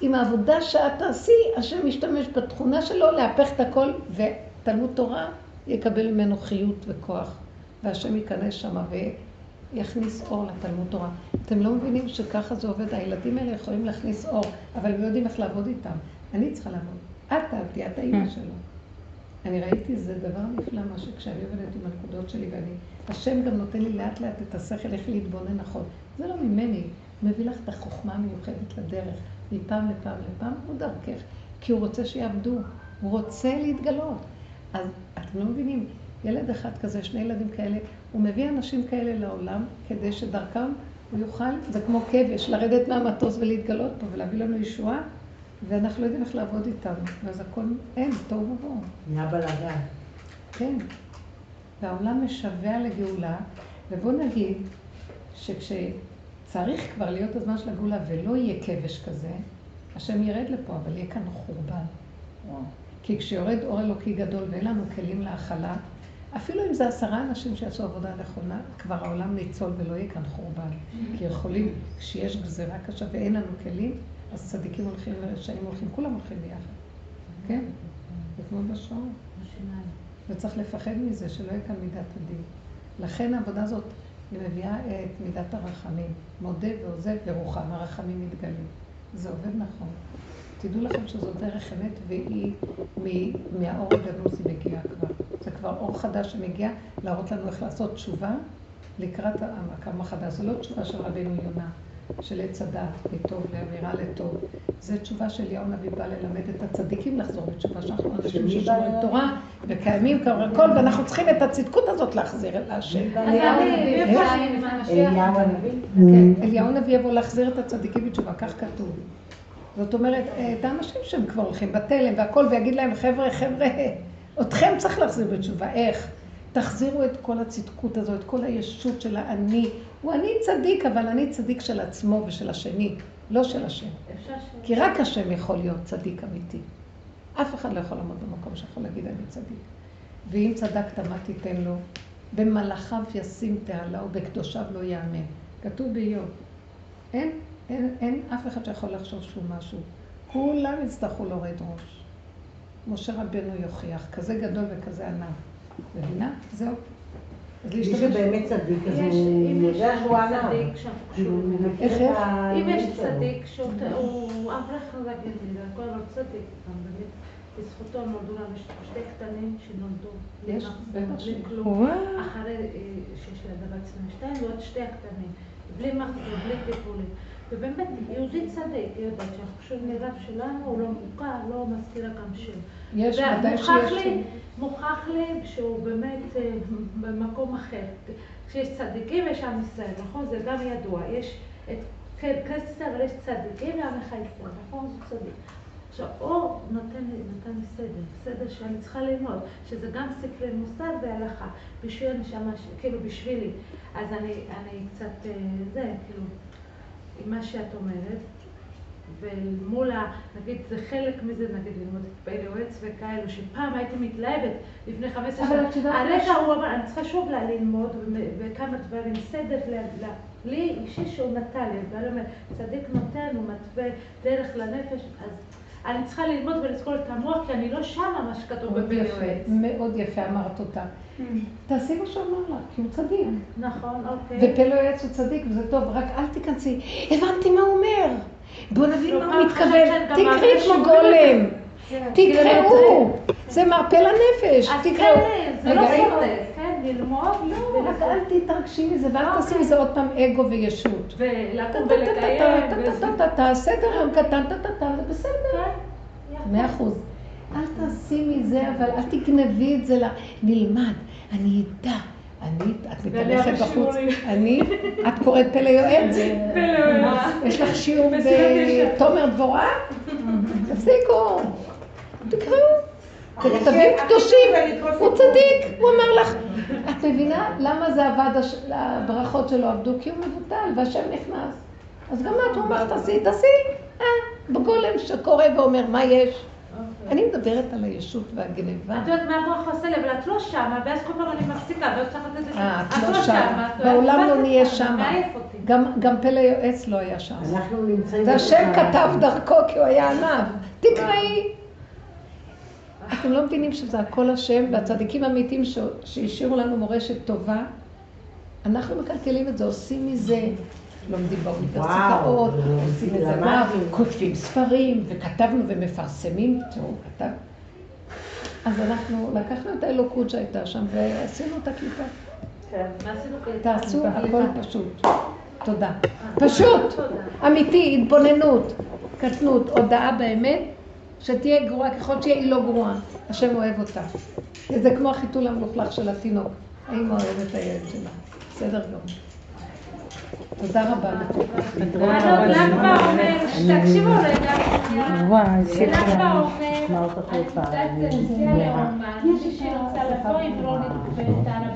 עם העבודה שאת תעשי, השם משתמש בתכונה שלו להפך את הכל, ותלמוד תורה יקבל ממנו חיות וכוח, והשם ייכנס שם ויכניס אור לתלמוד תורה. אתם לא מבינים שככה זה עובד, הילדים האלה יכולים להכניס אור, אבל הם יודעים איך לעבוד איתם. אני צריכה לעבוד, את האמא שלו. אני ראיתי זה דבר נפלא, מה שכשאני עובדת עם הנקודות שלי, השם גם נותן לי לאט לאט את השכל, איך להתבונן נכון. זה לא ממני. מביא לך את החוכמה המיוחדת לדרך, מפעם לפעם לפעם, הוא דרכך, כי הוא רוצה שיעבדו, הוא רוצה להתגלות. אז אתם לא מבינים, ילד אחד כזה, שני ילדים כאלה, הוא מביא אנשים כאלה לעולם, כדי שדרכם הוא יוכל, זה כמו כבש, לרדת מהמטוס ולהתגלות פה, ולהביא לנו ישועה, ואנחנו לא יודעים איך לעבוד איתנו, ואז הכל אין, טוב ובואו. נהיה בלגן. כן, והעולם משווה לגאולה, ובוא נגיד שכש... צריך כבר להיות הזמן של הגאולה, ולא יהיה כבש כזה, השם ירד לפה, אבל יהיה כאן חורבן. כי כשיורד אור אלוקי גדול ואין לנו כלים להכלה, אפילו אם זה 10 אנשים שיעשו עבודה נכונה, כבר העולם ניצול ולא יהיה כאן חורבן. כי יכולים, כשיש גזירה קשה ואין לנו כלים, אז צדיקים הולכים ורשעים הולכים, כולם הולכים ביחד. כן? זה כמו בשואה. וצריך לפחד מזה, שלא יהיה כאן מידת הדין. לכן העבודה הזאת, היא מביאה את מידת הרחמים, מודה ועוזב ורוחם, הרחמים מתגלים. זה עובד נכון. תדעו לכם שזו דרך אמת והיא מהאור הגדול היא מגיעה כבר. זה כבר אור חדש שמגיע להראות לנו איך לעשות תשובה לקראת המקום החדש. זו לא תשובה של רבנו יונה, של עץ הדעת, מטוב לאמירה לטוב. זו תשובה של אליהו הנביא בא ללמד את הצדיקים לחזור בתשובה, שאנחנו אנשים ששומעים תורה וקיימים ככל, ואנחנו צריכים את הצדקות הזאת להחזיר אל השם. אליהו הנביא יבוא להחזיר את הצדיקים בתשובה, כך כתוב. זאת אומרת, את האנשים שהם כבר הולכים בתלם והכל, ויגיד להם, חבר'ה, אתכם צריך להחזיר בתשובה, איך? תחזירו את כל הצדקות הזו, את כל הישות של האני. הוא אני צדיק, אבל אני צדיק של עצמו ושל השני, לא של השם. כי רק השם יכול להיות צדיק אמיתי. אף אחד לא יכול לעמוד במקום שיכול להגיד אני צדיק. ואם צדקת, מה תיתן לו? במלאכיו ישים תעלה ובקדושיו לא יאמן. כתוב באיוב. אין אף אחד שיכול לחשוב שהוא משהו. כולם יצטרכו להוריד ראש. משה רבנו יוכיח, כזה גדול וכזה ענק. מבינה? זהו. מי שבאמת צדיק, אז הוא יודע שהוא ענה. אם יש צדיק שהוא אברך חזק ידיד, הכל לא צדיק, אבל באמת בזכותו נולדו לנו שתי קטנים שנולדו אחרי שיש לדבר 22 ועוד שתי הקטנים, בלי מחזור, בלי טיפולים. ובאמת יהודי צדיק, יודעת שהחשוב מרב שלנו הוא לא מוכר, לא מזכירה גם שם. יש, מתי שיש שם. מוכח לי שהוא באמת במקום אחר. כשיש צדיקים יש עם ישראל, נכון? זה גם ידוע. יש את כסף, אבל יש צדיקים והמחה ישראל, נכון? זה צדיק. עכשיו, אור נותן לי סדר שאני צריכה ללמוד, שזה גם סקרי מוסד והלכה, בשביל נשמה, כאילו בשבילי. אז אני קצת, זה, כאילו, עם מה שאת אומרת, ומול, נגיד, זה חלק מזה, נגיד, ללמוד את פעילי יועץ וכאלו, שפעם הייתי מתלהבת לפני 15 שנה. הרגע הוא אמר, אני צריכה שוב ללמוד וכמה דברים, סדר לי אישי שהוא נתן לי, ואני אומר, צדיק נותן, הוא מתווה דרך לנפש, אז אני צריכה ללמוד ולזכור את המוח, כי אני לא שמה מה שכתוב בפעילי יועץ. מאוד יפה אמרת אותה. תעשי מה שאמר לה, כי הוא צדיק. נכון, אוקיי. ופעילי יועץ הוא צדיק וזה טוב, רק אל תיכנסי, הבנתי מה הוא אומר. בוא נבין מה הוא מתכוון, תקראי כמו גולם, תקראו, זה מרפא לנפש, תקראו. זה לא סרטס, כן, ללמוד, לא, רק אל תתרגשי מזה, ואל תעשי מזה עוד פעם אגו וישות. ולקום ולקיים. סדר היום קטן, זה בסדר, 100%. אל תעשי מזה, אבל אל תגנבי את זה, נלמד, אני אדע. את מתהלכת בחוץ, את קוראת פלא יועץ? יש לך שיעור בתומר דבורה? תפסיקו, תקראו, תביאו קדושים, הוא צדיק, הוא אמר לך. את מבינה למה זה עבד, הברכות שלו עבדו? כי הוא מבוטל והשם נכנס. אז גם את אומרת, תעשי, בגולם שקורא ואומר מה יש. אני מדברת על הישות והגניבה. את יודעת מה המוח עושה לי, אבל את לא שמה, ואז כל פעם אני מפסיקה, ואז צריך לתת את זה. את לא שמה, בעולם לא נהיה שמה. גם פלא יועץ לא היה שמה. אנחנו נמצאים... והשם כתב דרכו כי הוא היה ענב. תקראי. אתם לא מבינים שזה הכל השם, והצדיקים האמיתיים שהשאירו לנו מורשת טובה, אנחנו מקלקלים את זה, עושים מזה. לומדים באוניברסיטאות, עושים איזה מה, כותבים ספרים, וכתבנו ומפרסמים, תראו, כתב. אז אנחנו לקחנו את האלוקות שהייתה שם ועשינו את הקליפה. כן, ועשינו קליפה. תעשו הכל פשוט. תודה. פשוט, אמיתי, התבוננות, קטנות, הודעה באמת, שתהיה גרועה, ככל שתהיה היא לא גרועה, השם אוהב אותה. וזה כמו החיתול המלוכלך של התינוק, האמא אוהבת הילד שלה. בסדר גמור. תודה רבה. ל"ג בעומר, תקשיבו רגע. וואי, ל"ג בעומר, אני קצת נסיעה לאומן, מי שרוצה לבוא יבוא להתקבל את הערבה.